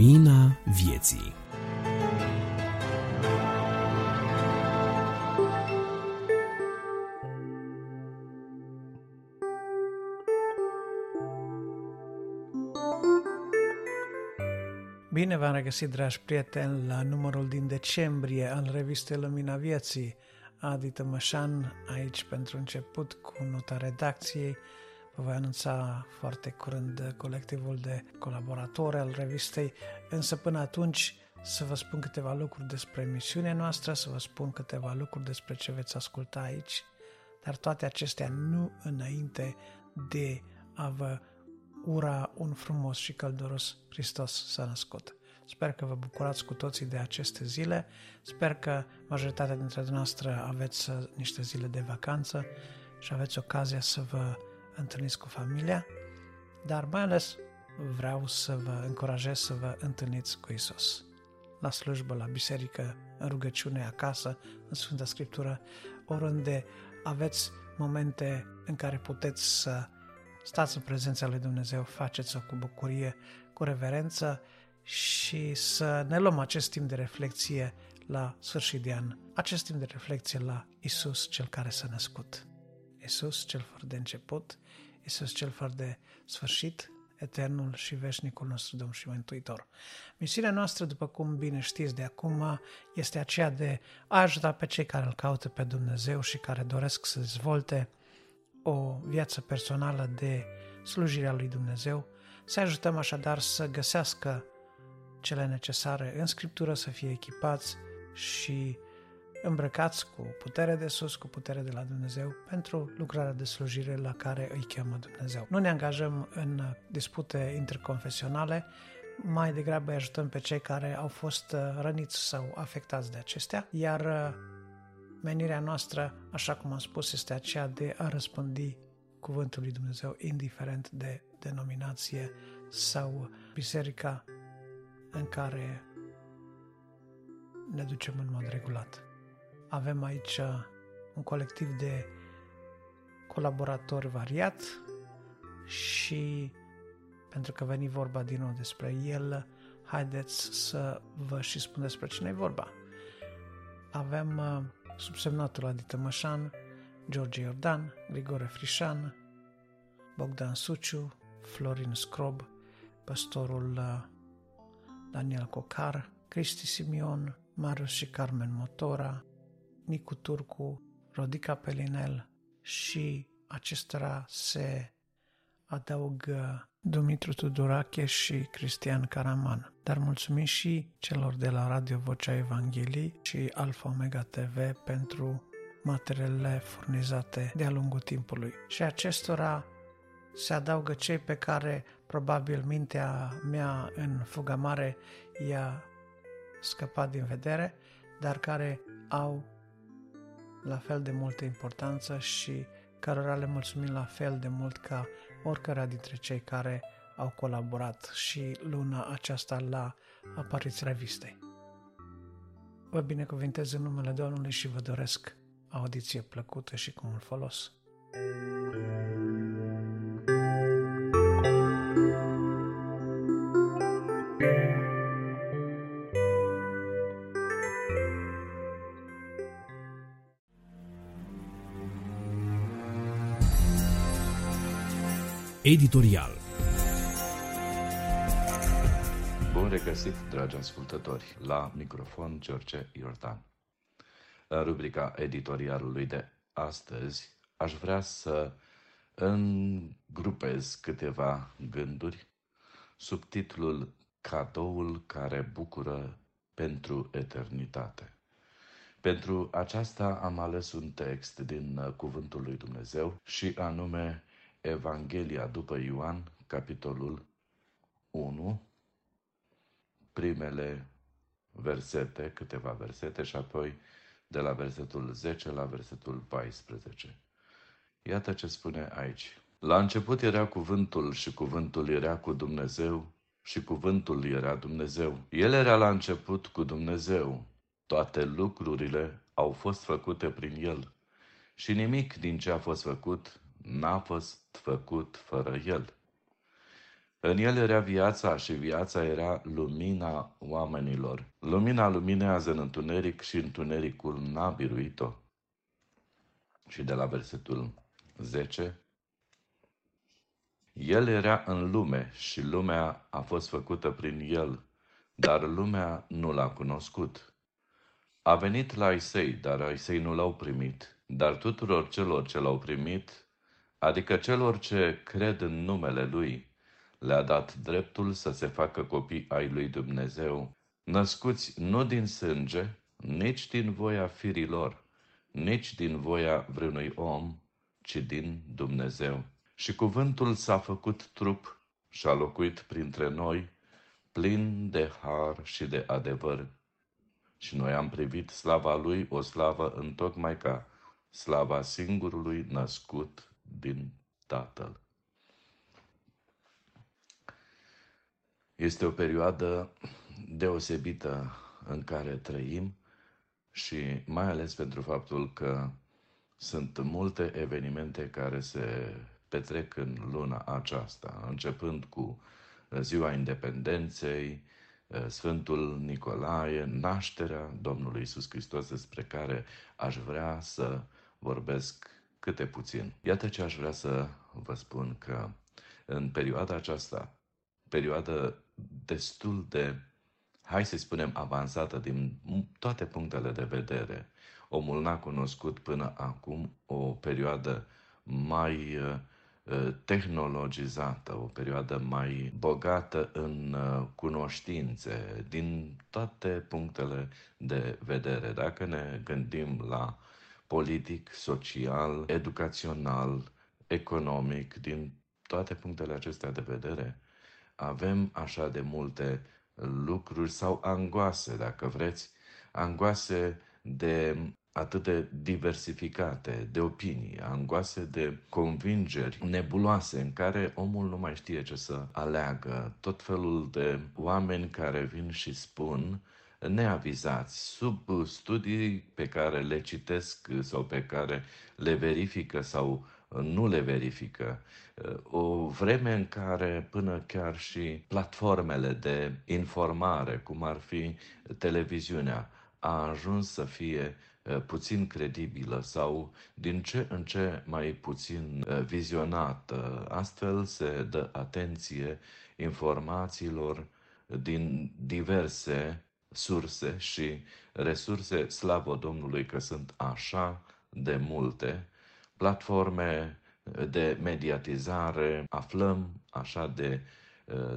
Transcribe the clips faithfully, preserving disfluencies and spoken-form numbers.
Lumina Vieții. Bine v-am regăsit, dragi prieteni, la numărul din decembrie al revistei Lumina Vieții. Adi Tămășan aici pentru început cu nota redacției. Vă voi anunța foarte curând colectivul de colaboratori al revistei, însă până atunci să vă spun câteva lucruri despre emisiunea noastră, să vă spun câteva lucruri despre ce veți asculta aici, dar toate acestea nu înainte de a vă ura un frumos și călduros Hristos s-a născut. Sper că vă bucurați cu toții de aceste zile, sper că majoritatea dintre dumneavoastră aveți niște zile de vacanță și aveți ocazia să vă întâlniți cu familia, dar mai ales vreau să vă încurajez să vă întâlniți cu Iisus. La slujbă, la biserică, în rugăciune, acasă, în Sfânta Scriptură, oriunde aveți momente în care puteți să stați în prezența lui Dumnezeu, faceți-o cu bucurie, cu reverență și să ne luăm acest timp de reflecție la sfârșit de an, acest timp de reflecție la Iisus, Cel care s-a născut. Iisus, Cel fără de început, Iisus, Cel fără de sfârșit, eternul și veșnicul nostru Domn și Mântuitor. Misiunea noastră, după cum bine știți de acum, este aceea de a ajuta pe cei care îl caută pe Dumnezeu și care doresc să dezvolte o viață personală de slujirea lui Dumnezeu, să ajutăm așadar să găsească cele necesare în Scriptură, să fie echipați și îmbrăcați cu putere de sus, cu putere de la Dumnezeu, pentru lucrarea de slujire la care îi cheamă Dumnezeu. Nu ne angajăm în dispute interconfesionale, mai degrabă îi ajutăm pe cei care au fost răniți sau afectați de acestea, iar menirea noastră, așa cum am spus, este aceea de a răspândi Cuvântul lui Dumnezeu, indiferent de denominație sau biserica în care ne ducem în mod regulat. Avem aici un colectiv de colaboratori variat și, pentru că veni vorba din nou despre el, haideți să vă și spun despre cine e vorba. Avem subsemnatul Adi Tămășan, George Iordan, Grigore Frișan, Bogdan Suciu, Florin Scrob, pastorul Daniel Cocar, Cristi Simion, Marius și Carmen Motora, Nicu Turcu, Rodica Pelinel și acestora se adaugă Dumitru Tudorache și Cristian Caraman. Dar mulțumim și celor de la Radio Vocea Evangheliei și Alfa Omega T V pentru materialele furnizate de-a lungul timpului. Și acestora se adaugă cei pe care probabil mintea mea în fuga mare i-a scăpat din vedere, dar care au la fel de multă importanță și cărora le mulțumim la fel de mult ca oricărea dintre cei care au colaborat și luna aceasta la apariția revistei. Vă binecuvintez în numele Domnului și vă doresc audiție plăcută și cu mult folos. Editorial. Bun regăsit, dragi ascultători! La microfon, George Iordan. În rubrica editorialului de astăzi, aș vrea să îngrupez câteva gânduri sub titlul Cadoul care bucură pentru eternitate. Pentru aceasta am ales un text din Cuvântul lui Dumnezeu și anume Evanghelia după Ioan, capitolul unu, primele versete, câteva versete, și apoi de la versetul zece la versetul paisprezece. Iată ce spune aici. La început era cuvântul și cuvântul era cu Dumnezeu și cuvântul era Dumnezeu. El era la început cu Dumnezeu. Toate lucrurile au fost făcute prin El și nimic din ce a fost făcut n-a fost făcut fără El. În el era viața și viața era lumina oamenilor. Lumina luminează în întuneric și întunericul n-a biruit-o. Și de la versetul zece. El era în lume și lumea a fost făcută prin el, dar lumea nu l-a cunoscut. A venit la ai săi, dar ai săi nu l-au primit, dar tuturor celor ce l-au primit, adică celor ce cred în numele lui, le-a dat dreptul să se facă copii ai lui Dumnezeu, născuți nu din sânge, nici din voia firilor, nici din voia vreunui om, ci din Dumnezeu. Și cuvântul s-a făcut trup și a locuit printre noi, plin de har și de adevăr. Și noi am privit slava lui, o slavă întocmai ca slava singurului născut din Tatăl. Este o perioadă deosebită în care trăim și mai ales pentru faptul că sunt multe evenimente care se petrec în luna aceasta, începând cu Ziua Independenței, Sfântul Nicolae, nașterea Domnului Iisus Hristos, despre care aș vrea să vorbesc câte puțin. Iată ce aș vrea să vă spun, că în perioada aceasta, perioadă destul de, hai să spunem, avansată din toate punctele de vedere, omul n-a cunoscut până acum o perioadă mai tehnologizată, o perioadă mai bogată în cunoștințe, din toate punctele de vedere. Dacă ne gândim la politic, social, educațional, economic, din toate punctele acestea de vedere, avem așa de multe lucruri sau angoase, dacă vreți, angoase de atât de diversificate, de opinii, angoase de convingeri nebuloase, în care omul nu mai știe ce să aleagă. Tot felul de oameni care vin și spun, neavizați, sub studii pe care le citesc sau pe care le verifică sau nu le verifică, o vreme în care până chiar și platformele de informare, cum ar fi televiziunea, a ajuns să fie puțin credibilă sau din ce în ce mai puțin vizionată. Astfel se dă atenție informațiilor din diverse surse și resurse, slavă Domnului că sunt așa de multe, platforme de mediatizare, aflăm așa de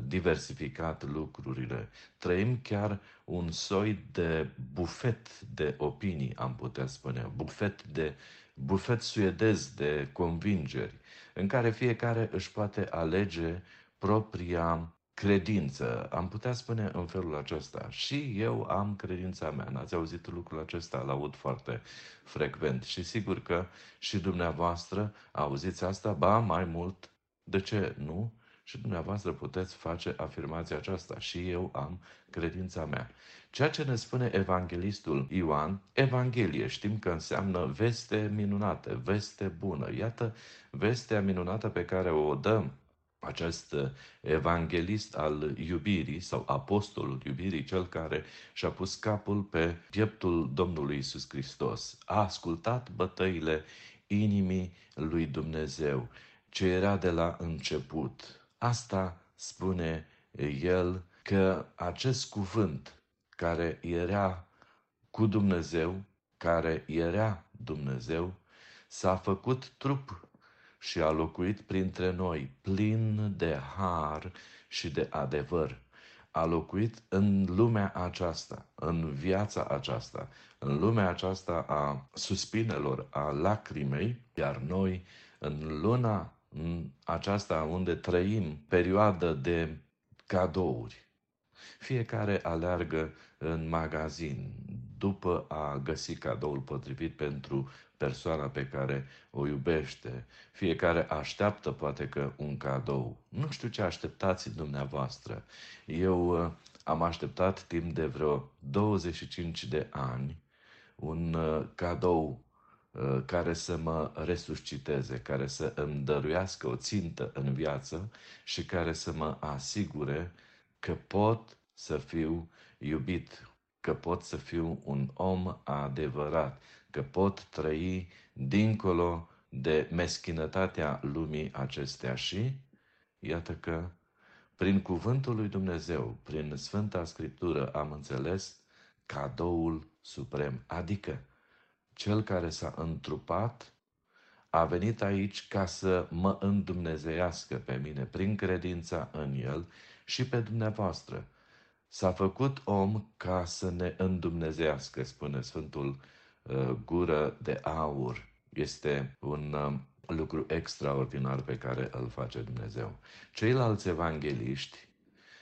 diversificat lucrurile. Trăim chiar un soi de bufet de opinii, am putea spune, bufet, de, bufet suedez de convingeri, în care fiecare își poate alege propria credință. Am putea spune în felul acesta, și eu am credința mea. N-ați auzit lucrul acesta? L-aud foarte frecvent și sigur că și dumneavoastră auziți asta, ba mai mult, de ce nu? Și dumneavoastră puteți face afirmația aceasta, și eu am credința mea. Ceea ce ne spune evanghelistul Ioan, Evanghelie, știm că înseamnă veste minunată, veste bună. Iată vestea minunată pe care o dăm acest evanghelist al iubirii sau apostolul iubirii, cel care și-a pus capul pe pieptul Domnului Iisus Hristos. A ascultat bătăile inimii lui Dumnezeu, ce era de la început. Asta spune el, că acest cuvânt care era cu Dumnezeu, care era Dumnezeu, s-a făcut trup și a locuit printre noi, plin de har și de adevăr. A locuit în lumea aceasta, în viața aceasta, în lumea aceasta a suspinelor, a lacrimei, iar noi, în luna aceasta unde trăim, perioadă de cadouri. Fiecare aleargă în magazin după a găsi cadoul potrivit pentru persoana pe care o iubește. Fiecare așteaptă poate că un cadou. Nu știu ce așteptați dumneavoastră. Eu uh, am așteptat timp de vreo douăzeci și cinci de ani un uh, cadou care să mă resusciteze, care să îmi dăruiască o țintă în viață și care să mă asigure că pot să fiu iubit, că pot să fiu un om adevărat, că pot trăi dincolo de meschinătatea lumii acestea. Și iată că prin Cuvântul lui Dumnezeu, prin Sfânta Scriptură am înțeles cadoul suprem, adică Cel care s-a întrupat a venit aici ca să mă îndumnezeiască pe mine prin credința în El și pe dumneavoastră. S-a făcut om ca să ne îndumnezeiască, spune Sfântul uh, Gură de Aur. Este un uh, lucru extraordinar pe care îl face Dumnezeu. Ceilalți evangheliști,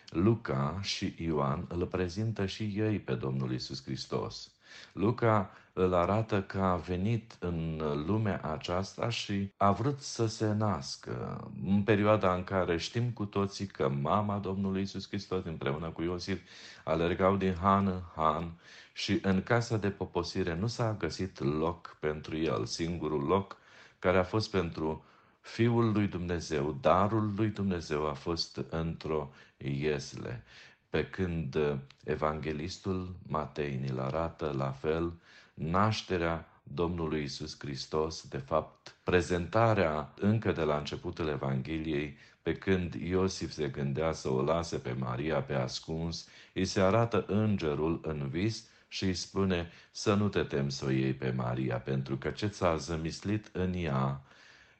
Luca și Ioan, îl prezintă și ei pe Domnul Iisus Hristos. Luca îl arată că a venit în lumea aceasta și a vrut să se nască. În perioada în care știm cu toții că mama Domnului Iisus Hristos împreună cu Iosif alergau din han în han și în casa de poposire nu s-a găsit loc pentru el. Singurul loc care a fost pentru Fiul lui Dumnezeu, darul lui Dumnezeu, a fost într-o iesle. Pe când evanghelistul Matei ne-l arată la fel, nașterea Domnului Iisus Hristos, de fapt prezentarea încă de la începutul Evangheliei, pe când Iosif se gândea să o lase pe Maria pe ascuns, îi se arată îngerul în vis și îi spune să nu te temi să o iei pe Maria, pentru că ce ți-a zămislit în ea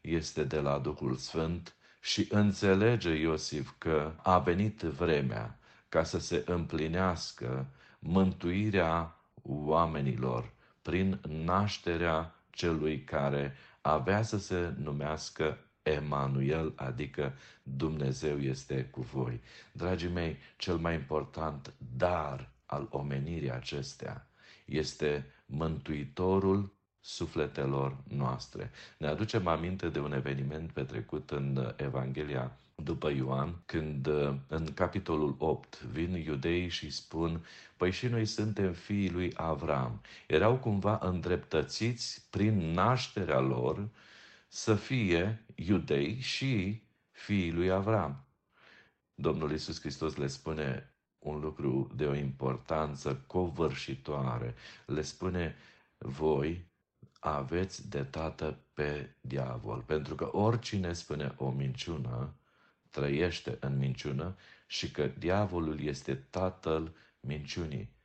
este de la Duhul Sfânt. Și înțelege Iosif că a venit vremea ca să se împlinească mântuirea oamenilor prin nașterea celui care avea să se numească Emanuel, adică Dumnezeu este cu voi. Dragii mei, cel mai important dar al omenirii acestea este Mântuitorul sufletelor noastre. Ne aducem aminte de un eveniment petrecut în Evanghelia după Ioan, când în capitolul opt vin iudeii și spun: păi și noi suntem fiii lui Avram. Erau cumva îndreptățiți prin nașterea lor să fie iudei și fiii lui Avram. Domnul Iisus Hristos le spune un lucru de o importanță covârșitoare. Le spune: voi aveți de tată pe diavol, pentru că oricine spune o minciună trăiește în minciună și că diavolul este tatăl minciunii.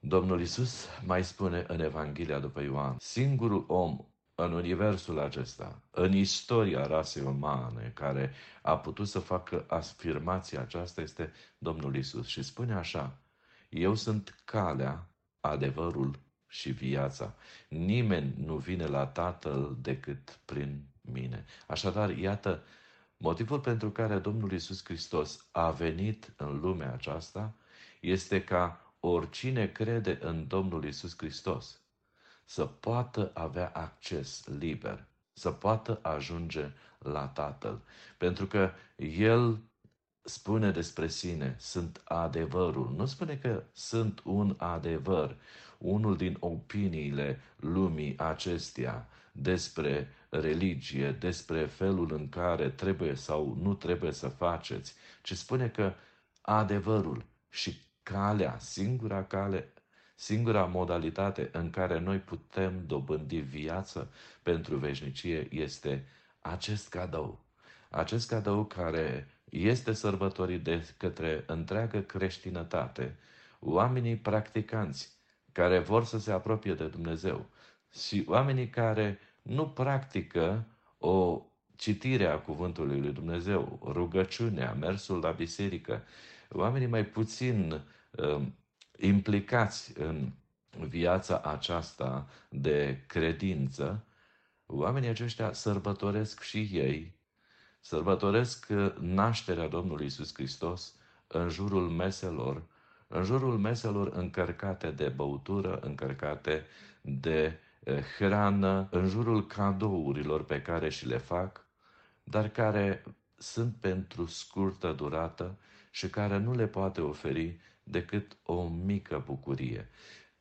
Domnul Iisus mai spune în Evanghelia după Ioan: singurul om în universul acesta, în istoria rasei umane, care a putut să facă afirmația aceasta este Domnul Iisus. Și spune așa: eu sunt calea, adevărul și viața. Nimeni nu vine la Tatăl decât prin mine. Așadar, iată motivul pentru care Domnul Iisus Hristos a venit în lumea aceasta este ca oricine crede în Domnul Iisus Hristos să poată avea acces liber, să poată ajunge la Tatăl. Pentru că El spune despre sine: sunt adevărul. Nu spune că sunt un adevăr, unul din opiniile lumii acesteia despre religie, despre felul în care trebuie sau nu trebuie să faceți, ci spune că adevărul și calea, singura cale, singura modalitate în care noi putem dobândi viață pentru veșnicie este acest cadou. Acest cadou care este sărbătorit de către întreagă creștinătate, oamenii practicanți care vor să se apropie de Dumnezeu și oamenii care nu practică o citire a Cuvântului lui Dumnezeu, rugăciunea, mersul la biserică, oamenii mai puțin uh, implicați în viața aceasta de credință, oamenii aceștia sărbătoresc și ei, sărbătoresc nașterea Domnului Iisus Hristos în jurul meselor, în jurul meselor încărcate de băutură, încărcate de hrană, în jurul cadourilor pe care și le fac, dar care sunt pentru scurtă durată și care nu le poate oferi decât o mică bucurie.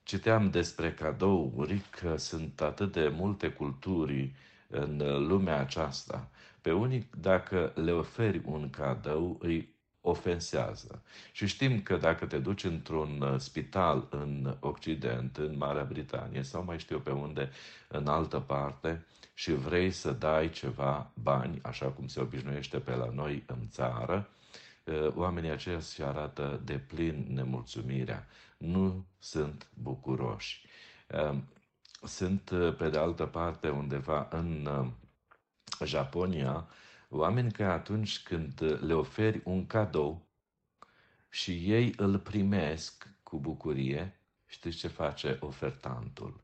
Citeam despre cadouri, că sunt atât de multe culturi în lumea aceasta. Pe unii, dacă le oferi un cadou, îi ofensează. Și știm că dacă te duci într-un spital în Occident, în Marea Britanie sau mai știu pe unde, în altă parte, și vrei să dai ceva bani, așa cum se obișnuiește pe la noi în țară, oamenii aceia se arată de plin nemulțumirea. Nu sunt bucuroși. Sunt, pe de altă parte, undeva în Japonia, oameni care atunci când le oferi un cadou și ei îl primesc cu bucurie, știți ce face ofertantul?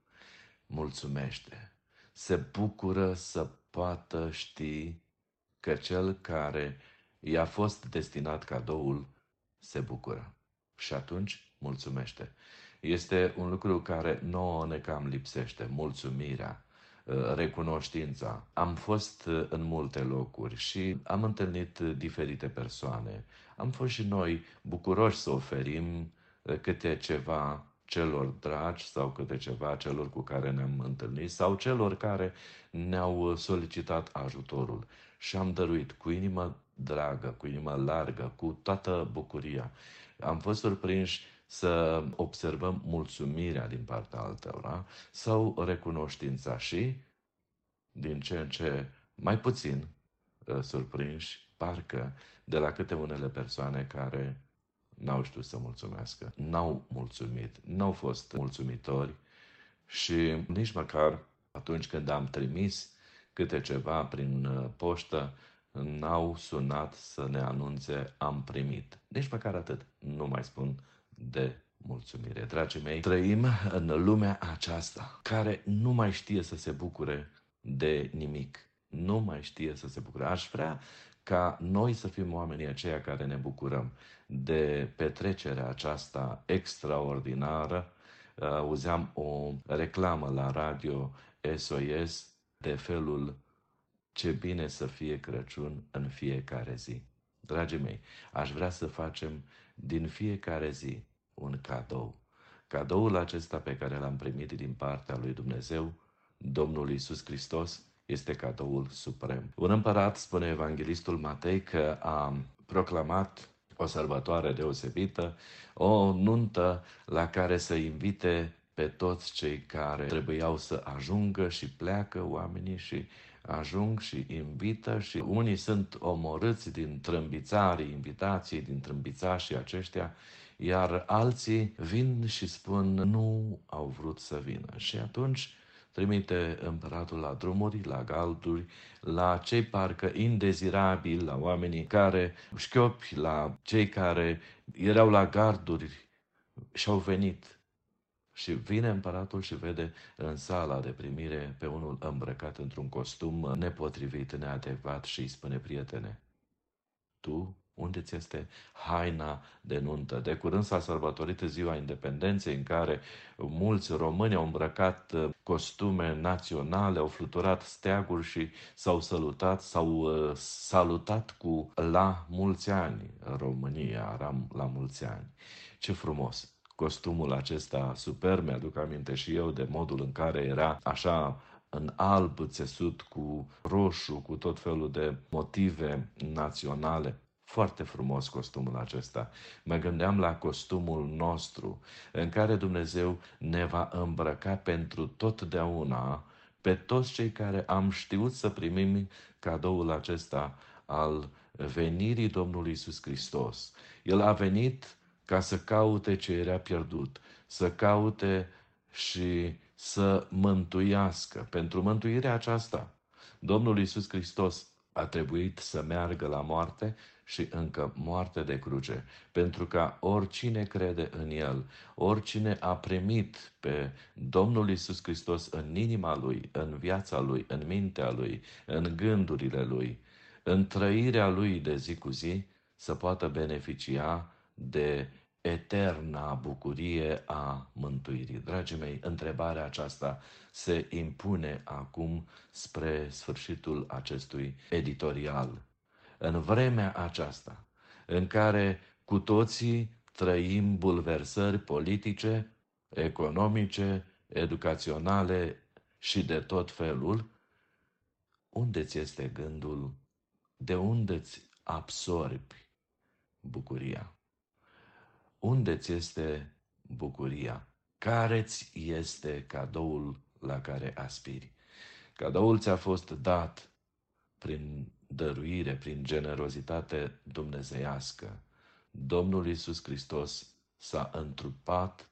Mulțumește. Se bucură să poată ști că cel care i-a fost destinat cadoul se bucură. Și atunci mulțumește. Este un lucru care nouă ne cam lipsește, mulțumirea, recunoștința. Am fost în multe locuri și am întâlnit diferite persoane. Am fost și noi bucuroși să oferim câte ceva celor dragi sau câte ceva celor cu care ne-am întâlnit sau celor care ne-au solicitat ajutorul. Și am dăruit cu inimă dragă, cu inimă largă, cu toată bucuria. Am fost surprinși să observăm mulțumirea din partea altora sau recunoștința și, din ce în ce mai puțin surprinși, parcă, de la câte unele persoane care n-au știut să mulțumească, n-au mulțumit, n-au fost mulțumitori și nici măcar atunci când am trimis câte ceva prin poștă, n-au sunat să ne anunțe am primit. Nici măcar atât. Nu mai spun de mulțumire. Dragii mei, trăim în lumea aceasta care nu mai știe să se bucure de nimic. Nu mai știe să se bucure. Aș vrea ca noi să fim oamenii aceia care ne bucurăm de petrecerea aceasta extraordinară. Auzeam o reclamă la radio S O S de felul: ce bine să fie Crăciun în fiecare zi. Dragii mei, aș vrea să facem din fiecare zi un cadou. Cadoul acesta pe care l-am primit din partea lui Dumnezeu, Domnul Iisus Hristos, este cadoul suprem. Un împărat, spune evanghelistul Matei, că a proclamat o sărbătoare deosebită, o nuntă la care să invite pe toți cei care trebuiau să ajungă și pleacă oamenii și ajung și invită și unii sunt omorâți din trâmbițarii, invitații din trâmbițașii aceștia, iar alții vin și spun nu au vrut să vină. Și atunci trimite împăratul la drumuri, la galduri, la cei parcă indezirabili, la oamenii care șchiopi, la cei care erau la garduri și au venit. Și vine împăratul și vede în sala de primire pe unul îmbrăcat într-un costum nepotrivit, neadecvat și îi spune: prietene, tu, unde ți este haina de nuntă? De curând s-a sărbătorit ziua independenței în care mulți români au îmbrăcat costume naționale, au fluturat steaguri și s-au salutat, s-au salutat cu la mulți ani România, la mulți ani. Ce frumos! Costumul acesta super, mi-aduc aminte și eu de modul în care era așa în alb țesut cu roșu, cu tot felul de motive naționale. Foarte frumos costumul acesta. Mă gândeam la costumul nostru în care Dumnezeu ne va îmbrăca pentru totdeauna pe toți cei care am știut să primim cadoul acesta al venirii Domnului Iisus Hristos. El a venit ca să caute ce era pierdut, să caute și să mântuiască. Pentru mântuirea aceasta, Domnul Iisus Hristos a trebuit să meargă la moarte și încă moarte de cruce, pentru ca oricine crede în El, oricine a primit pe Domnul Iisus Hristos în inima Lui, în viața Lui, în mintea Lui, în gândurile Lui, în trăirea Lui de zi cu zi, să poată beneficia de eterna bucurie a mântuirii. Dragii mei, întrebarea aceasta se impune acum spre sfârșitul acestui editorial. În vremea aceasta, în care cu toții trăim bulversări politice, economice, educaționale și de tot felul, unde-ți este gândul, de unde-ți absorbi bucuria? Unde-ți este bucuria? Care-ți este cadoul la care aspiri? Cadoul ți-a fost dat prin dăruire, prin generozitate dumnezeiască. Domnul Iisus Hristos s-a întrupat,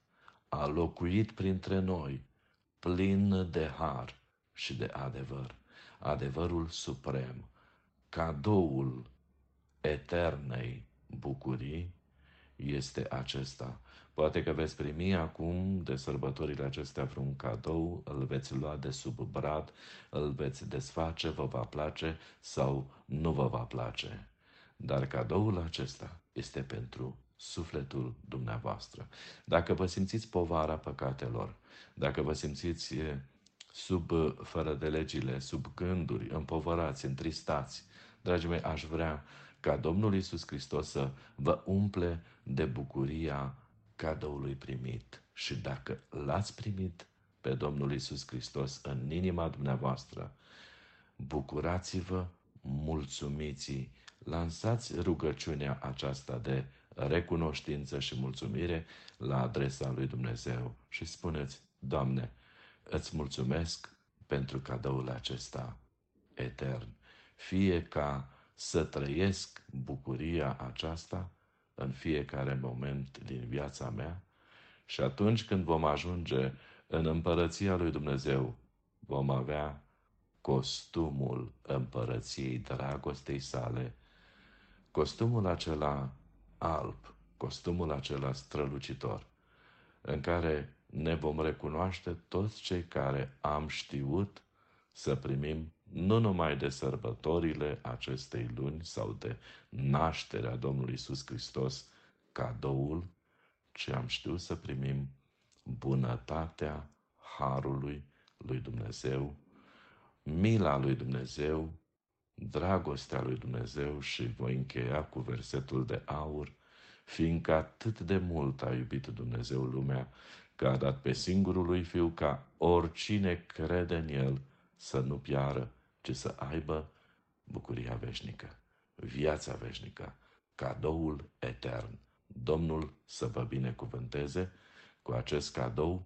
a locuit printre noi, plin de har și de adevăr. Adevărul suprem, cadoul eternei bucurii este acesta. Poate că veți primi acum de sărbătorile acestea vreun cadou, îl veți lua de sub brad, îl veți desface, vă va place sau nu vă va place. Dar cadoul acesta este pentru sufletul dumneavoastră. Dacă vă simțiți povara păcatelor, dacă vă simțiți sub fără de legile, sub gânduri, împovărați, întristați, dragii mei, aș vrea ca Domnul Iisus Hristos să vă umple de bucuria cadoului primit. Și dacă l-ați primit pe Domnul Iisus Hristos în inima dumneavoastră, bucurați-vă, mulțumiți, lansați rugăciunea aceasta de recunoștință și mulțumire la adresa lui Dumnezeu și spuneți: Doamne, îți mulțumesc pentru cadoul acesta etern. Fie ca să trăiesc bucuria aceasta în fiecare moment din viața mea și atunci când vom ajunge în împărăția lui Dumnezeu, vom avea costumul împărăției dragostei sale, costumul acela alb, costumul acela strălucitor, în care ne vom recunoaște toți cei care am știut să primim nu numai de sărbătorile acestei luni sau de nașterea Domnului Iisus Hristos cadoul, ci am știut să primim bunătatea harului lui Dumnezeu, mila lui Dumnezeu, dragostea lui Dumnezeu. Și voi încheia cu versetul de aur: fiindcă atât de mult a iubit Dumnezeu lumea, că a dat pe singurul lui Fiu, ca oricine crede în El să nu piară, ci să aibă bucuria veșnică, viața veșnică, cadoul etern. Domnul să vă binecuvânteze cu acest cadou,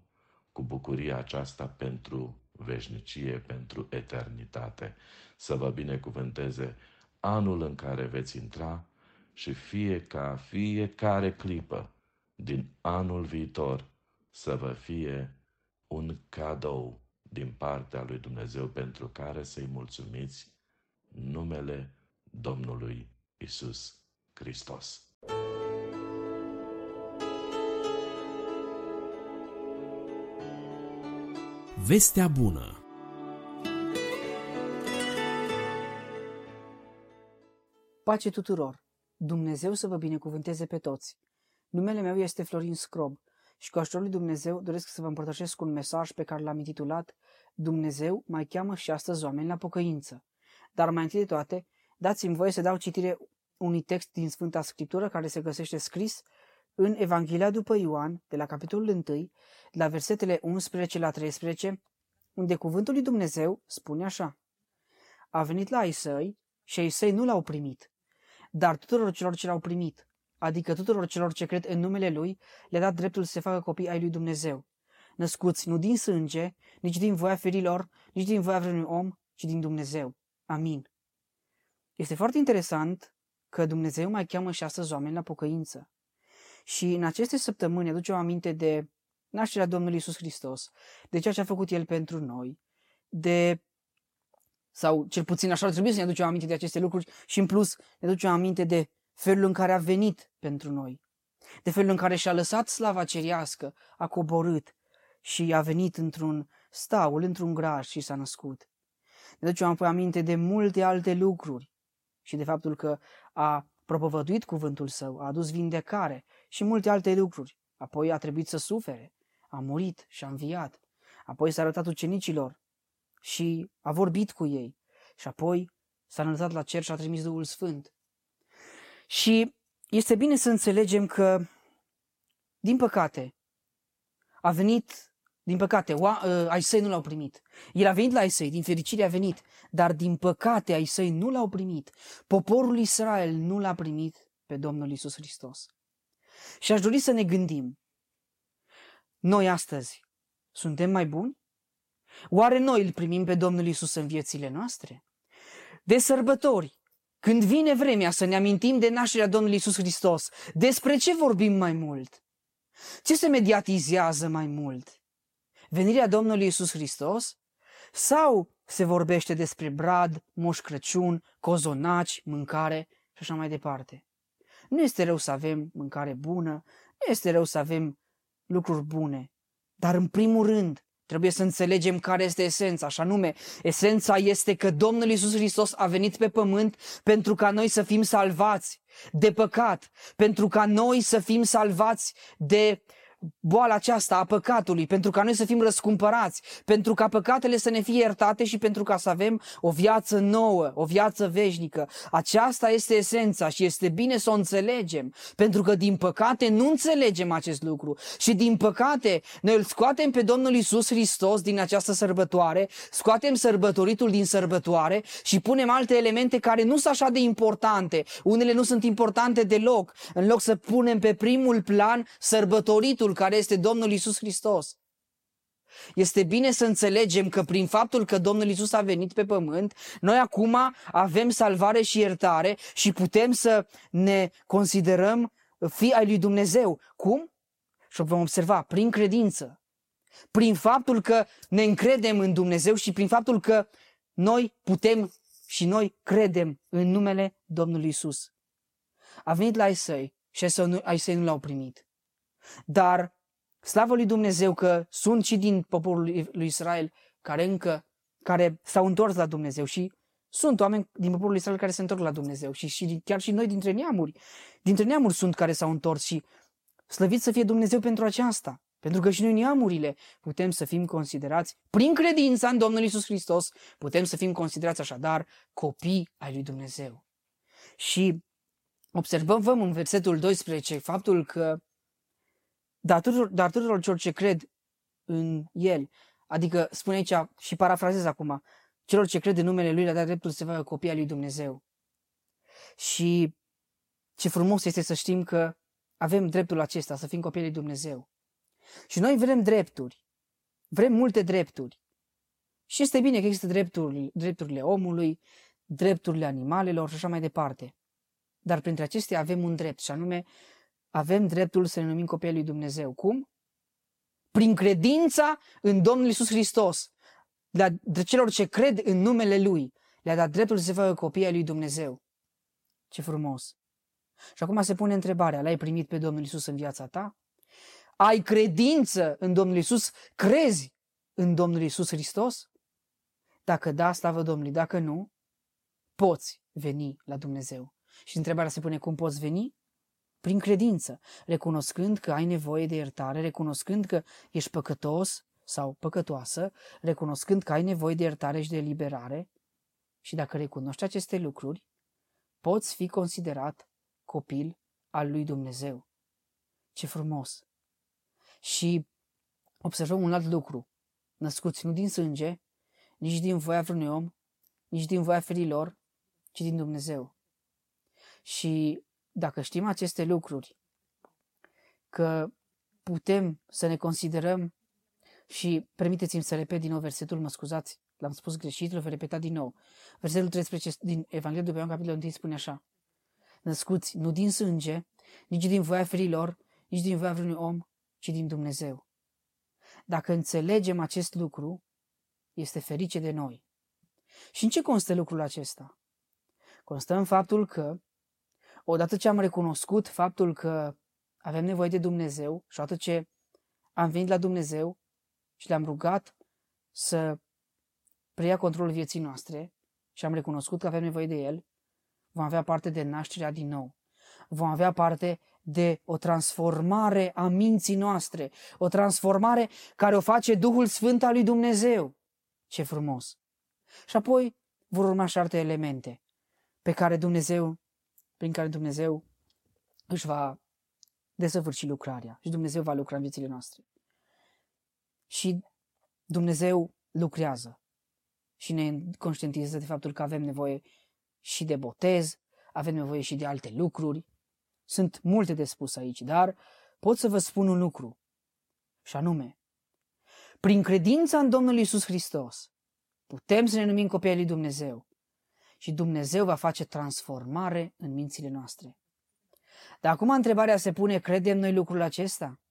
cu bucuria aceasta pentru veșnicie, pentru eternitate. Să vă binecuvânteze anul în care veți intra și fie ca fiecare clipă din anul viitor să vă fie un cadou din partea lui Dumnezeu pentru care să-i mulțumiți, numele Domnului Iisus Hristos. Vestea bună. Pace tuturor! Dumnezeu să vă binecuvânteze pe toți! Numele meu este Florin Scrob și cu ajutorul lui Dumnezeu doresc să vă împărtășesc un mesaj pe care l-am intitulat Dumnezeu mai cheamă și astăzi oameni la pocăință. Dar mai întâi de toate, dați-mi voie să dau citire unui text din Sfânta Scriptură care se găsește scris în Evanghelia după Ioan, de la capitolul unu, la versetele unsprezece la treisprezece, unde cuvântul lui Dumnezeu spune așa: a venit la ai săi și ai săi nu l-au primit, dar tuturor celor ce l-au primit, adică tuturor celor ce cred în numele Lui, le-a dat dreptul să se facă copii ai Lui Dumnezeu, născuți nu din sânge, nici din voia firilor, nici din voia vreunui om, ci din Dumnezeu. Amin. Este foarte interesant că Dumnezeu mai cheamă și astăzi oameni la pocăință. Și în aceste săptămâni aducem aminte de nașterea Domnului Iisus Hristos, de ceea ce a făcut El pentru noi, de, sau cel puțin așa ar trebui să ne aducem aminte de aceste lucruri și în plus ne aducem aminte de felul în care a venit pentru noi, de felul în care și-a lăsat slava ceriască, a coborât și a venit într-un staul, într-un graj și s-a născut. Ne aducem apoi aminte de multe alte lucruri și de faptul că a propovăduit cuvântul Său, a adus vindecare și multe alte lucruri. Apoi a trebuit să sufere, a murit și a înviat. Apoi s-a arătat ucenicilor și a vorbit cu ei. Și apoi s-a înălțat la cer și a trimis Duhul Sfânt. Și este bine să înțelegem că, din păcate, a venit, din păcate, ai săi nu l-au primit. El a venit la ai săi, din fericire a venit, dar din păcate ai săi nu l-au primit. Poporul Israel nu l-a primit pe Domnul Iisus Hristos. Și aș dori să ne gândim, noi astăzi suntem mai buni? Oare noi îl primim pe Domnul Iisus în viețile noastre? De sărbători, când vine vremea să ne amintim de nașterea Domnului Iisus Hristos, despre ce vorbim mai mult? Ce se mediatizează mai mult? Venirea Domnului Iisus Hristos? Sau se vorbește despre brad, Moș Crăciun, cozonaci, mâncare și așa mai departe? Nu este rău să avem mâncare bună, nu este rău să avem lucruri bune, dar în primul rând trebuie să înțelegem care este esența, și anume, esența este că Domnul Iisus Hristos a venit pe pământ pentru ca noi să fim salvați de păcat, pentru ca noi să fim salvați de boala aceasta a păcatului, pentru ca noi să fim răscumpărați, pentru ca păcatele să ne fie iertate și pentru ca să avem o viață nouă, o viață veșnică. Aceasta este esența și este bine să o înțelegem, pentru că din păcate nu înțelegem acest lucru și din păcate noi îl scoatem pe Domnul Iisus Hristos din această sărbătoare, scoatem sărbătoritul din sărbătoare și punem alte elemente care nu sunt așa de importante, unele nu sunt importante deloc, în loc să punem pe primul plan sărbătoritul care este Domnul Iisus Hristos. Este bine să înțelegem că prin faptul că Domnul Iisus a venit pe pământ, noi acum avem salvare și iertare și putem să ne considerăm fii ai lui Dumnezeu. Cum? Și vom observa, prin credință, prin faptul că ne încredem în Dumnezeu și prin faptul că noi putem și noi credem în numele Domnului Iisus. A venit la ai săi și ai săi nu l-au primit. Dar slavă lui Dumnezeu că sunt și din poporul lui Israel care încă care s-au întors la Dumnezeu și sunt oameni din poporul lui Israel care se întorc la Dumnezeu și, și chiar și noi dintre neamuri, dintre neamuri sunt care s-au întors și slăvit să fie Dumnezeu pentru aceasta, pentru că și noi neamurile putem să fim considerați prin credința în Domnul Iisus Hristos, putem să fim considerați așadar copii ai lui Dumnezeu. Și observăm în versetul doisprezece faptul că Dar tuturor, dar tuturor celor ce cred în el, adică spune aici și parafrazez acum, celor ce cred în numele lui le-a dat dreptul să se facă copii ai lui Dumnezeu. Și ce frumos este să știm că avem dreptul acesta, să fim copii ai lui Dumnezeu. Și noi vrem drepturi, vrem multe drepturi. Și este bine că există drepturile, drepturile omului, drepturile animalelor și așa mai departe. Dar printre acestea avem un drept și anume avem dreptul să ne numim copiii lui Dumnezeu. Cum? Prin credința în Domnul Iisus Hristos. De celor ce cred în numele Lui, le-a dat dreptul să se facă copii ai lui Dumnezeu. Ce frumos! Și acum se pune întrebarea, l-ai primit pe Domnul Iisus în viața ta? Ai credință în Domnul Iisus? Crezi în Domnul Iisus Hristos? Dacă da, slavă Domnului, dacă nu, poți veni la Dumnezeu. Și întrebarea se pune, cum poți veni? Prin credință, recunoscând că ai nevoie de iertare, recunoscând că ești păcătos sau păcătoasă, recunoscând că ai nevoie de iertare și de eliberare și dacă recunoști aceste lucruri, poți fi considerat copil al lui Dumnezeu. Ce frumos! Și observăm un alt lucru, născuți nu din sânge, nici din voia vreunui om, nici din voia ferilor, ci din Dumnezeu. Și dacă știm aceste lucruri, că putem să ne considerăm și permiteți-mi să repet din nou versetul, mă scuzați, l-am spus greșit, l-am repetat din nou. Versetul treisprezece din Evanghelia după Ioan, capitolul unu spune așa: născuți nu din sânge, nici din voia ferilor, nici din voia vreunui om, ci din Dumnezeu. Dacă înțelegem acest lucru, este ferice de noi. Și în ce constă lucrul acesta? Constă în faptul că odată ce am recunoscut faptul că avem nevoie de Dumnezeu și odată ce am venit la Dumnezeu și l-am rugat să preia controlul vieții noastre și am recunoscut că avem nevoie de El, vom avea parte de nașterea din nou. Vom avea parte de o transformare a minții noastre, o transformare care o face Duhul Sfânt al lui Dumnezeu. Ce frumos! Și apoi vor urma și alte elemente pe care Dumnezeu prin care Dumnezeu își va desăvârși lucrarea și Dumnezeu va lucra în viețile noastre. și Dumnezeu lucrează și ne conștientizează de faptul că avem nevoie și de botez, avem nevoie și de alte lucruri. Sunt multe de spus aici, dar pot să vă spun un lucru, și anume, prin credința în Domnul Iisus Hristos, putem să ne numim copiii lui Dumnezeu și Dumnezeu va face transformare în mințile noastre. Dar acum întrebarea se pune, credem noi lucrul acesta?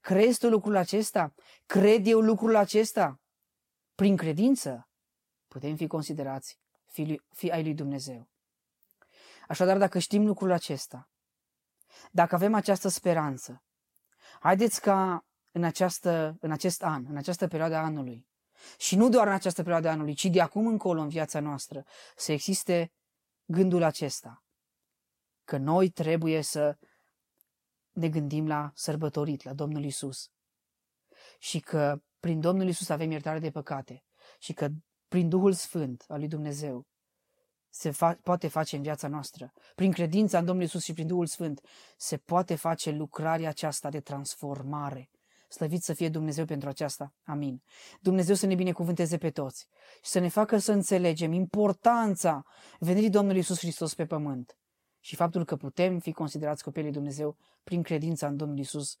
Crezi tu lucrul acesta? Cred eu lucrul acesta? Prin credință putem fi considerați fii ai lui Dumnezeu. Așadar, dacă știm lucrul acesta, dacă avem această speranță, haideți ca în, această, în acest an, în această perioadă a anului, și nu doar în această perioadă a anului, ci de acum încolo în viața noastră, să existe gândul acesta, că noi trebuie să ne gândim la sărbătorit, la Domnul Iisus, și că prin Domnul Iisus avem iertare de păcate și că prin Duhul Sfânt al lui Dumnezeu se fa- poate face în viața noastră. Prin credința în Domnul Iisus și prin Duhul Sfânt se poate face lucrarea aceasta de transformare. Slăvit să fie Dumnezeu pentru aceasta. Amin. Dumnezeu să ne binecuvânteze pe toți și să ne facă să înțelegem importanța venirii Domnului Iisus Hristos pe pământ și faptul că putem fi considerați copiii lui Dumnezeu prin credința în Domnul Iisus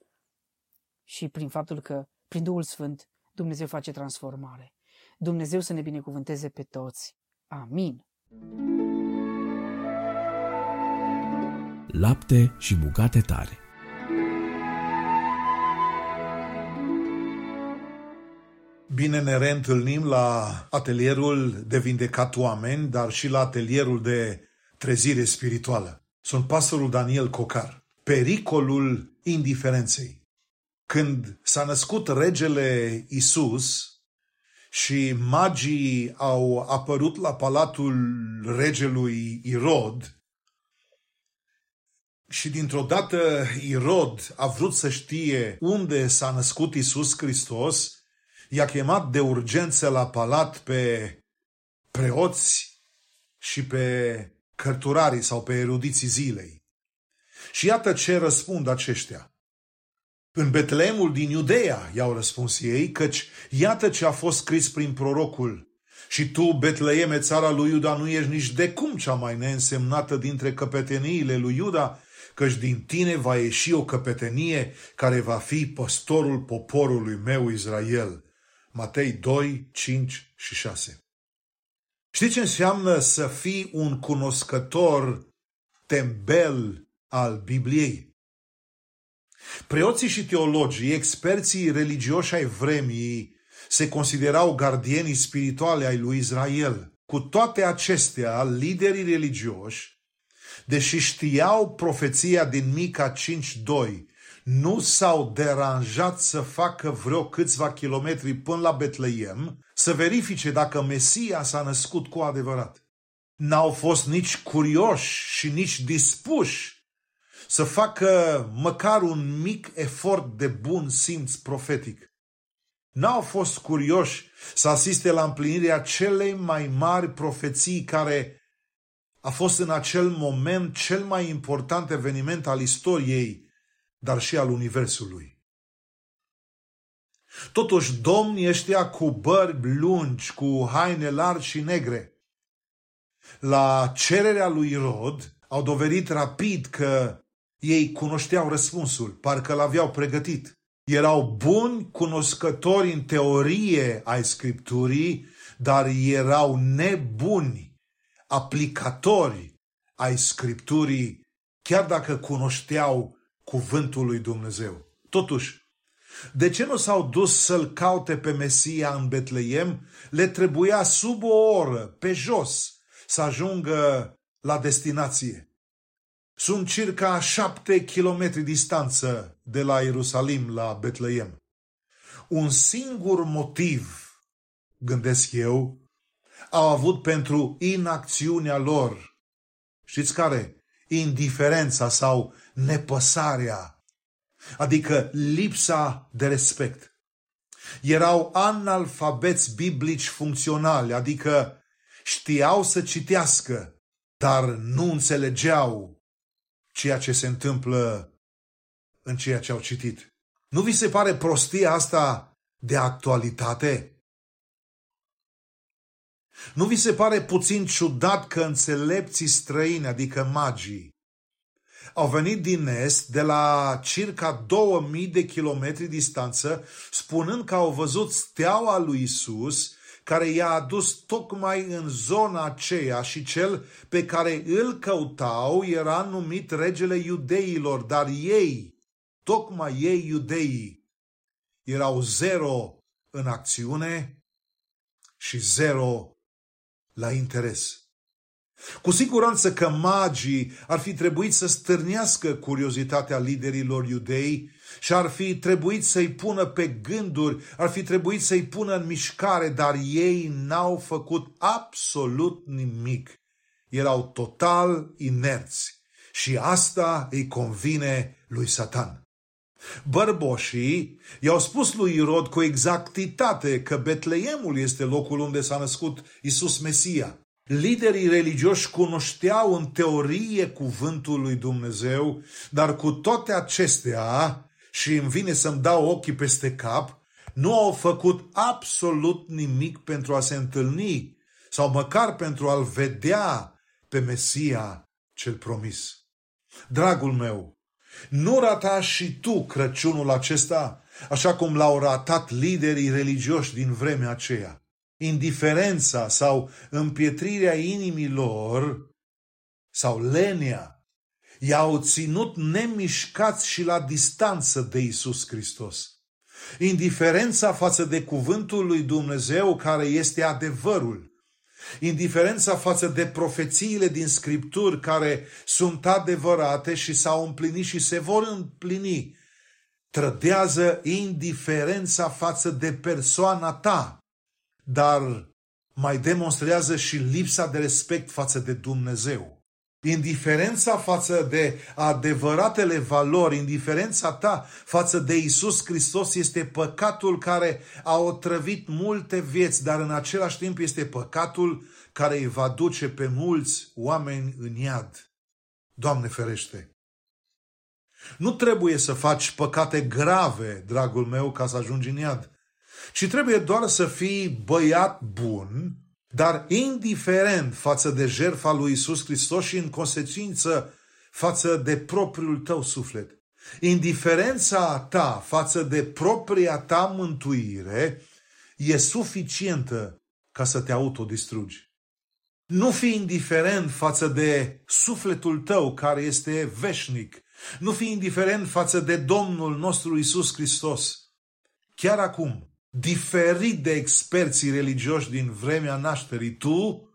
și prin faptul că prin Duhul Sfânt Dumnezeu face transformare. Dumnezeu să ne binecuvânteze pe toți. Amin. Lapte și bucate tare. Bine ne reîntâlnim la atelierul de vindecat oameni, dar și la atelierul de trezire spirituală. Sunt pastorul Daniel Cocar. Pericolul indiferenței. Când s-a născut regele Iisus și magii au apărut la palatul regelui Irod și dintr-o dată Irod a vrut să știe unde s-a născut Iisus Hristos, i-a chemat de urgență la palat pe preoți și pe cărturarii sau pe erudiții zilei. Și iată ce răspund aceștia. În Betleemul din Iudeea, i-au răspuns ei, căci iată ce a fost scris prin prorocul. Și tu, Betleeme, țara lui Iuda, nu ești nici de cum cea mai neînsemnată dintre căpeteniile lui Iuda, căci din tine va ieși o căpetenie care va fi păstorul poporului meu Israel. Matei doi, cinci și șase. Știi ce înseamnă să fii un cunoscător tembel al Bibliei? Preoții și teologii, experții religioși ai vremii, se considerau gardienii spirituale ai lui Israel. Cu toate acestea, liderii religioși, deși știau profeția din Mica cinci doi, nu s-au deranjat să facă vreo câțiva kilometri până la Betleem să verifice dacă Mesia s-a născut cu adevărat. N-au fost nici curioși și nici dispuși să facă măcar un mic efort de bun simț profetic. N-au fost curioși să asiste la împlinirea celei mai mari profeții care a fost în acel moment cel mai important eveniment al istoriei, dar și al universului. Totuși, domnii ăștia cu bărbi lungi, cu haine largi și negre, la cererea lui Irod, au dovedit rapid că ei cunoșteau răspunsul, parcă l-aveau pregătit. Erau buni cunoscători în teorie ai Scripturii, dar erau nebuni aplicatori ai Scripturii, chiar dacă cunoșteau cuvântul lui Dumnezeu. Totuși, de ce nu s-au dus să-l caute pe Mesia în Betleem? Le trebuia sub o oră, pe jos, să ajungă la destinație. Sunt circa șapte kilometri distanță de la Ierusalim la Betleem. Un singur motiv, gândesc eu, au avut pentru inacțiunea lor. Știți care? Indiferența sau nepăsarea, adică lipsa de respect. Erau analfabeți biblici funcționali, adică știau să citească, dar nu înțelegeau ceea ce se întâmplă în ceea ce au citit. Nu vi se pare prostia asta de actualitate? Nu vi se pare puțin ciudat că înțelepții străini, adică magii, au venit din Est, de la circa două mii de kilometri distanță, spunând că au văzut steaua lui Iisus, care i-a adus tocmai în zona aceea, și cel pe care îl căutau era numit regele iudeilor, dar ei, tocmai ei iudeii, erau zero în acțiune și zero la interes. Cu siguranță că magii ar fi trebuit să stârnească curiozitatea liderilor iudei și ar fi trebuit să-i pună pe gânduri, ar fi trebuit să-i pună în mișcare, dar ei n-au făcut absolut nimic. Erau total inerți și asta îi convine lui Satan. Bărboșii i-au spus lui Irod cu exactitate că Betleemul este locul unde s-a născut Iisus Mesia. Liderii religioși cunoșteau în teorie cuvântul lui Dumnezeu, dar cu toate acestea, și îmi vine să-mi dau ochii peste cap, nu au făcut absolut nimic pentru a se întâlni sau măcar pentru a-L vedea pe Mesia cel promis. Dragul meu, nu rata și tu Crăciunul acesta așa cum l-au ratat liderii religioși din vremea aceea. Indiferența sau împietrirea inimilor sau lenea i-au ținut nemișcați și la distanță de Iisus Hristos. Indiferența față de cuvântul lui Dumnezeu, care este adevărul, indiferența față de profețiile din Scripturi, care sunt adevărate și s-au împlinit și se vor împlini, trădează indiferența față de persoana ta. Dar mai demonstrează și lipsa de respect față de Dumnezeu. Indiferența față de adevăratele valori, indiferența ta față de Iisus Hristos este păcatul care a otrăvit multe vieți, dar în același timp este păcatul care îi va duce pe mulți oameni în iad. Doamne ferește! Nu trebuie să faci păcate grave, dragul meu, ca să ajungi în iad. Și trebuie doar să fii băiat bun, dar indiferent față de jertfa lui Iisus Hristos și în consecință față de propriul tău suflet. Indiferența ta față de propria ta mântuire e suficientă ca să te autodistrugi. Nu fi indiferent față de sufletul tău care este veșnic. Nu fi indiferent față de Domnul nostru Iisus Hristos. Chiar acum, diferit de experții religioși din vremea nașterii, tu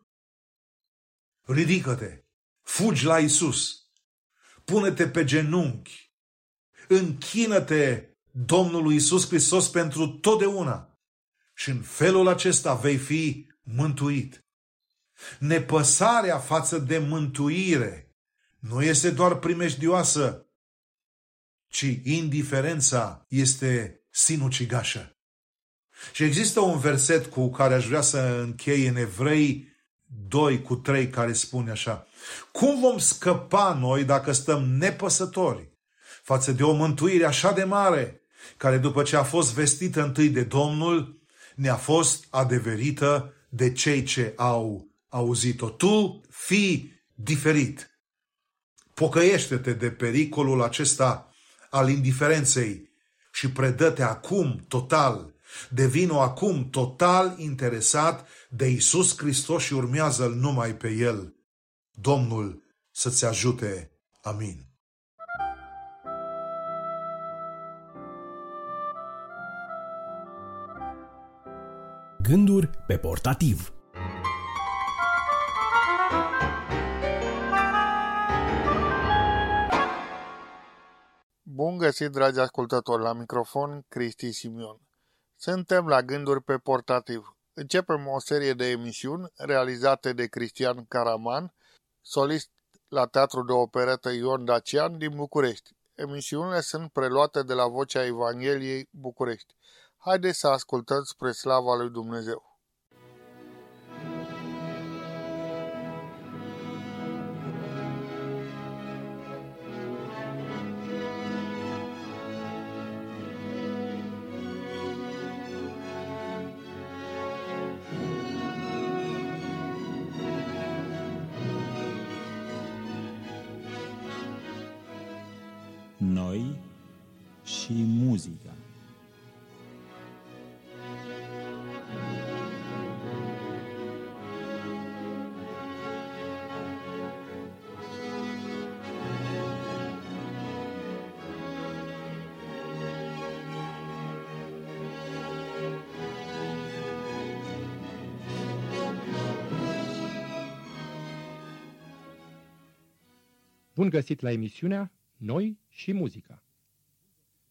ridică-te, fugi la Iisus, pune-te pe genunchi, închină-te Domnului Iisus Hristos pentru totdeauna și în felul acesta vei fi mântuit. Nepăsarea față de mântuire nu este doar primejdioasă, ci indiferența este sinucigașă. Și există un verset cu care aș vrea să închei, în Evrei doi cu trei, care spune așa: cum vom scăpa noi dacă stăm nepăsători față de o mântuire așa de mare, care după ce a fost vestită întâi de Domnul, ne-a fost adeverită de cei ce au auzit-o? Tu fii diferit. Pocăiește-te de pericolul acesta al indiferenței și predă-te acum total. Devino acum total interesat de Iisus Hristos și urmează-L numai pe El. Domnul să-ți ajute. Amin. Gânduri pe portativ. Bun găsit, dragi ascultători, la microfon Cristi Simion. Suntem la Gânduri pe portativ. Începem o serie de emisiuni realizate de Cristian Caraman, solist la Teatrul de Operetă Ion Dacian din București. Emisiunile sunt preluate de la Vocea Evangheliei București. Haideți să ascultăm spre slava lui Dumnezeu. noi și muzica. Bun găsit la emisiunea Noi și muzica.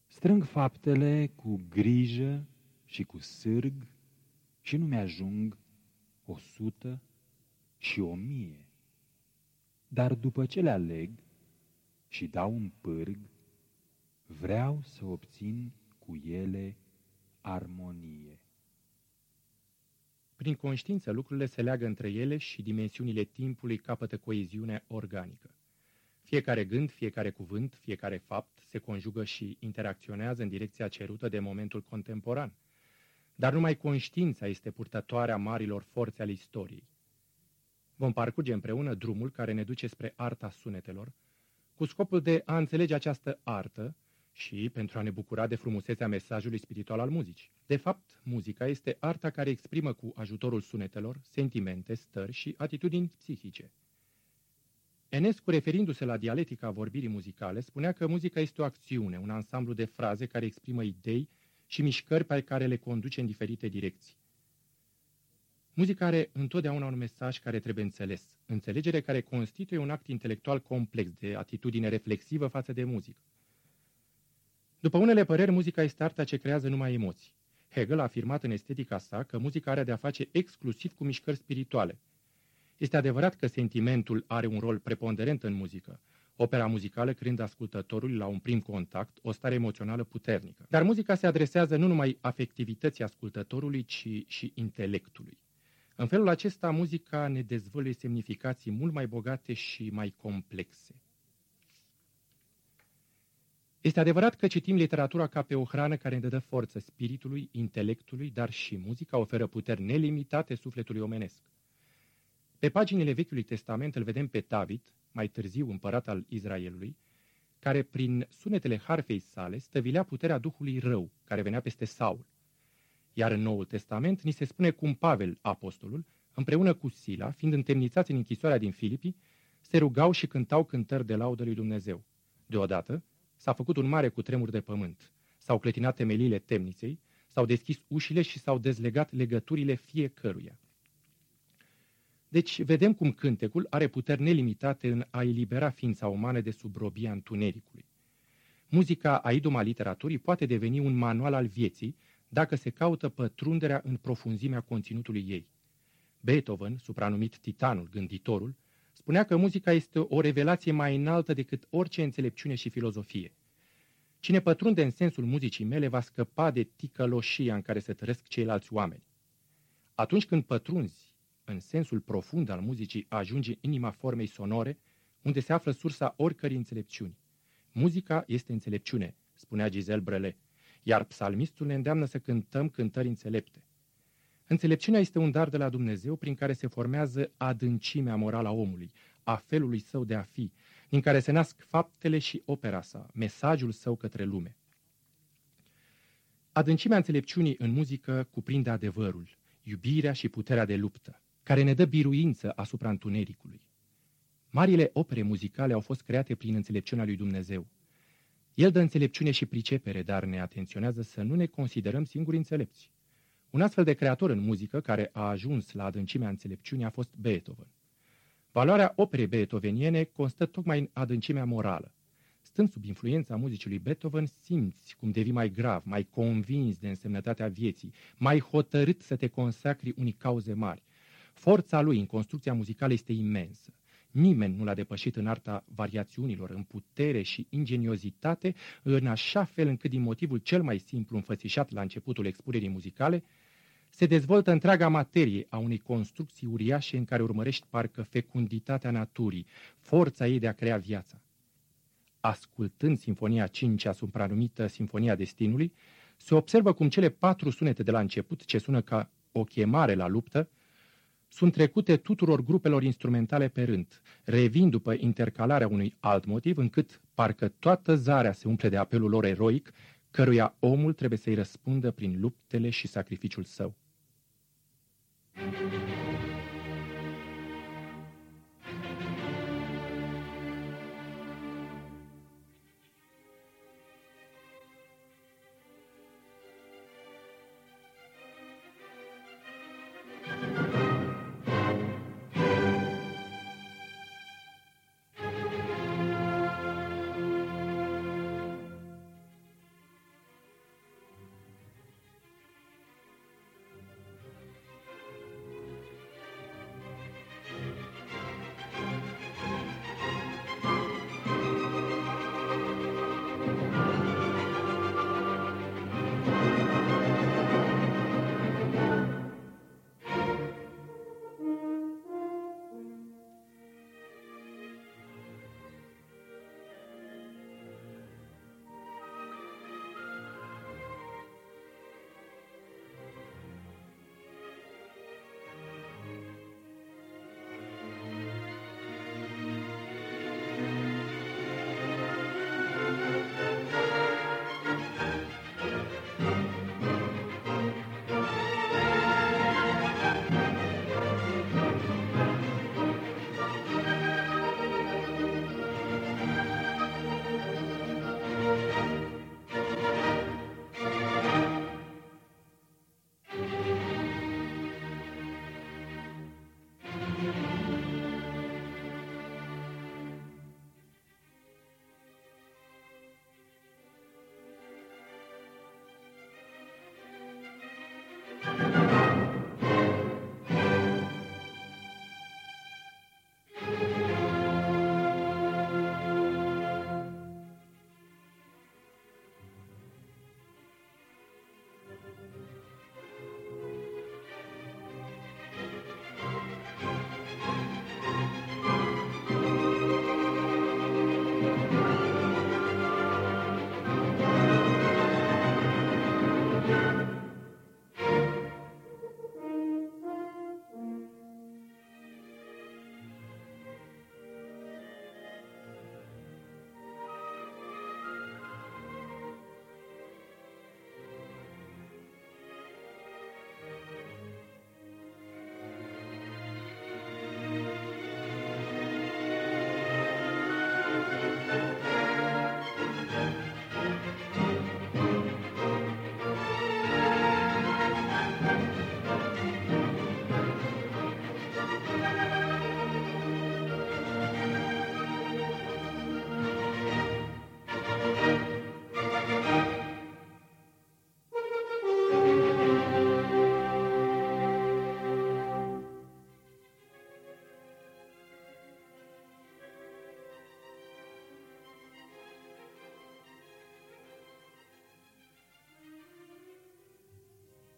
Strâng faptele cu grijă și cu sârg și nu mi-ajung o sută și o mie. Dar după ce le aleg și dau un pârg, vreau să obțin cu ele armonie. Prin conștiință lucrurile se leagă între ele și dimensiunile timpului capătă coeziune organică. Fiecare gând, fiecare cuvânt, fiecare fapt se conjugă și interacționează în direcția cerută de momentul contemporan. Dar numai conștiința este purtătoarea marilor forțe ale istoriei. Vom parcurge împreună drumul care ne duce spre arta sunetelor, cu scopul de a înțelege această artă și pentru a ne bucura de frumusețea mesajului spiritual al muzicii. De fapt, muzica este arta care exprimă cu ajutorul sunetelor sentimente, stări și atitudini psihice. Enescu, referindu-se la dialectica vorbirii muzicale, spunea că muzica este o acțiune, un ansamblu de fraze care exprimă idei și mișcări pe care le conduce în diferite direcții. Muzica are întotdeauna un mesaj care trebuie înțeles, înțelegere care constituie un act intelectual complex de atitudine reflexivă față de muzică. După unele păreri, muzica este arta ce creează numai emoții. Hegel a afirmat în estetica sa că muzica are de-a face exclusiv cu mișcări spirituale. Este adevărat că sentimentul are un rol preponderent în muzică, opera muzicală creând ascultătorului la un prim contact o stare emoțională puternică. Dar muzica se adresează nu numai afectivității ascultătorului, ci și intelectului. În felul acesta, muzica ne dezvăluie semnificații mult mai bogate și mai complexe. Este adevărat că citim literatura ca pe o hrană care ne dă forță spiritului, intelectului, dar și muzica oferă puteri nelimitate sufletului omenesc. Pe paginile Vechiului Testament îl vedem pe David, mai târziu împărat al Israelului, care prin sunetele harfei sale stăvilea puterea duhului rău care venea peste Saul. Iar în Noul Testament ni se spune cum Pavel, apostolul, împreună cu Sila, fiind întemnițați în închisoarea din Filipii, se rugau și cântau cântări de laudă lui Dumnezeu. Deodată s-a făcut un mare cutremur de pământ, s-au clătinat temeliile temniței, s-au deschis ușile și s-au dezlegat legăturile fiecăruia. Deci vedem cum cântecul are puteri nelimitate în a elibera ființa umană de sub robia întunericului. Muzica, a idoma literaturii, poate deveni un manual al vieții dacă se caută pătrunderea în profunzimea conținutului ei. Beethoven, supranumit Titanul, Gânditorul, spunea că muzica este o revelație mai înaltă decât orice înțelepciune și filozofie. Cine pătrunde în sensul muzicii mele va scăpa de ticăloșia în care se trăiesc ceilalți oameni. Atunci când pătrunzi în sensul profund al muzicii, ajunge în inima formei sonore, unde se află sursa oricărei înțelepciuni. Muzica este înțelepciune, spunea Giselle Brelet, iar psalmistul ne îndeamnă să cântăm cântări înțelepte. Înțelepciunea este un dar de la Dumnezeu prin care se formează adâncimea morală a omului, a felului său de a fi, din care se nasc faptele și opera sa, mesajul său către lume. Adâncimea înțelepciunii în muzică cuprinde adevărul, iubirea și puterea de luptă, care ne dă biruință asupra întunericului. Marile opere muzicale au fost create prin înțelepciunea lui Dumnezeu. El dă înțelepciune și pricepere, dar ne atenționează să nu ne considerăm singuri înțelepți. Un astfel de creator în muzică care a ajuns la adâncimea înțelepciunii a fost Beethoven. Valoarea operei beethoveniene constă tocmai în adâncimea morală. Stând sub influența muzicii lui Beethoven, simți cum devii mai grav, mai convins de însemnătatea vieții, mai hotărât să te consacri unei cauze mari. Forța lui în construcția muzicală este imensă. Nimeni nu l-a depășit în arta variațiunilor, în putere și ingeniozitate, în așa fel încât din motivul cel mai simplu înfățișat la începutul expunerii muzicale, se dezvoltă întreaga materie a unei construcții uriașe în care urmărești parcă fecunditatea naturii, forța ei de a crea viața. Ascultând Sinfonia cincea, supranumită Sinfonia Destinului, se observă cum cele patru sunete de la început, ce sună ca o chemare la luptă, sunt trecute tuturor grupelor instrumentale pe rând, revin după intercalarea unui alt motiv, încât parcă toată zarea se umple de apelul lor eroic, căruia omul trebuie să-i răspundă prin luptele și sacrificiul său.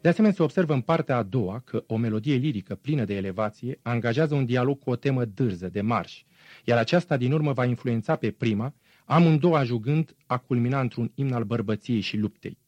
De asemenea, se observă în partea a doua că o melodie lirică plină de elevație angajează un dialog cu o temă dârză de marș, iar aceasta din urmă va influența pe prima, amândouă ajungând a culmina într-un imn al bărbăției și luptei.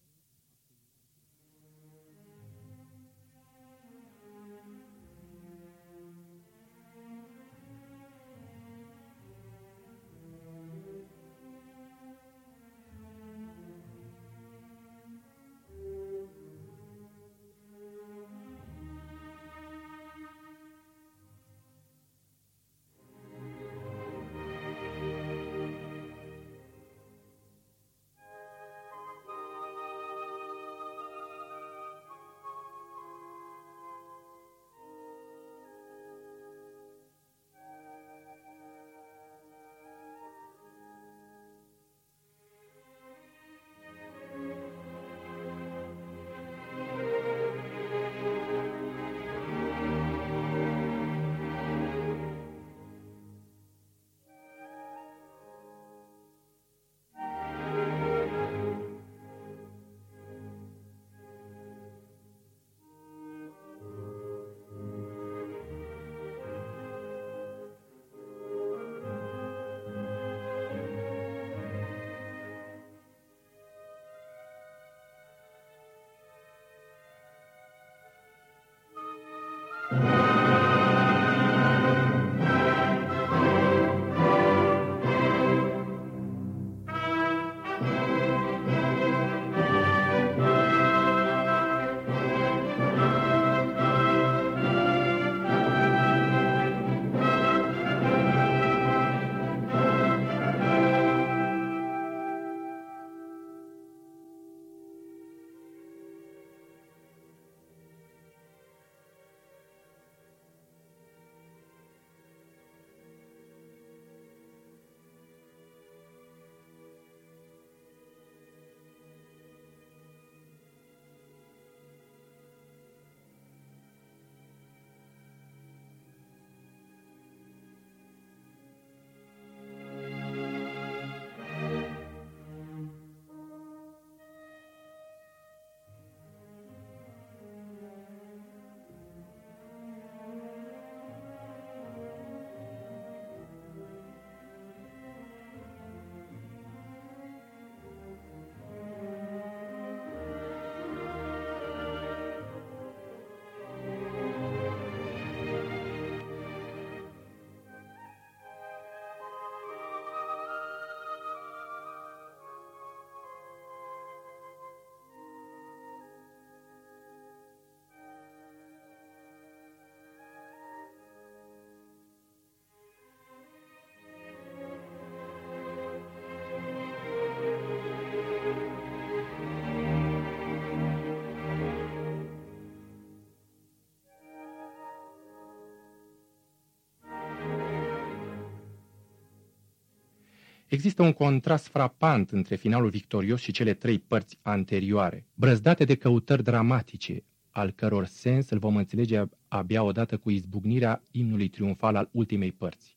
Există un contrast frapant între finalul victorios și cele trei părți anterioare, brăzdate de căutări dramatice, al căror sens îl vom înțelege abia odată cu izbucnirea imnului triumfal al ultimei părți.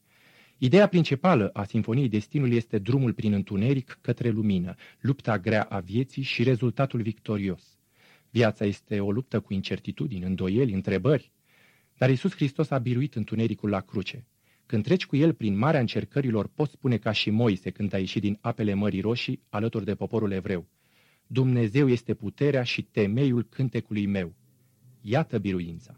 Ideea principală a Sinfoniei Destinului este drumul prin întuneric către lumină, lupta grea a vieții și rezultatul victorios. Viața este o luptă cu incertitudini, îndoieli, întrebări, dar Iisus Hristos a biruit întunericul la cruce. Când treci cu el prin marea încercărilor, poți spune ca și Moise când a ieșit din apele Mării Roșii alături de poporul evreu: Dumnezeu este puterea și temeiul cântecului meu. Iată biruința!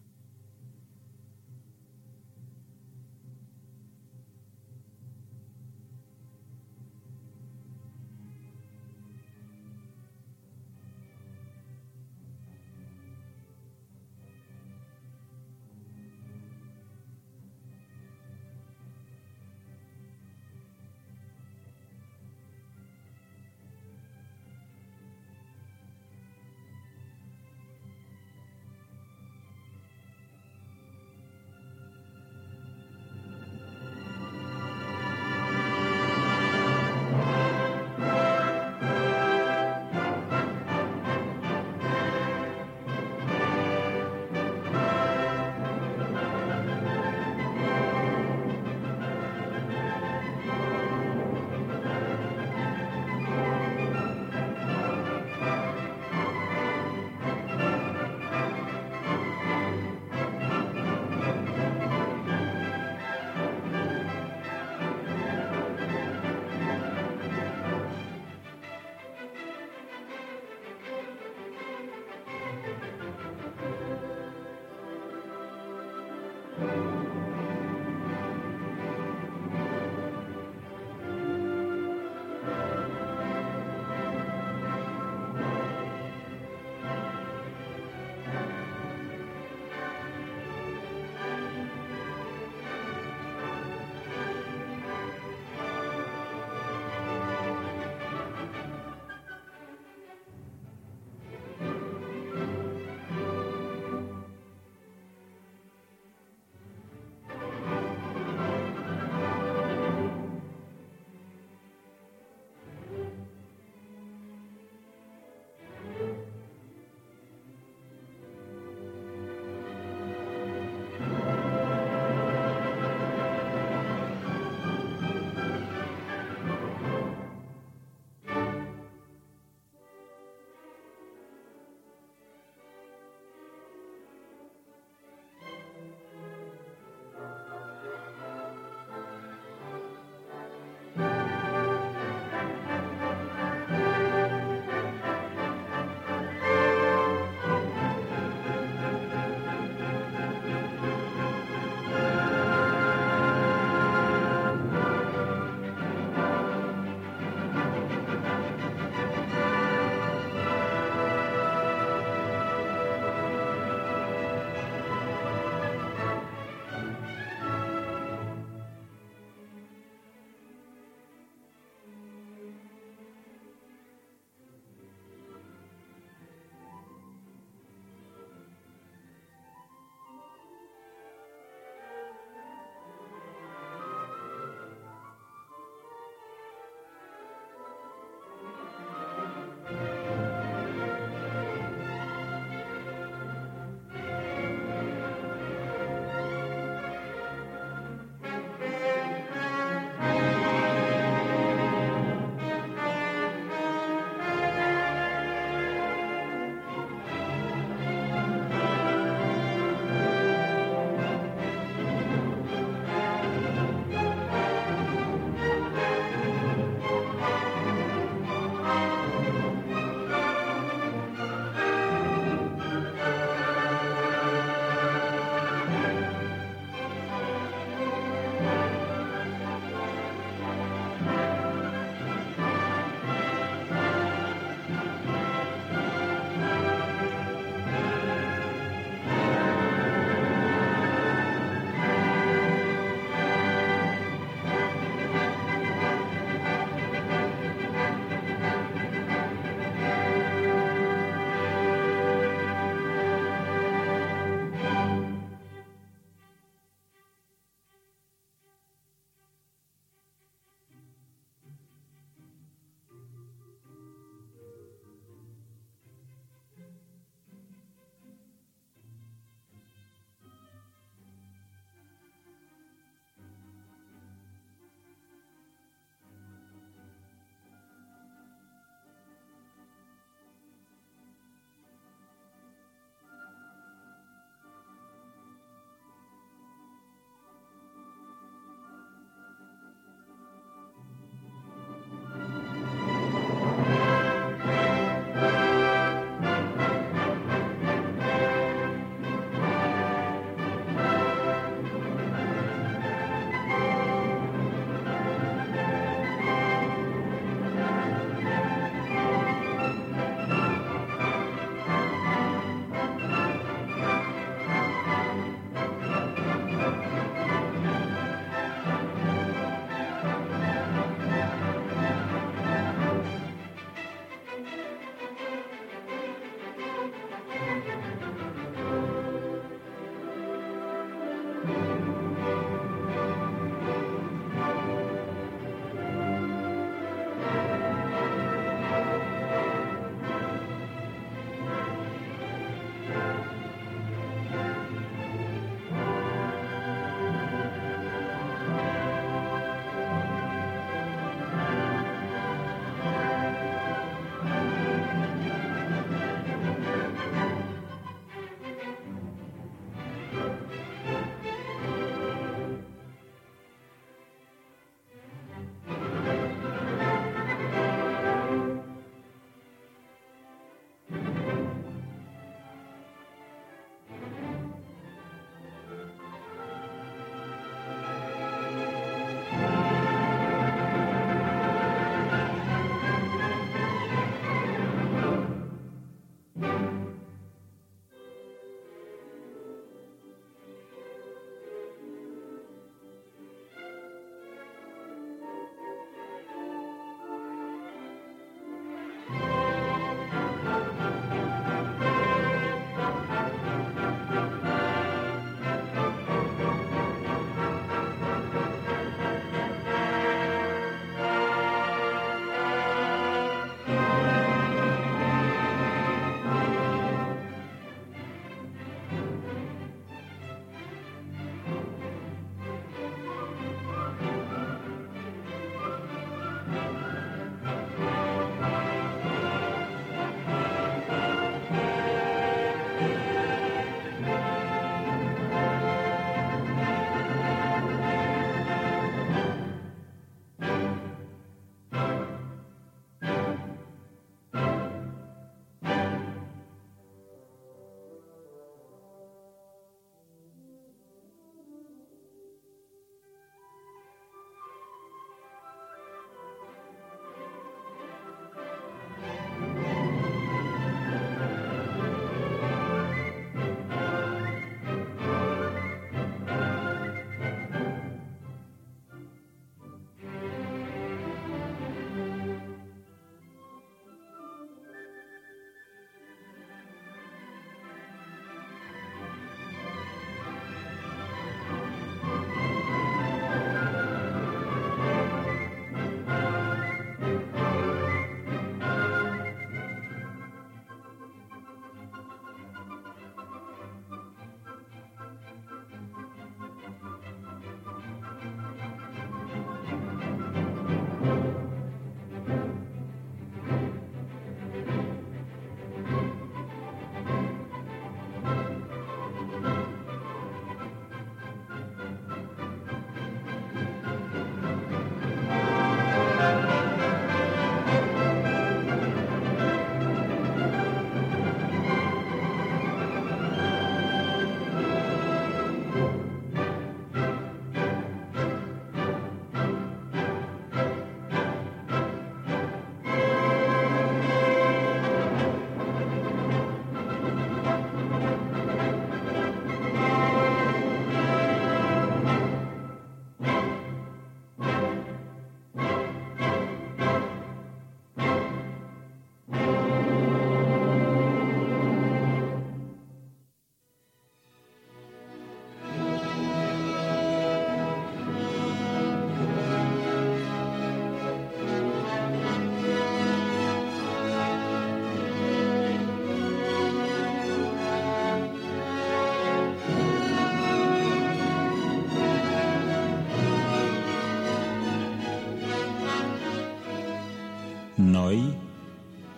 noi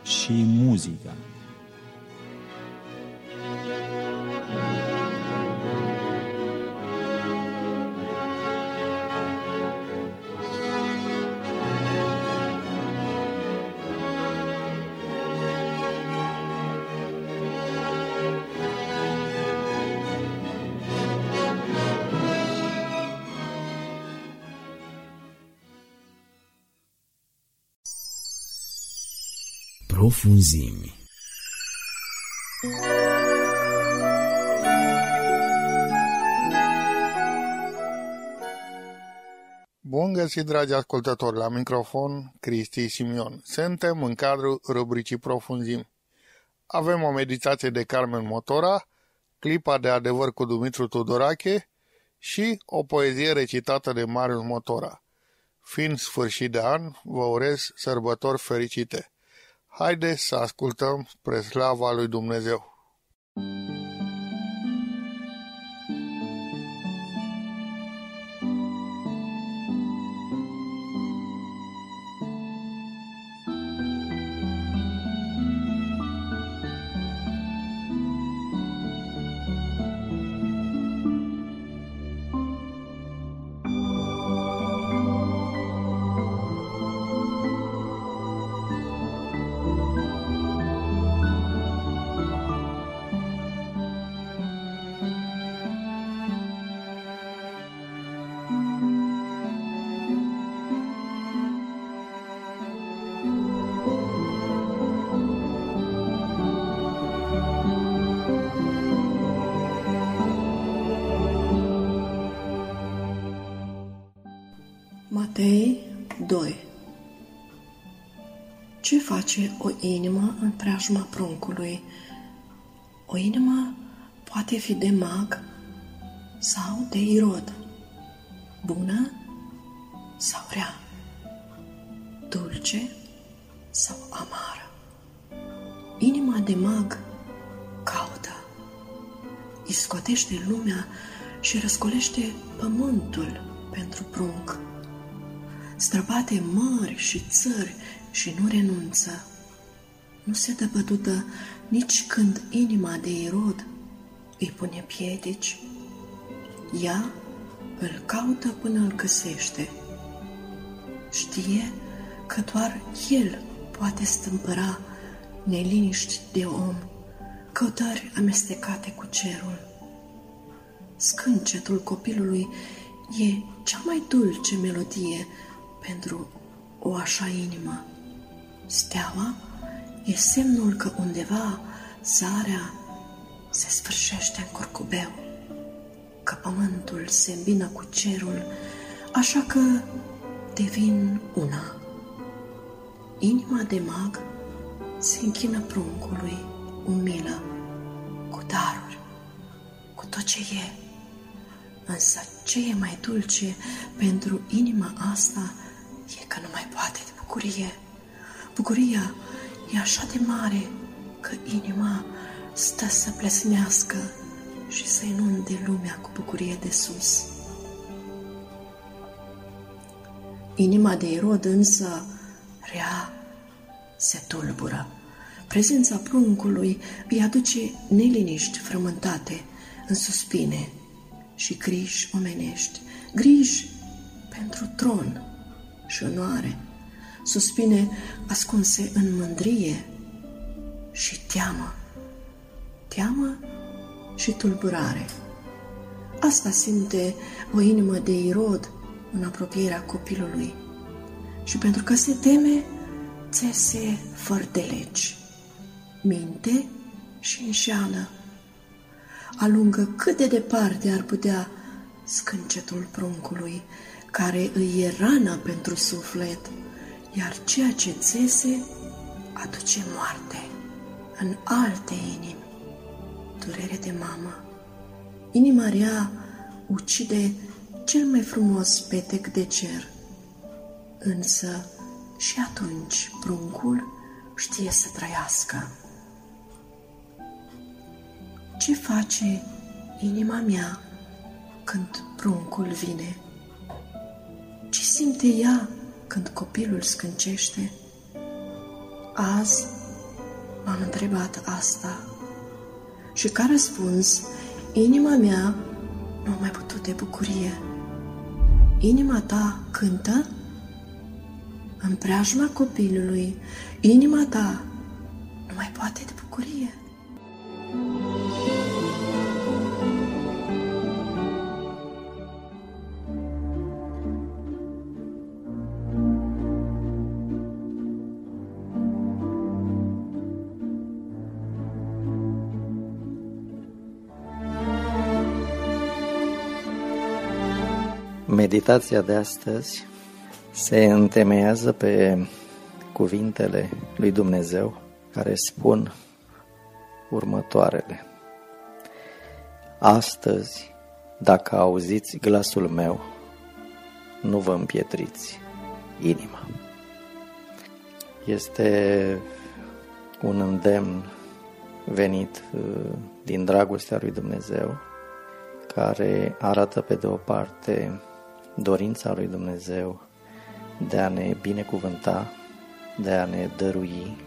și muzica. Profunzimi. Bun găsit, dragi ascultători, la microfon Cristi Simion. Suntem în cadrul rubricii Profunzimi. Avem o meditație de Carmen Motora, clipa de adevăr cu Dumitru Tudorache și o poezie recitată de Marius Motora. Fiind sfârșit de an, vă urez sărbători fericite. Haideți să ascultăm spre slava lui Dumnezeu. doi. Ce face o inimă în preajma pruncului? O inimă poate fi de mag sau de irod, bună sau rea, dulce sau amară. Inima de mag caută, iscotește lumea și răscolește pământul pentru prunc. Străbate mări și țări și nu renunță. Nu se dă bătută nici când inima de Irod îi pune piedici. Ea îl caută până îl găsește. Știe că doar el poate stâmpăra neliniști de om, căutări amestecate cu cerul. Scâncetul copilului e cea mai dulce melodie pentru o așa inimă. Steaua e semnul că undeva zarea se sfârșește în curcubeu, că pământul se îmbină cu cerul, așa că devin una. Inima de mag se închină pruncului umilă, cu daruri, cu tot ce e. Însă ce e mai dulce pentru inima asta e că nu mai poate de bucurie. Bucuria e așa de mare că inima stă să plesnească și să inunde lumea cu bucurie de sus. Inima de Irod însă rea se tulbură. Prezența pruncului îi aduce neliniști frământate în suspine și griji omenești, griji pentru tron și onoare, suspine ascunse în mândrie și teamă, teamă și tulburare. Asta simte o inimă de Irod în apropierea copilului și pentru că se teme, țese fără de legi, minte și înșeală. Alungă cât de departe ar putea scâncetul pruncului, care îi e rana pentru suflet, iar ceea ce țese aduce moarte în alte inimi. Durere de mamă. Inima rea ucide cel mai frumos petec de cer. Însă și atunci pruncul știe să trăiască. Ce face inima mea când pruncul vine? Ce simte ea când copilul scâncește? Azi m-am întrebat asta și ca răspuns, inima mea nu a mai putut de bucurie. Inima ta cântă? În preajma copilului, inima ta nu mai poate de bucurie. Meditația de astăzi se întemeiază pe cuvintele lui Dumnezeu care spun următoarele. Astăzi, dacă auziți glasul meu, nu vă împietriți inima. Este un îndemn venit din dragostea lui Dumnezeu care arată pe de o parte dorința lui Dumnezeu de a ne binecuvânta, de a ne dărui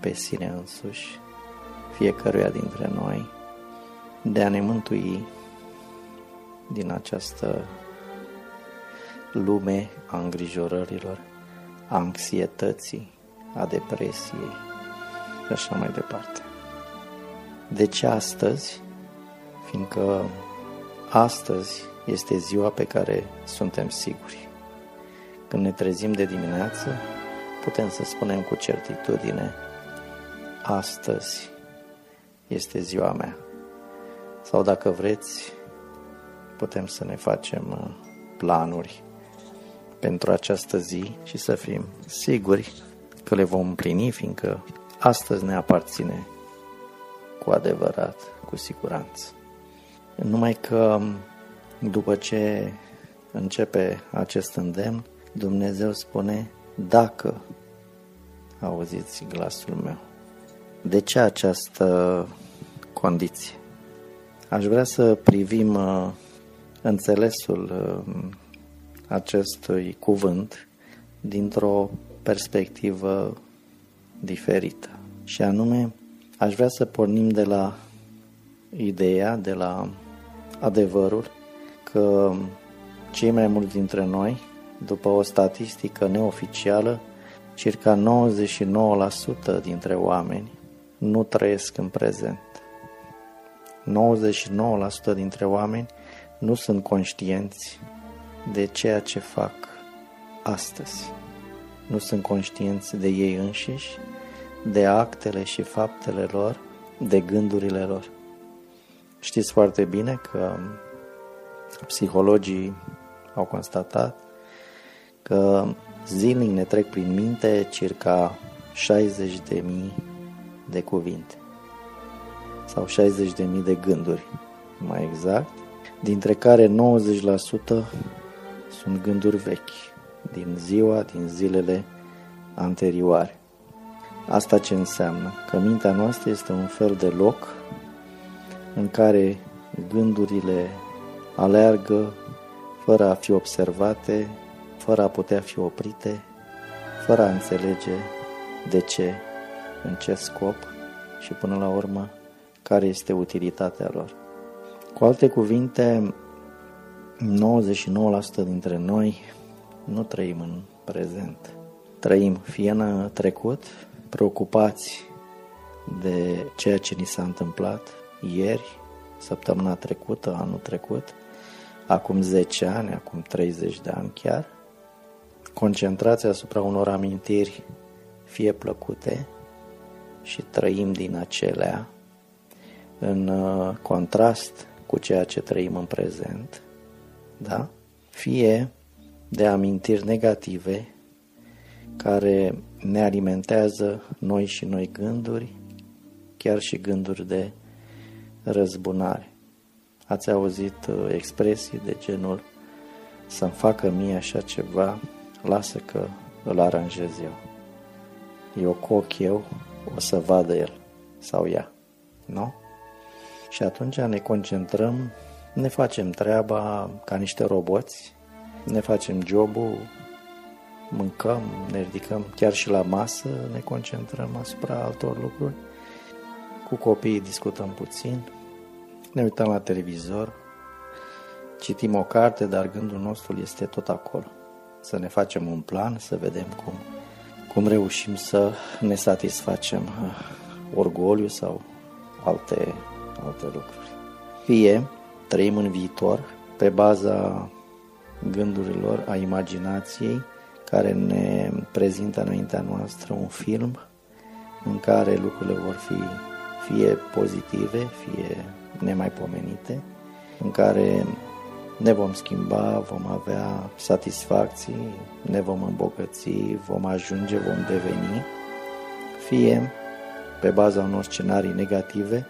pe sine însuși, fiecăruia dintre noi, de a ne mântui din această lume a îngrijorărilor, a anxietății, a depresiei și așa mai departe. De ce astăzi? Fiindcă astăzi este ziua pe care suntem siguri. Când ne trezim de dimineață, putem să spunem cu certitudine, astăzi este ziua mea. Sau dacă vreți, putem să ne facem planuri pentru această zi și să fim siguri că le vom împlini, fiindcă astăzi ne aparține cu adevărat, cu siguranță. Numai că după ce începe acest îndemn, Dumnezeu spune, dacă auziți glasul meu. De ce această condiție? Aș vrea să privim înțelesul acestui cuvânt dintr-o perspectivă diferită. Și anume, aș vrea să pornim de la ideea, de la adevărul, că cei mai mulți dintre noi, după o statistică neoficială, circa nouăzeci și nouă la sută dintre oameni nu trăiesc în prezent. nouăzeci și nouă la sută dintre oameni nu sunt conștienți de ceea ce fac astăzi. Nu sunt conștienți de ei înșiși, de actele și faptele lor, de gândurile lor. Știți foarte bine că psihologii au constatat că zilnic ne trec prin minte circa șaizeci de mii de cuvinte sau șaizeci de mii de gânduri, mai exact, dintre care nouăzeci la sută sunt gânduri vechi, din ziua, din zilele anterioare. Asta ce înseamnă? Că mintea noastră este un fel de loc în care gândurile aleargă fără a fi observate, fără a putea fi oprite, fără a înțelege de ce, în ce scop și până la urmă care este utilitatea lor. Cu alte cuvinte, nouăzeci și nouă la sută dintre noi nu trăim în prezent. Trăim fie în trecut, preocupați de ceea ce ni s-a întâmplat ieri, săptămâna trecută, anul trecut, acum zece ani, acum treizeci de ani chiar, concentrați asupra unor amintiri fie plăcute și trăim din acelea în contrast cu ceea ce trăim în prezent, da? Fie de amintiri negative care ne alimentează noi și noi gânduri, chiar și gânduri de răzbunare. Ați auzit expresii de genul să-mi facă mie așa ceva, lasă că îl aranjez eu. Eu cu ochi eu, o să vadă el sau ea. Nu? Și atunci ne concentrăm, ne facem treaba ca niște roboți, ne facem jobul mâncăm, ne ridicăm chiar și la masă, ne concentrăm asupra altor lucruri. Cu copiii discutăm puțin, ne uităm la televizor, citim o carte, dar gândul nostru este tot acolo. Să ne facem un plan, să vedem cum, cum reușim să ne satisfacem orgoliu sau alte, alte lucruri. Fie trăim în viitor pe baza gândurilor, a imaginației, care ne prezintă înaintea noastră un film în care lucrurile vor fi fie pozitive, fie nemaipomenite, în care ne vom schimba, vom avea satisfacții, ne vom îmbogăți, vom ajunge, vom deveni, fie pe baza unor scenarii negative,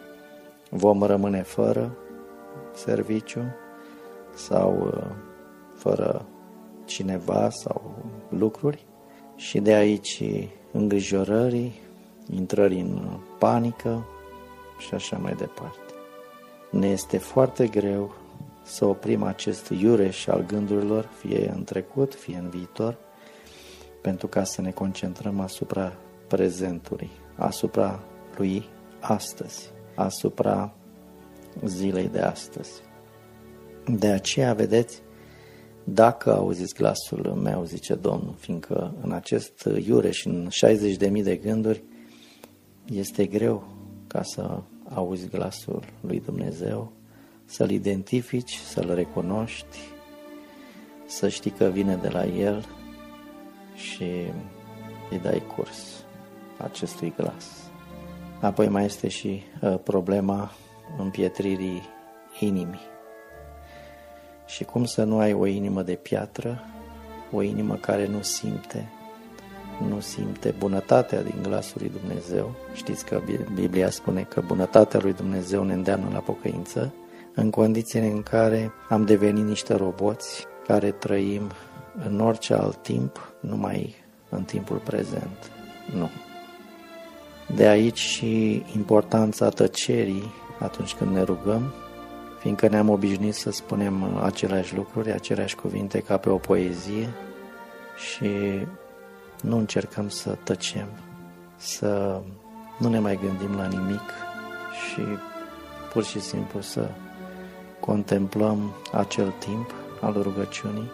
vom rămâne fără serviciu sau fără cineva sau lucruri, și de aici îngrijorării, intrări în panică și așa mai departe. Ne este foarte greu să oprim acest iureș al gândurilor, fie în trecut, fie în viitor, pentru ca să ne concentrăm asupra prezentului, asupra lui astăzi, asupra zilei de astăzi. De aceea, vedeți, dacă auziți glasul meu, zice Domnul, fiindcă în acest iureș, în șaizeci de mii de gânduri, este greu ca să auzi glasul lui Dumnezeu, să-L identifici, să-L recunoști, să știi că vine de la El și îi dai curs acestui glas. Apoi mai este și problema împietririi inimii. Și cum să nu ai o inimă de piatră, o inimă care nu simte, nu simte bunătatea din glasul lui Dumnezeu. Știți că Biblia spune că bunătatea lui Dumnezeu ne îndeamnă la pocăință, în condițiile în care am devenit niște roboți care trăim în orice alt timp, numai în timpul prezent. Nu. De aici și importanța tăcerii atunci când ne rugăm, fiindcă ne-am obișnuit să spunem aceleași lucruri, aceleași cuvinte ca pe o poezie și nu încercăm să tăcem, să nu ne mai gândim la nimic și pur și simplu să contemplăm acel timp al rugăciunii,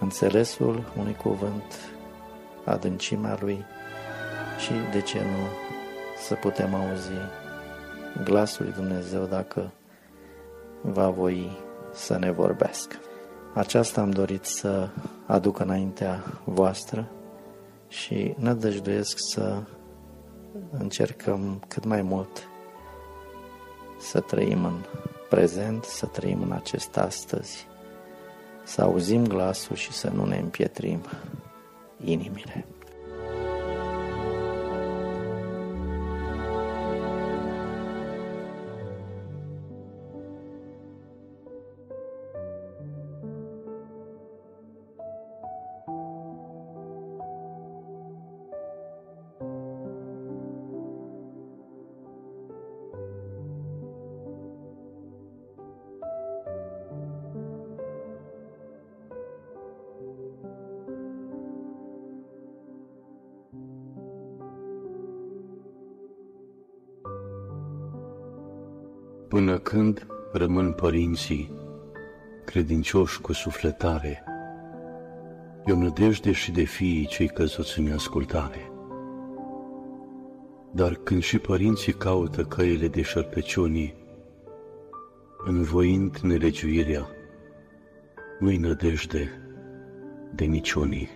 înțelesul unui cuvânt, adâncimea lui și, de ce nu, să putem auzi glasul lui Dumnezeu dacă va voi să ne vorbească. Aceasta am dorit să aduc înaintea voastră și nădăjduiesc să încercăm cât mai mult să trăim în prezent, să trăim în acest astăzi, să auzim glasul și să nu ne împietrim inimile. Până când rămân părinții credincioși cu sufletare, eu nădejde și de fiii cei căzuți în ascultare. Dar când și părinții caută căile de șerpeciunii, învoind nelegiuirea, nu-i nădejde de niciunii.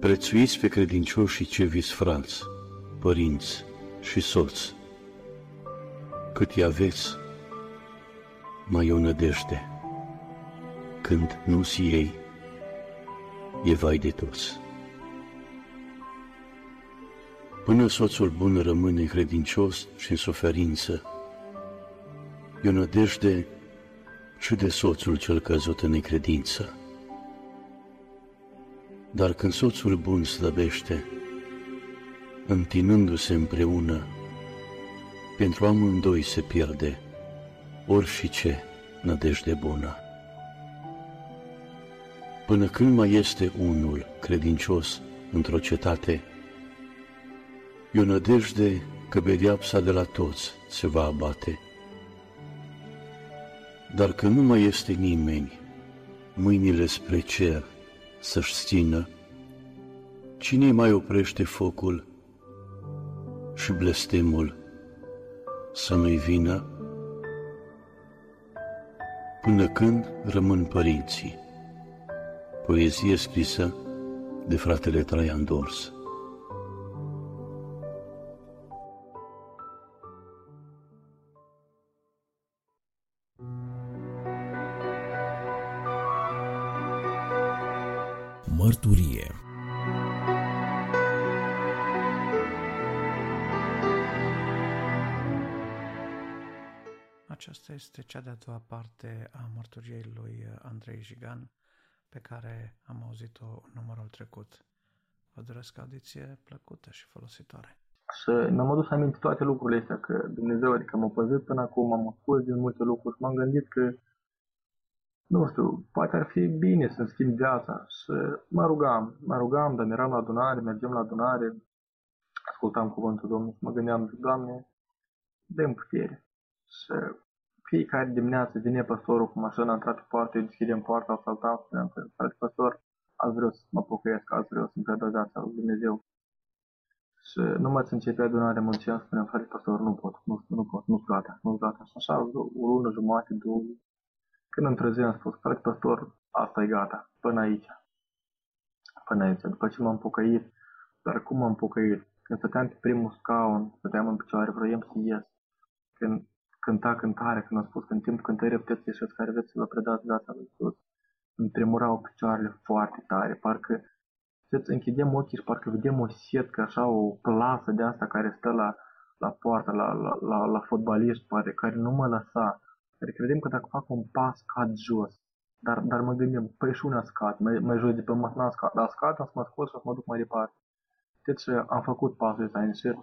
Prețuiți pe credincioșii ce viți frați, părinți și soți, cât i aveți, mai e o nădejde, când nu-s ei, e vai de toți. Până soțul bun rămâne credincios și în suferință, e o nădejde și de soțul cel căzut în necredință. Dar când soțul bun slăbește, întinându-se împreună, pentru amândoi se pierde orice nădejde bună. Până când mai este unul credincios într-o cetate, e o nădejde că pedeapsa de la toți se va abate. Dar că nu mai este nimeni mâinile spre cer să-și țină, cine mai oprește focul și blestemul să nu-i vină? Până când rămân părinții. Poezie scrisă de fratele Traian Dors. Mărturie. Aceasta este cea de-a doua parte a mărturiei lui Andrei Jigan, pe care am auzit-o în numărul trecut. Vă doresc audiție plăcută și folositoare. Și mi-am adus aminte toate lucrurile astea, că Dumnezeu, adică m-a păzit până acum, am fost din multe lucruri și m-am gândit că, nu știu, poate ar fi bine să-mi schimb viața. Și mă rugam, mă rugam, dar eram la adunare, mergem la adunare, ascultam cuvântul Domnului și mă gândeam, Doamne, dă-mi putere. Și fiecare dimineață vine păstorul cu mașina, am intrat pe poartă, eu deschidem poarta, o saltam, spuneam, frate păstor, azi vreau să mă pocăiesc, azi vreau să-mi predau viața lui Dumnezeu. Și numai să începea adunarea, mă duceam, spuneam, frate păstor, nu pot, nu, nu pot, nu-s gata, nu-s gata. Și așa, o lună, jumate, două. Când îmi trezea, am spus, frate păstor, asta e gata, până aici. Până aici, după ce m-am pocăit, dar cum m-am pocăit? Când stăteam pe primul scaun, stăteam în picioare, vroiam să ies. Când cânta cântare, când a spus că în timpul cântării puteți ieșiți care vreți să vă predați viața lui Iisus, îmi tremurau picioarele foarte tare, parcă știți, închidem ochii și parcă vedem o setcă, așa o plasă de asta care stă la, la poartă, la, la, la, la fotbaliști, poate, care nu mă lăsa. Adică credem că dacă fac un pas, cad jos, dar, dar mă gândeam, păi și una scad, mai, mai jos de pe mâna n-a scad, dar scad, am să mă scot și mă duc mai departe. Deci am făcut pasul ăsta în șir.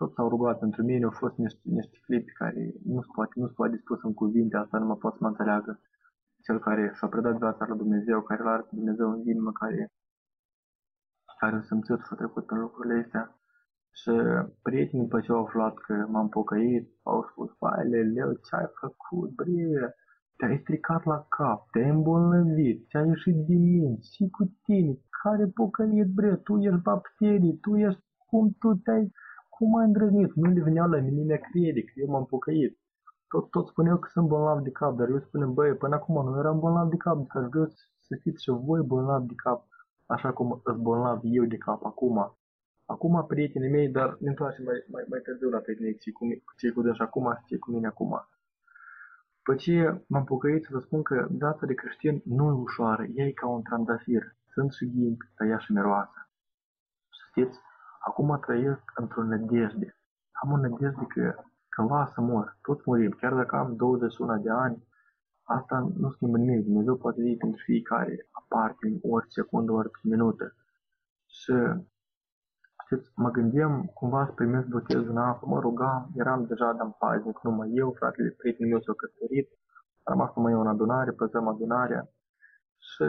Tot s-au rugat pentru mine, au fost niște, niște clipi care nu se poate, nu se poate dispus în cuvinte, asta nu mă pot să mă înțeleagă. Cel care și-a predat viața la Dumnezeu, care l-a arătat Dumnezeu în inimă, care, care a simțit și a trecut prin lucrurile astea. Și prietenii, după ce au aflat că m-am pocăit, au spus, vai, leleu, ce-ai făcut, bre? Te-ai stricat la cap, te-ai îmbolnăvit, ți-ai ieșit din minți, și cu tine, care pocăit, bre? Tu ești bapterii, tu ești cum tu te-ai... Cum m-ai îndrăznit? Nu le veneau la mine, mi-a crede că eu m-am pocăit. Tot, tot spuneau că sunt bolnav de cap, dar eu spuneam, băi, până acum nu eram bolnav de cap, că aș vrea să fiți și voi bolnavi de cap, așa cum îți bolnav eu de cap acum. Acum, prietenii mei, dar ne întoarcem mai, mai, mai târziu la prietenii cei cu, cei cu dânsi acum și cei cu mine acum. După ce m-am pocăit, să vă spun că viața de creștin nu e ușoară, ea e ca un trandafir. Sunt și ghimbi, dar ea și miroasă. Știți? Acum trăiesc într-o nădejde. Am o nădejde că cândva să mor. Toți murim. Chiar dacă am douăzeci și unu de ani, asta nu schimbă nimic. Dumnezeu poate zice pentru fiecare aparte în ori secundă, ori minută. Și știți, mă gândeam cumva să primesc botezul în apă. Mă rugam, eram deja de-am paznic. Numai eu, fratele, prietenul meu s-a căsătorit. Am rămas numai eu în adunare, păzăm adunarea. Și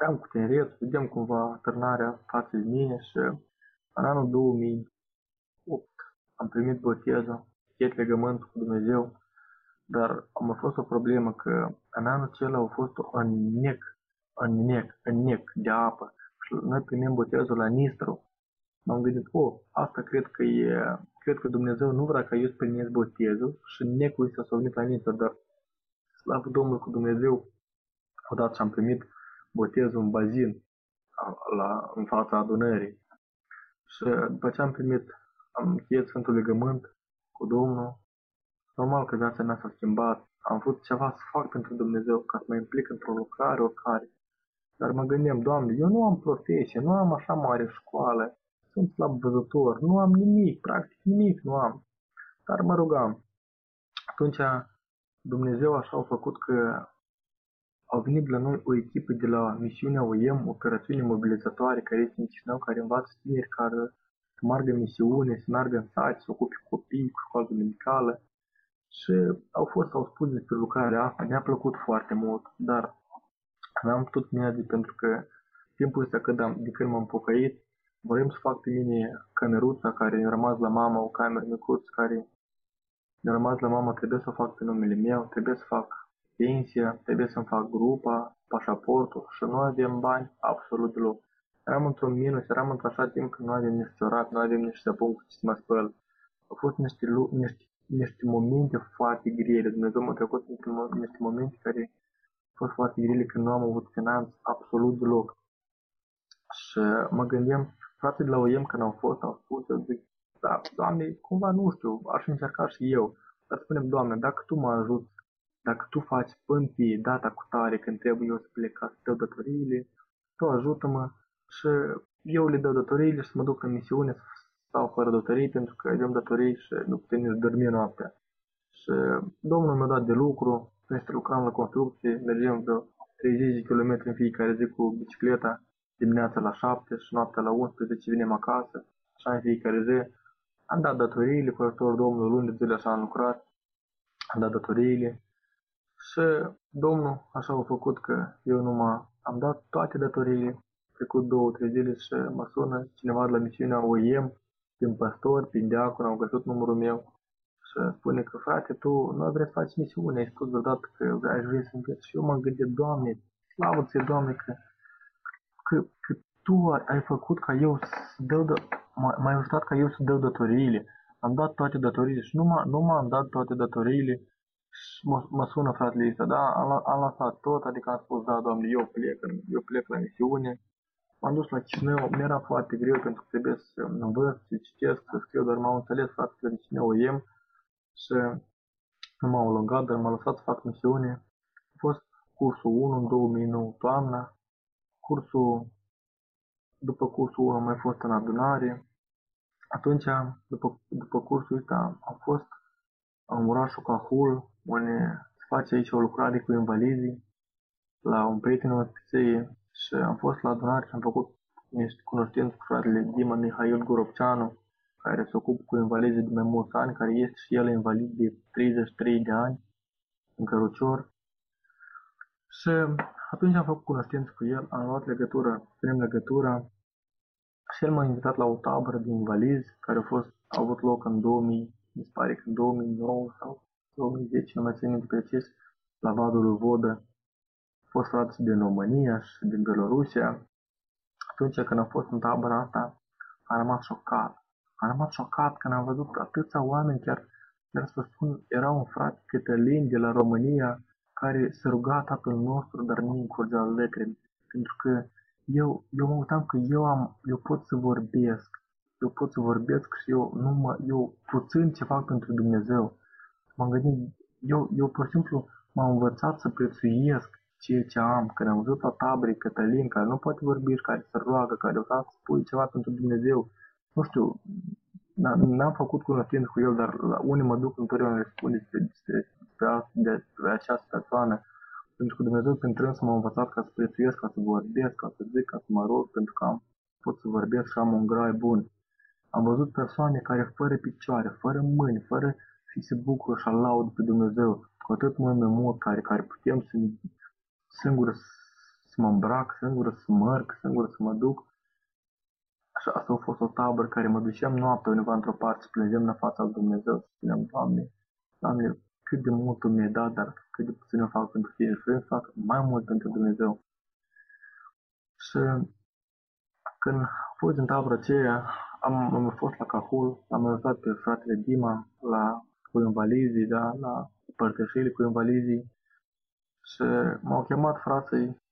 eram cu tineret, vedem cumva târnarea față de mine și... În anul două mii opt am primit botezul, chet legământ cu Dumnezeu, dar a mai fost o problemă că în anul acela a fost un nec, un nec, un nec de apă și noi primim botezul la Nistru. M-am gândit, o, oh, asta cred că e, cred că Dumnezeu nu vrea ca eu să primesc botezul și necul i s-a sovnit la Nistru, dar slavă Domnului cu Dumnezeu, odată și am primit botezul în bazin, la, în fața adunării. Și după ce am primit, am încheiat Sfântul Legământ cu Domnul, normal că viața mea s-a schimbat, am vrut ceva să fac pentru Dumnezeu, ca să mă implic într-o lucrare oricare. Dar mă gândeam, Doamne, eu nu am profesie, nu am așa mare școală, sunt slab văzător, nu am nimic, practic nimic nu am. Dar mă rugam. Atunci Dumnezeu așa a făcut că au venit la noi o echipă de la misiunea O E M, operațiune mobilizatoare, care este în Chișinău, care învață tineri care să meargă în misiune, să meargă în sat, să ocupe copii cu școală medicală. Și au fost, au spus despre lucrarea asta, mi-a plăcut foarte mult, dar că n-am putut merge pentru că timpul ăsta când am, de când m-am pocăit, voiam să fac pe mine cameruța care mi-a rămas la mama, o cameră micuță care mi-a rămas la mama, trebuie să fac pe numele meu, trebuie să fac pensia, trebuie să-mi fac grupa, pașaportul și nu avem bani absolut deloc. Eram într-un minus, eram într-așa timp că nu avem nici țărat, nu avem nici săpun cu ce să mă spăl. Au fost niște, niște, niște momente foarte grele, Dumnezeu m-a trecut niște momente care au fost foarte grele când nu am avut finanțe absolut deloc. Și mă gândeam, fratele de la O E M când au fost, au spus, eu zic, da, Doamne, cumva nu știu, aș încerca și eu. Dar spunem, Doamne, dacă Tu mă ajuți, dacă Tu faci pântii data cu tare când trebuie eu să plec ca să dau datoriile, Tu ajută-mă și eu le dau datoriile și mă duc în misiune să stau fără datorii pentru că aveam datorii și nu putem nici dormi noaptea. Și Domnul mi-a dat de lucru, noi lucram la construcție, mergeam vreo treizeci de kilometri în fiecare zi cu bicicleta, dimineața la șapte și noaptea la unsprezece venim acasă, așa în fiecare zi. Am dat datoriile, cu ajutorul Domnului, luni de zile așa am lucrat, am dat datoriile și Domnul așa a făcut că eu nu m-am am dat toate datoriile, trecut două, trei zile și mă sună cineva de la misiunea O E M, din păstori, prin deacon, au găsit numărul meu și spune că, frate, tu nu vrei să faci misiune, ai spus vreodată că ai vrei să înveți și eu m-am gândit, Doamne, slavă ție, Doamne, că Că, că Tu ai făcut ca eu să dau, m-ai ajutat ca eu să dau datoriile, am dat toate datoriile și nu m-am, nu m-am dat toate datoriile și mă, mă sună fratele ăsta, da, am, am lăsat tot, adică am spus, da, Doamne, eu plec, eu plec la misiune, m-am dus la Chișinău, mi-era foarte greu pentru că trebuie să învăț, să citesc, să scriu, dar m-au înțeles fratele de Chișinău O E M și nu m-au alungat, dar m-a lăsat să fac misiune, a fost cursul unu în două mii nouă toamna. Cursul, după cursul unu am mai fost în adunare, atunci, după, după cursul ăsta, am fost în orașul Cahul, unde se face aici o lucrare cu invalidii, la un prieten în ospițeie și am fost la adunare și am făcut niște cunoștințe cu fratele Dima Mihaiul Gorovcianu, care se ocupă cu invalidii de mai mulți ani, care este și el invalid de treizeci și trei de ani, în cărucior. Și atunci am făcut cunoștință cu el, am luat legătura, prem legătura și el m-a invitat la o tabără de invalizi care a fost, a avut loc în două mii, mi se pare că în două mii nouă sau două mii zece, nu mai țin minte precis, la Vadul lui Vodă. A fost frați din România și din Belorusia. Atunci când am fost în tabăra asta, am rămas șocat. Am rămas șocat când am văzut atâția oameni, chiar, chiar să spun, era un frate Cătălin de la România, care se ruga Tatăl nostru, dar nu încurgea lacrimi. Pentru că eu, eu mă uitam că eu, am, eu pot să vorbesc. Eu pot să vorbesc și eu, nu mă, eu puțin ce fac pentru Dumnezeu. M-am gândit, eu, eu pur și simplu m-am învățat să prețuiesc ceea ce am. Când am văzut la tabere Cătălin, care nu poate vorbi, care se roagă, care vreau să spui ceva pentru Dumnezeu. Nu știu, n-am făcut cunoștință cu el, dar unii mă duc întotdeauna le spun despre despre această persoană, pentru că Dumnezeu prin trânsul m-a învățat ca să prețuiesc, ca să vorbesc, ca să zic, ca să mă rog, pentru că am, pot să vorbesc și am un grai bun. Am văzut persoane care fără picioare, fără mâini, fără și se bucură și laudă pe Dumnezeu, cu atât mult mai mult care, care putem să singură să mă îmbrac, singură să mă urc, singură să mă duc. Așa, asta a fost o tabără care mă duceam noaptea undeva într-o parte, plângeam la fața lui Dumnezeu și spuneam, Doamne, Doamne, cât de mult mi-ai dat, dar cât de puțin o fac pentru tine, vreau să fac mai mult pentru Dumnezeu. Și când am fost în tabără aceea, am, am fost la Cahul, am ajutat pe fratele Dima la, cu invalizii, da, la părtășiile cu invalizii și m-au chemat frații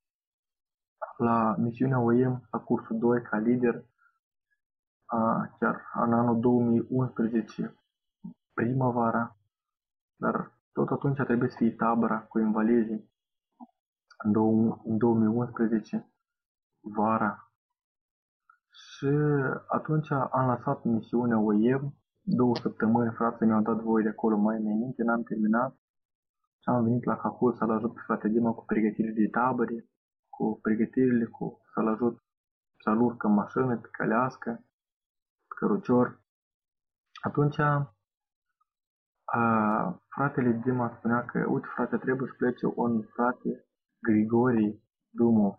la misiunea O E M, la cursul doi, ca lider, a, chiar în anul două mii unsprezece, primăvara. Dar tot atunci trebuie să fie tabăra cu invalizii, în, în două mii unsprezece, vara. Și atunci am lăsat misiunea O E M, două săptămâni, frații mi-au dat voie de acolo mai înainte, n-am terminat. Și am venit la Cahul să-l ajut pe frate Dima cu pregătirile de tabări, cu pregătirile, cu să-l ajut să-l urcă în mașină, pe calească, pe cărucior. Atunci... Uh, fratele Dima spunea că, uite frate, trebuie să plece un frate Grigore drumul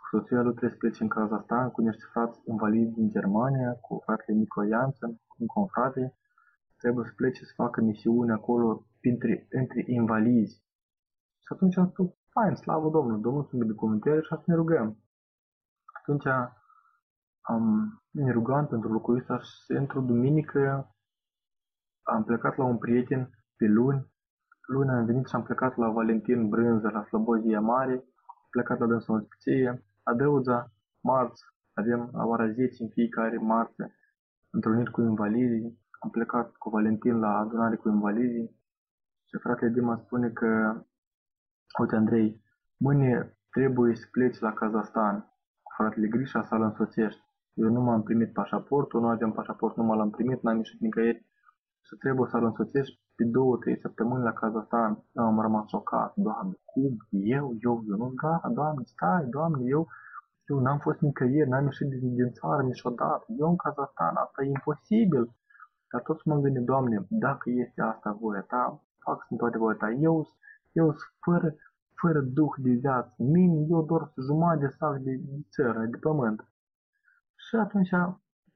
cu soția lui treisprezece în Kazahstan, cu niște frați invalidi din Germania, cu fratele Nico Jansen, cu un confrate. Trebuie să plece să facă misiune acolo între, între invalizi. Și atunci am spus, fain, slavă Domnului, Domnul să-mi binecuvânteze și să ne rugăm. Atunci am, ne rugam pentru locuința și într-o duminică am plecat la un prieten pe luni. Luni am venit și am plecat la Valentin Brânză, la Slobozia Mare, am plecat la dânsul în Spiție, la Dăuza, marți, avem la ora zece în fiecare marți, întruniri cu invalidii. Am plecat cu Valentin la adunare cu invalidii și fratele Dima spune că, uite Andrei, mâine trebuie să pleci la Kazahstan cu fratele Grișa să-l însoțești. Eu nu m-am primit pașaportul, nu aveam pașaport, nu m-l-am primit, n-am ieșit nicăieri și trebuie să-l însoțești pe două, trei săptămâni la Kazahstan. Am rămas șocat, Doamne, cum? Eu, eu, eu nu, da, Doamne, stai, Doamne, eu, eu n-am fost nicăieri, n-am ieșit din, din țară niciodată, eu în Kazahstan, asta e imposibil. Dar toți mă gândesc, Doamne, dacă este asta voia Ta, fac sunt toate voia Ta. Eu sunt fără, fără duh de viață, mine, eu doar jumătate de sac de, de țără, de pământ. Și atunci,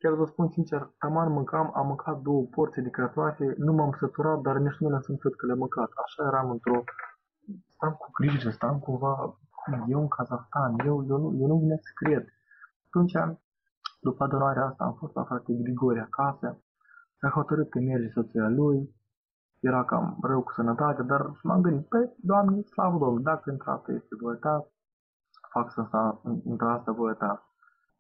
chiar vă spun sincer, taman mâncam, am mâncat două porții de cartofi, nu m-am săturat, dar nici nu l-am simțit că le-am mâncat. Așa eram într-o... Stam cu grijă, stam cumva, eu în Kazahstan, eu, eu nu, eu nu vine să cred. Atunci, după adorarea asta, am fost la frate Grigore acasă. S-a hotărât că merge soția lui, era cam rău cu sănătatea, dar m-am gândit, păi, Doamne, slavă Domnului, dacă intră asta este voia Ta, fac să intră asta voia Ta.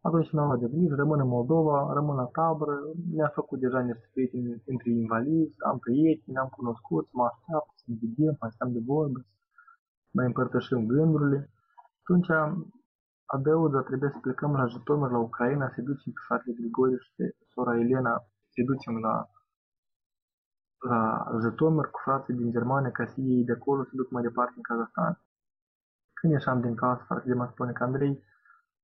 Atunci mi-am luat de grijă, rămân în Moldova, rămân la tabără, mi-a făcut deja niște prieteni între invalizi, am prieteni, am cunoscut, mă așteaptă, să ne vedem, mai stăm de vorbă, mai împărtășim gândurile. Atunci, adăugă, trebuie să plecăm la Jitomer, la Ucraina, se ducem pe fratele Grigore și pe sora Elena. Se ducem la, la Jitomer cu frații din Germania, ca să iei de acolo, se duc mai departe în Kazahstan. Când ieșeam din casă, fratele mă spune că Andrei,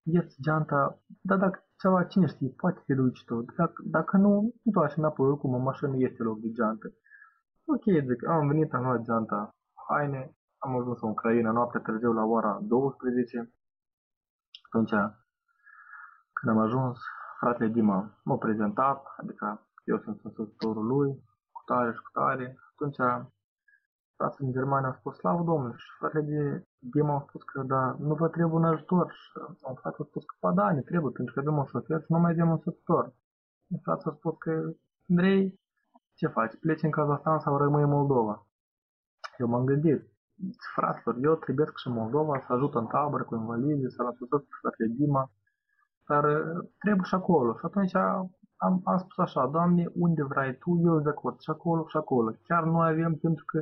ia-ți geanta, dar dacă ceva, cine știe, poate te duci tu. Dacă, dacă nu, întoarce înapoi, oricum în mașină este loc de geantă. Ok, zic, am venit, am luat geanta, haine, am ajuns în Ucraina, noaptea târziu la ora douăsprezece. Atunci, când am ajuns, fratele Dima m-a prezentat, adică eu sunt însoțitorul lui, cu tare și cu tare. Atunci, fratele din Germania a spus, slavă Domnului, și fratele Dima a spus că, da, nu vă trebuie un ajutor. Și fratele a spus că, ba da, ne trebuie, pentru că avem un șofer și nu mai avem un însoțitor. Și fratele a spus că, Andrei, ce faci, pleci în Kazahstan sau rămâi în Moldova? Eu m-am gândit, fraților, eu trebuie și în Moldova să ajut în tabără cu invalizi, să-l asociez cu fratele Dima. Dar trebuie și acolo. Și atunci am, am spus așa, Doamne, unde vrei Tu, eu de acord, și acolo, și acolo. Chiar noi avem, pentru că,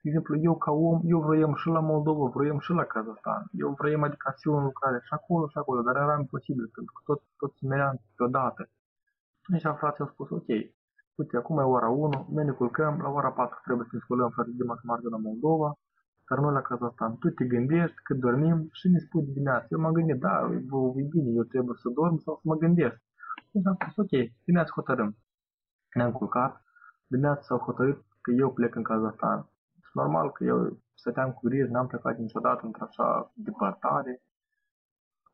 de exemplu, eu ca om, eu vroiam și la Moldova, vroiam și la Kazahstan. Eu vroiam, adică, să fiu în lucrare și acolo, și acolo, dar era imposibil, pentru că tot, tot se merea deodată. Atunci am frate, am spus, ok, uite, acum e ora unu, noi ne culcăm, la ora patru trebuie să ne sculăm, frate, de marge la Moldova. Dar noi la Kazahstan, tu te gândești când dormim și ne spui dimineața. Eu m-am gândit, da, vă bine, eu trebuie să dorm sau să mă gândesc. Deci am spus, ok, dimineața hotărâm. Ne-am culcat, dimineața s-au hotărât că eu plec în Kazahstan. Normal că eu stăteam cu grijă, n-am plecat niciodată într-așa departare.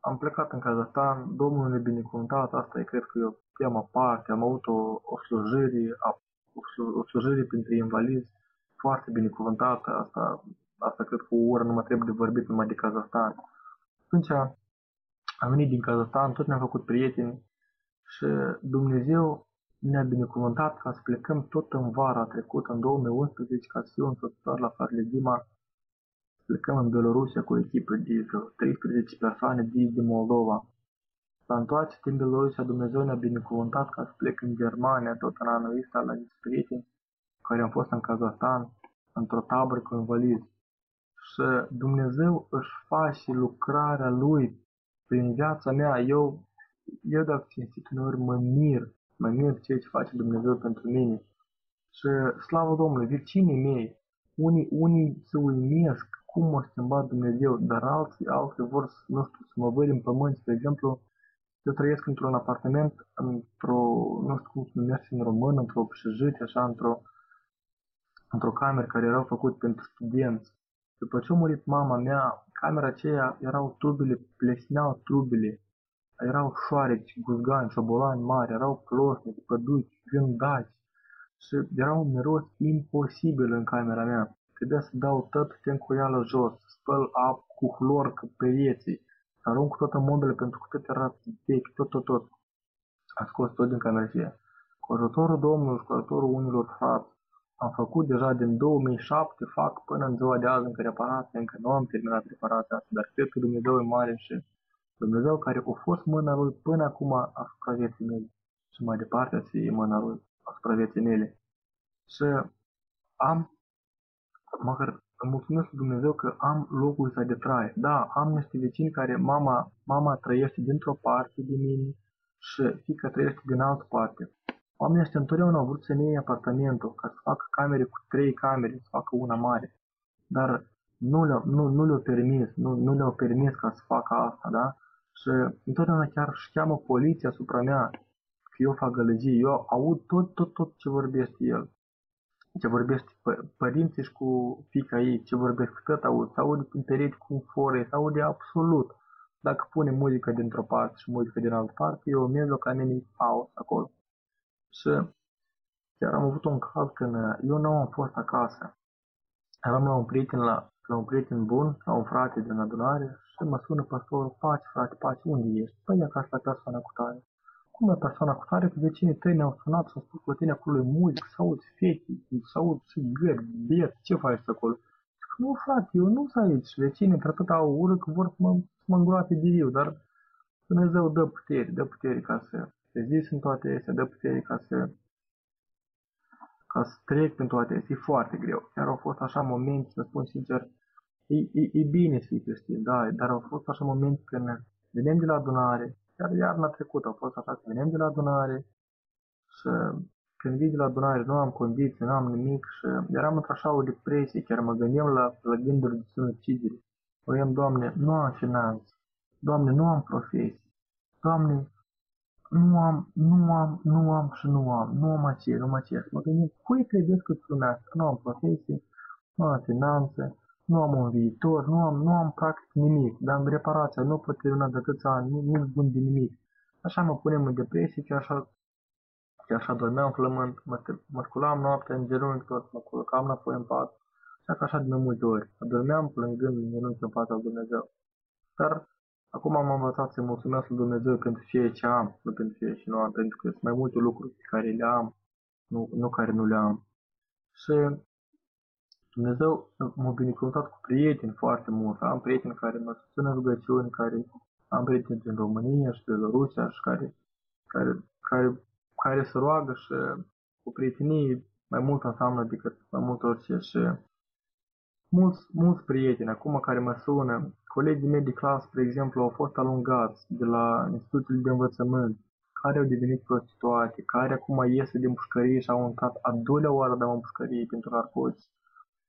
Am plecat în Kazahstan, Domnul ne binecuvântat, asta e, cred că eu am aparte, am avut o, o slujire, o slujire printre invalizi foarte binecuvântată, asta... Asta cred că o oră nu mă trebuie de vorbit numai de Kazahstan. Atunci am venit din Kazahstan, tot ne-am făcut prieteni și Dumnezeu ne-a binecuvântat ca să plecăm tot în vara trecută, în două mii unsprezece, ca să fiu însoțitor la fratele Dima. Plecăm în Belorusia cu o echipă de treisprezece persoane din Moldova. S-a întoarce din Belorusia, Dumnezeu ne-a binecuvântat ca să plec în Germania, tot în anul ăsta, la niște prieteni care am fost în Kazahstan, într-o tabără cu invalizi. Și Dumnezeu își face lucrarea Lui prin viața mea. Eu, eu dacă cinstit uneori, mă mir, mă mir ceea ce face Dumnezeu pentru mine. Și slavă Domnului, vecinii mei, unii, unii se uimesc cum m-a schimbat Dumnezeu, dar alții, alții vor, nu știu, să mă văd în pământ. De exemplu, eu trăiesc într-un apartament, într-o, nu știu cum se numește în român, într-o obșejite, așa, într-o, într-o cameră care erau făcut pentru studenți. După ce a murit mama mea, camera aceea erau trubele, plesneau trubele, erau șoareci, guzgani, șobolani mari, erau ploșnici, păduci, gândaci și era un miros imposibil în camera mea. Trebuia să dau tot tencuială jos, spăl apă cu clor pe pereții, să arunc toată mobilă pentru că tot era vechi, tot, tot, tot. A scos tot din camera aceea. Cu ajutorul Domnului și cu ajutorul unilor frați, am făcut deja din două mii șapte, fac până în ziua de azi încă reparație, încă nu am terminat reparația asta, dar cred că Dumnezeu e mare și Dumnezeu care a fost mâna Lui până acum asupra vieții mele și mai departe a fi mâna Lui asupra vieții mele. Și am, măcar îmi mulțumesc Dumnezeu că am locul ăsta de trai. Da, am niște vecini care mama, mama trăiește dintr-o parte din mine și fiica trăiește din altă parte. Oamenii ăștia întotdeauna au vrut să ne iei apartamentul, ca să facă camere cu trei camere, să facă una mare. Dar nu le-au, nu, nu le-au permis, nu, nu le-au permis ca să facă asta, da? Și întotdeauna chiar își cheamă poliția asupra mea, că eu fac gălăgie, eu aud tot, tot, tot ce vorbește el. Ce vorbește pă- părinții și cu fiica ei, ce vorbesc, tot aud, se aude prin pereți cu fore, se aude absolut. Dacă pune muzică dintr-o parte și muzică din altă parte, eu merg ca mine pauză acolo. Și chiar am avut un caz când eu nu am fost acasă. Eram la un prieten, la, la un prieten bun, la un frate din adunare și mă sună pastorul, pace frate, pace, unde ești? Păi acasă la persoana cu tare. Cum e persoana cu tare? Că vecinii tăi ne-au sunat și au spus că tine acolo e muzică, să auzi fetii, să auzi țigări, biet, ce faci acolo? Zic, nu frate, eu nu sunt aici, vecinii într-atât au ură că vor să mă, mă îngroape de eu, dar Dumnezeu dă putere, dă putere ca să... Se zis în toate astea, dă putere ca să, ca să trec prin toate astea. E foarte greu. Chiar au fost așa momente, să spun sincer, e, e, e bine să fii creștin, da, dar au fost așa momente când venim de la adunare, chiar iarna trecută au fost așa, când venim de la adunare și când vii de la adunare nu am condiții, nu am nimic și eram într-așa o depresie, chiar mă gândeam la, la gânduri de sinucidere. Oiem, Doamne, nu am finanțe, Doamne, nu am profesie, Doamne, Nu am, nu am, nu am și nu am, nu am aceea, nu am aceea. Mă gândesc, cui credeți că-ți lumea? Nu am profesie, nu am finanțe, nu am un viitor, nu am, nu am practic nimic. Dar în reparația nu pot termina de atâția ani, nu, nu-mi bun de nimic. Așa mă punem în depresie, chiar așa, chiar așa dormeam flământ, mă, mă sculam noaptea în genunchi tot, mă culcam înapoi în pat. Așa că așa de mai multe ori, dormeam plângând în genunchi în fața lui Dumnezeu. Dar... Acum am învățat să-i mulțumesc lui Dumnezeu pentru ceea ce am, nu pentru ceea ce nu am, pentru că sunt mai multe lucruri pe care le am, nu, nu care nu le am. Și Dumnezeu m-a binecuvântat cu prieteni foarte mult. Am prieteni care mă susțin în rugăciuni, care am prieteni din România și Belorusia și care, care, care, care se roagă și cu prietenii mai mult înseamnă decât mai mult orice. Și mulți, mulți prieteni acum care mă sună. Colegii mei de clasă, spre exemplu, au fost alungați de la instituțiile de învățământ, care au devenit prostituate, care acum iese din pușcărie și au intrat a doua oară de în pușcărie pentru narcotici,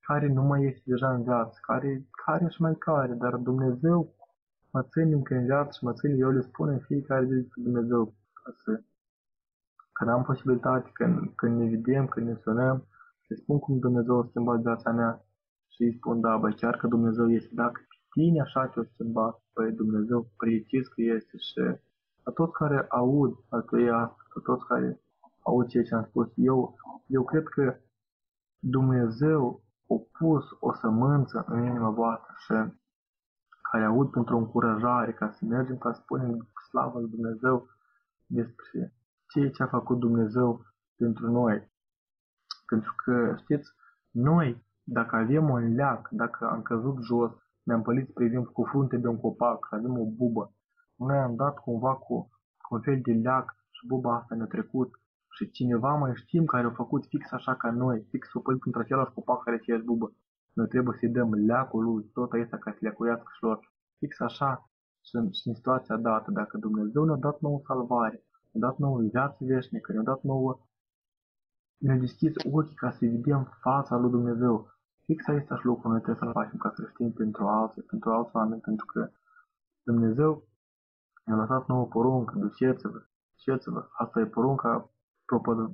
care nu mai iese deja în viață, care, care și mai care, dar Dumnezeu mă ține încă în viață și mă ține, eu le spun în fiecare zi despre Dumnezeu, ca să, când am posibilitate, când, când ne vedem, când ne sunăm, să spun cum Dumnezeu a schimbat viața mea și îi spun, da, bă, chiar că Dumnezeu este, dacă tine așa te-o schimba, păi Dumnezeu precis că este și la toți care aud altuia, la toți care aud ceea ce am spus, eu, eu cred că Dumnezeu a pus o sămânță în inima voastră și care aud pentru o încurajare, ca să mergem, ca să spunem slavă lui Dumnezeu despre ceea ce a făcut Dumnezeu pentru noi. Pentru că, știți, noi, dacă avem un leac, dacă am căzut jos, ne-am pălit, spre exemplu, cu frunte de un copac și avem o bubă. Noi am dat cumva cu, cu un fel de leac și buba asta ne-a trecut. Și cineva mai știm care a făcut fix așa ca noi, fix s-a pălit într același copac care aceeași bubă. Noi trebuie să-i dăm leacul lui, tot acesta ca să leacuiască și lor. Fix așa sunt și în situația dată. Dacă Dumnezeu ne-a dat nouă salvare, ne-a dat nouă viață veșnică, ne-a dat nouă... Ne-a deschis ochii ca să-i vedem fața lui Dumnezeu. Fix acesta și lucru, noi trebuie să-l facem ca creștini pentru alții, pentru alți oameni, pentru că Dumnezeu ne-a lăsat nouă poruncă, duceți-vă, duceți-vă. Asta e porunca,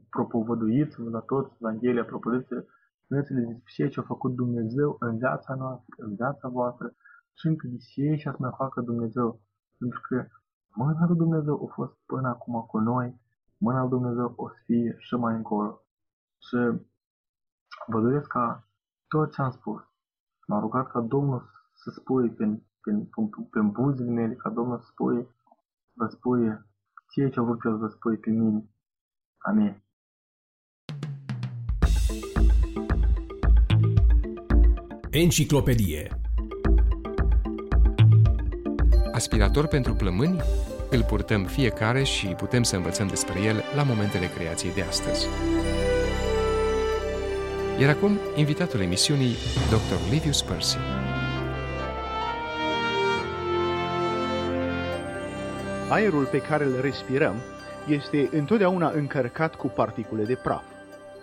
propovăduiți-vă la toți, Evanghelia, propovăduiți-vă, spuneți-le despre ce a făcut Dumnezeu în viața noastră, în viața voastră ce împiedice și să ne facă Dumnezeu. Pentru că mâna lui Dumnezeu a fost până acum cu noi, mâna lui Dumnezeu o să fie și mai încolo. Și vă doresc ca tot ce am spus, m-a rugat ca Domnul să spui prin, prin, prin buzile mele, ca Domnul să spui, vă spui ceea ce a vrut El, vă spui pe mine. Amin. Enciclopedie. Aspirator pentru plămâni? Îl purtăm fiecare și putem să învățăm despre el la momentele creației de astăzi. Iar acum, invitatul emisiunii, doctor Livius Percy. Aerul pe care îl respirăm este întotdeauna încărcat cu particule de praf.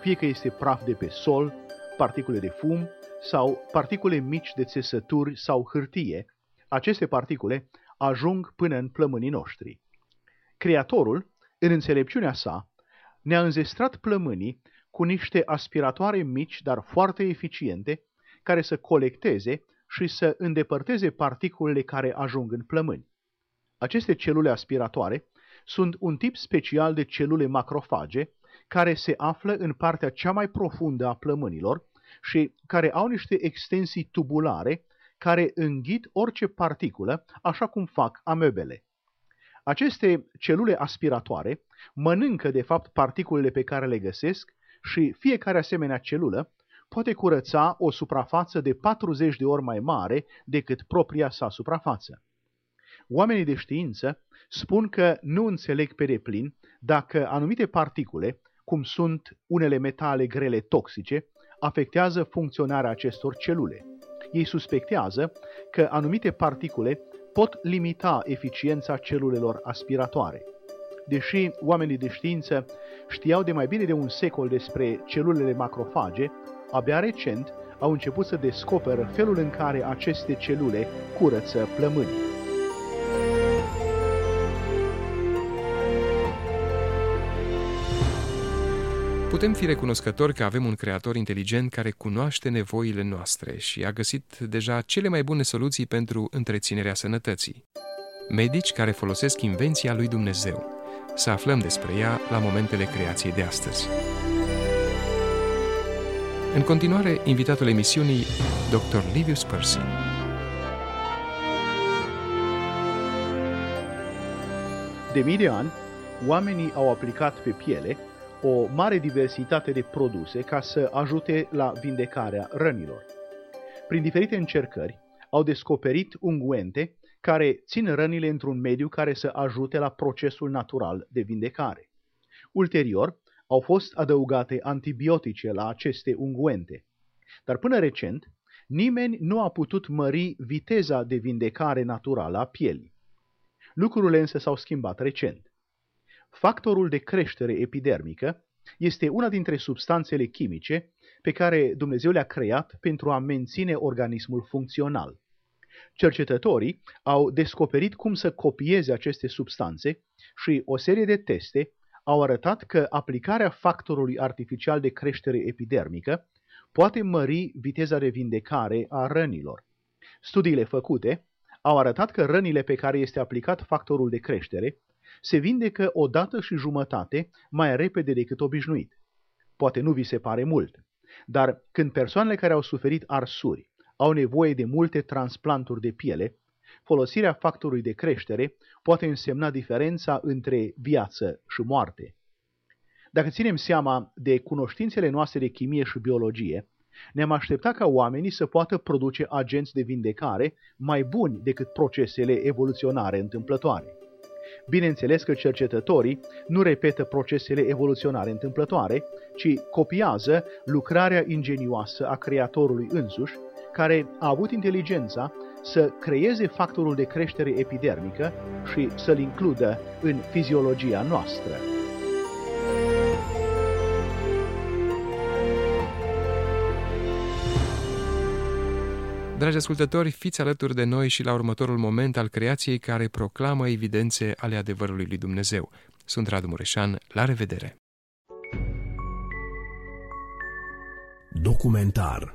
Fie că este praf de pe sol, particule de fum sau particule mici de țesături sau hârtie, aceste particule ajung până în plămânii noștri. Creatorul, în înțelepciunea sa, ne-a înzestrat plămânii cu niște aspiratoare mici, dar foarte eficiente, care să colecteze și să îndepărteze particulele care ajung în plămâni. Aceste celule aspiratoare sunt un tip special de celule macrofage care se află în partea cea mai profundă a plămânilor și care au niște extensii tubulare care înghit orice particulă, așa cum fac amebele. Aceste celule aspiratoare mănâncă, de fapt, particulele pe care le găsesc și fiecare asemenea celulă poate curăța o suprafață de patruzeci de ori mai mare decât propria sa suprafață. Oamenii de știință spun că nu înțeleg pe deplin dacă anumite particule, cum sunt unele metale grele toxice, afectează funcționarea acestor celule. Ei suspectează că anumite particule pot limita eficiența celulelor aspiratoare. Deși oamenii de știință știau de mai bine de un secol despre celulele macrofage, abia recent au început să descoperă felul în care aceste celule curăță plămânii. Putem fi recunoscători că avem un creator inteligent care cunoaște nevoile noastre și a găsit deja cele mai bune soluții pentru întreținerea sănătății. Medici care folosesc invenția lui Dumnezeu. Să aflăm despre ea la momentele creației de astăzi. În continuare, invitatul emisiunii, doctor Livius Percy. De mii de ani, oamenii au aplicat pe piele o mare diversitate de produse ca să ajute la vindecarea rănilor. Prin diferite încercări, au descoperit unguente care țin rănile într-un mediu care să ajute la procesul natural de vindecare. Ulterior, au fost adăugate antibiotice la aceste unguente. Dar până recent, nimeni nu a putut mări viteza de vindecare naturală a pielii. Lucrurile însă s-au schimbat recent. Factorul de creștere epidermică este una dintre substanțele chimice pe care Dumnezeu le-a creat pentru a menține organismul funcțional. Cercetătorii au descoperit cum să copieze aceste substanțe și o serie de teste au arătat că aplicarea factorului artificial de creștere epidermică poate mări viteza de vindecare a rănilor. Studiile făcute au arătat că rănile pe care este aplicat factorul de creștere se vindecă o dată și jumătate mai repede decât obișnuit. Poate nu vi se pare mult, dar când persoanele care au suferit arsuri au nevoie de multe transplanturi de piele, folosirea factorului de creștere poate însemna diferența între viață și moarte. Dacă ținem seama de cunoștințele noastre de chimie și biologie, ne-am așteptat ca oamenii să poată produce agenți de vindecare mai buni decât procesele evoluționare întâmplătoare. Bineînțeles că cercetătorii nu repetă procesele evoluționare întâmplătoare, ci copiază lucrarea ingenioasă a creatorului însuși, care a avut inteligența să creeze factorul de creștere epidermică și să-l includă în fiziologia noastră. Dragi ascultători, fiți alături de noi și la următorul moment al creației care proclamă evidențe ale adevărului lui Dumnezeu. Sunt Radu Mureșan, la revedere! Documentar.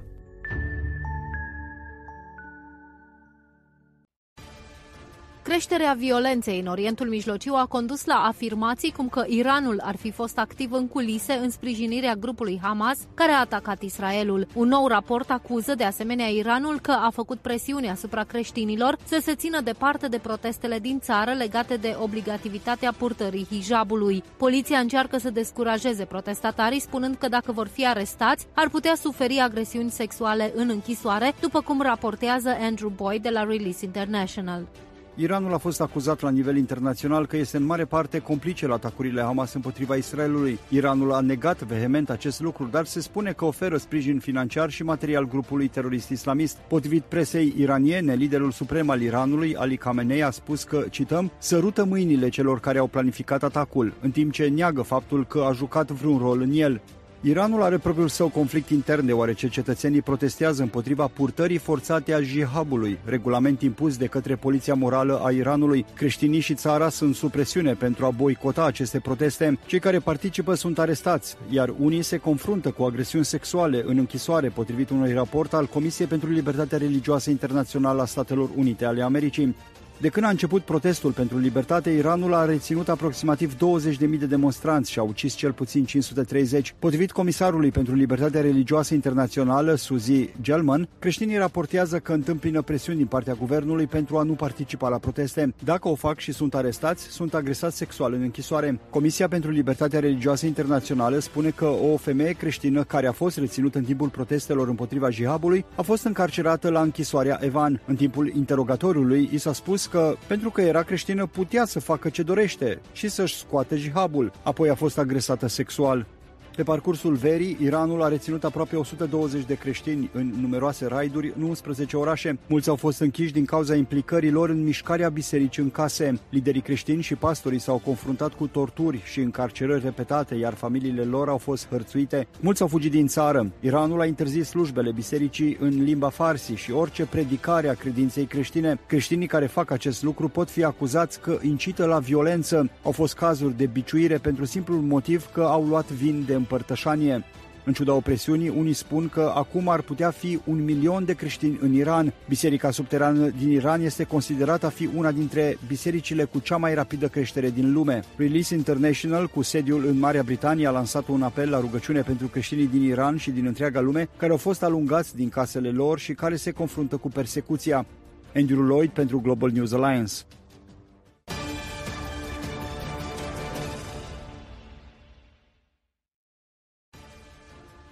Creșterea violenței în Orientul Mijlociu a condus la afirmații cum că Iranul ar fi fost activ în culise în sprijinirea grupului Hamas care a atacat Israelul. Un nou raport acuză de asemenea Iranul că a făcut presiune asupra creștinilor să se țină departe de protestele din țară legate de obligativitatea purtării hijabului. Poliția încearcă să descurajeze protestatarii spunând că dacă vor fi arestați ar putea suferi agresiuni sexuale în închisoare, după cum raportează Andrew Boyd de la Release International. Iranul a fost acuzat la nivel internațional că este în mare parte complice la atacurile Hamas împotriva Israelului. Iranul a negat vehement acest lucru, dar se spune că oferă sprijin financiar și material grupului terorist islamist. Potrivit presei iraniene, liderul suprem al Iranului, Ali Khamenei, a spus că, cităm, sărută mâinile celor care au planificat atacul, în timp ce neagă faptul că a jucat vreun rol în el. Iranul are propriul său conflict intern deoarece cetățenii protestează împotriva purtării forțate a jihabului, regulament impus de către Poliția Morală a Iranului. Creștinii și țara sunt sub presiune pentru a boicota aceste proteste. Cei care participă sunt arestați, iar unii se confruntă cu agresiuni sexuale în închisoare, potrivit unui raport al Comisiei pentru Libertatea Religioasă Internațională a Statelor Unite ale Americii. De când a început protestul pentru libertate, Iranul a reținut aproximativ douăzeci de mii de demonstranți și a ucis cel puțin cinci sute treizeci. Potrivit Comisarului pentru Libertatea Religioasă Internațională, Suzy Gelman, creștinii raportează că întâmpină presiuni din partea guvernului pentru a nu participa la proteste. Dacă o fac și sunt arestați, sunt agresați sexual în închisoare. Comisia pentru Libertatea Religioasă Internațională spune că o femeie creștină care a fost reținută în timpul protestelor împotriva jihabului a fost încarcerată la închisoarea Evan. În timpul interogatoriului i s-a spus că, pentru că era creștină, putea să facă ce dorește și să-și scoată jihabul. Apoi a fost agresată sexual. Pe parcursul verii, Iranul a reținut aproape o sută douăzeci de creștini în numeroase raiduri în unsprezece orașe. Mulți au fost închiși din cauza implicării lor în mișcarea bisericii în case. Liderii creștini și pastorii s-au confruntat cu torturi și încarcerări repetate, iar familiile lor au fost hărțuite. Mulți au fugit din țară. Iranul a interzis slujbele bisericii în limba farsi și orice predicare a credinței creștine. Creștinii care fac acest lucru pot fi acuzați că incită la violență. Au fost cazuri de biciuire pentru simplul motiv că au luat vin de împărtășanie. În ciuda opresiunii, unii spun că acum ar putea fi un milion de creștini în Iran. Biserica subterană din Iran este considerată a fi una dintre bisericile cu cea mai rapidă creștere din lume. Release International, cu sediul în Marea Britanie, a lansat un apel la rugăciune pentru creștinii din Iran și din întreaga lume care au fost alungați din casele lor și care se confruntă cu persecuția. Andrew Lloyd pentru Global News Alliance.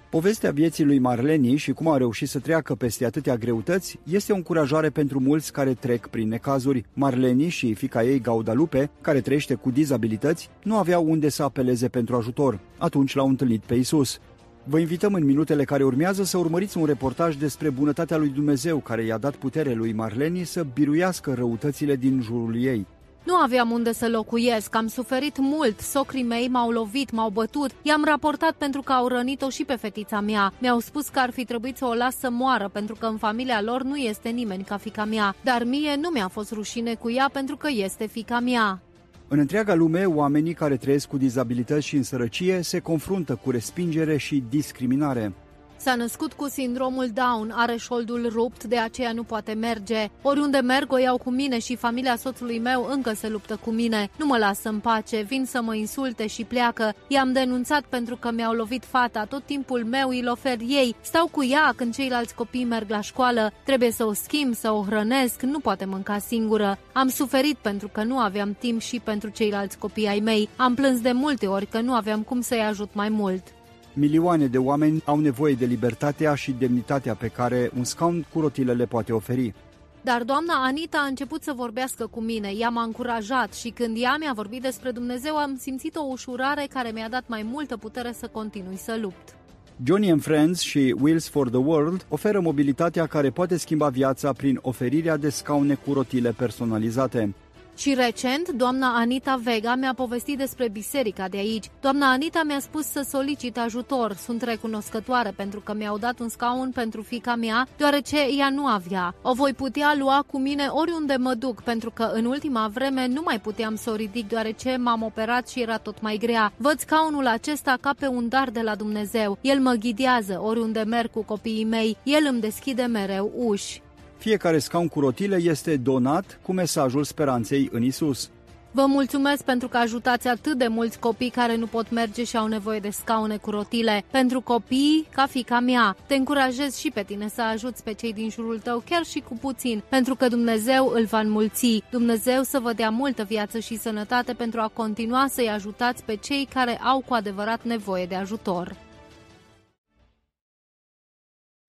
Povestea vieții lui Marleni și cum a reușit să treacă peste atâtea greutăți este o încurajare pentru mulți care trec prin necazuri. Marleni și fiica ei, Guadalupe, care trăiește cu dizabilități, nu aveau unde să apeleze pentru ajutor. Atunci l-au întâlnit pe Iisus. Vă invităm în minutele care urmează să urmăriți un reportaj despre bunătatea lui Dumnezeu care i-a dat putere lui Marleni să biruiască răutățile din jurul ei. Nu aveam unde să locuiesc, am suferit mult, socrii mei m-au lovit, m-au bătut, i-am raportat pentru că au rănit-o și pe fetița mea. Mi-au spus că ar fi trebuit să o las să moară pentru că în familia lor nu este nimeni ca fiica mea, dar mie nu mi-a fost rușine cu ea pentru că este fiica mea. În întreaga lume, oamenii care trăiesc cu dizabilități și în sărăcie se confruntă cu respingere și discriminare. S-a născut cu sindromul Down, are șoldul rupt, de aceea nu poate merge. Oriunde merg o iau cu mine și familia soțului meu încă se luptă cu mine. Nu mă lasă în pace, vin să mă insulte și pleacă. I-am denunțat pentru că mi-au lovit fata, tot timpul meu îl ofer ei. Stau cu ea când ceilalți copii merg la școală. Trebuie să o schimb, să o hrănesc, nu poate mânca singură. Am suferit pentru că nu aveam timp și pentru ceilalți copii ai mei. Am plâns de multe ori că nu aveam cum să-i ajut mai mult. Milioane de oameni au nevoie de libertatea și demnitatea pe care un scaun cu rotile le poate oferi. Dar doamna Anita a început să vorbească cu mine, ea m-a încurajat și când ea mi-a vorbit despre Dumnezeu am simțit o ușurare care mi-a dat mai multă putere să continui să lupt. Johnny and Friends și Wheels for the World oferă mobilitatea care poate schimba viața prin oferirea de scaune cu rotile personalizate. Și recent, doamna Anita Vega mi-a povestit despre biserica de aici. Doamna Anita mi-a spus să solicit ajutor. Sunt recunoscătoare pentru că mi-au dat un scaun pentru fiica mea, deoarece ea nu avea. O voi putea lua cu mine oriunde mă duc, pentru că în ultima vreme nu mai puteam să o ridic, deoarece m-am operat și era tot mai grea. Văd scaunul acesta ca pe un dar de la Dumnezeu. El mă ghidează oriunde merg cu copiii mei. El îmi deschide mereu uși. Fiecare scaun cu rotile este donat cu mesajul speranței în Isus. Vă mulțumesc pentru că ajutați atât de mulți copii care nu pot merge și au nevoie de scaune cu rotile. Pentru copii, ca fiica mea, te încurajez și pe tine să ajuți pe cei din jurul tău, chiar și cu puțin, pentru că Dumnezeu îl va înmulți. Dumnezeu să vă dea multă viață și sănătate pentru a continua să-i ajutați pe cei care au cu adevărat nevoie de ajutor.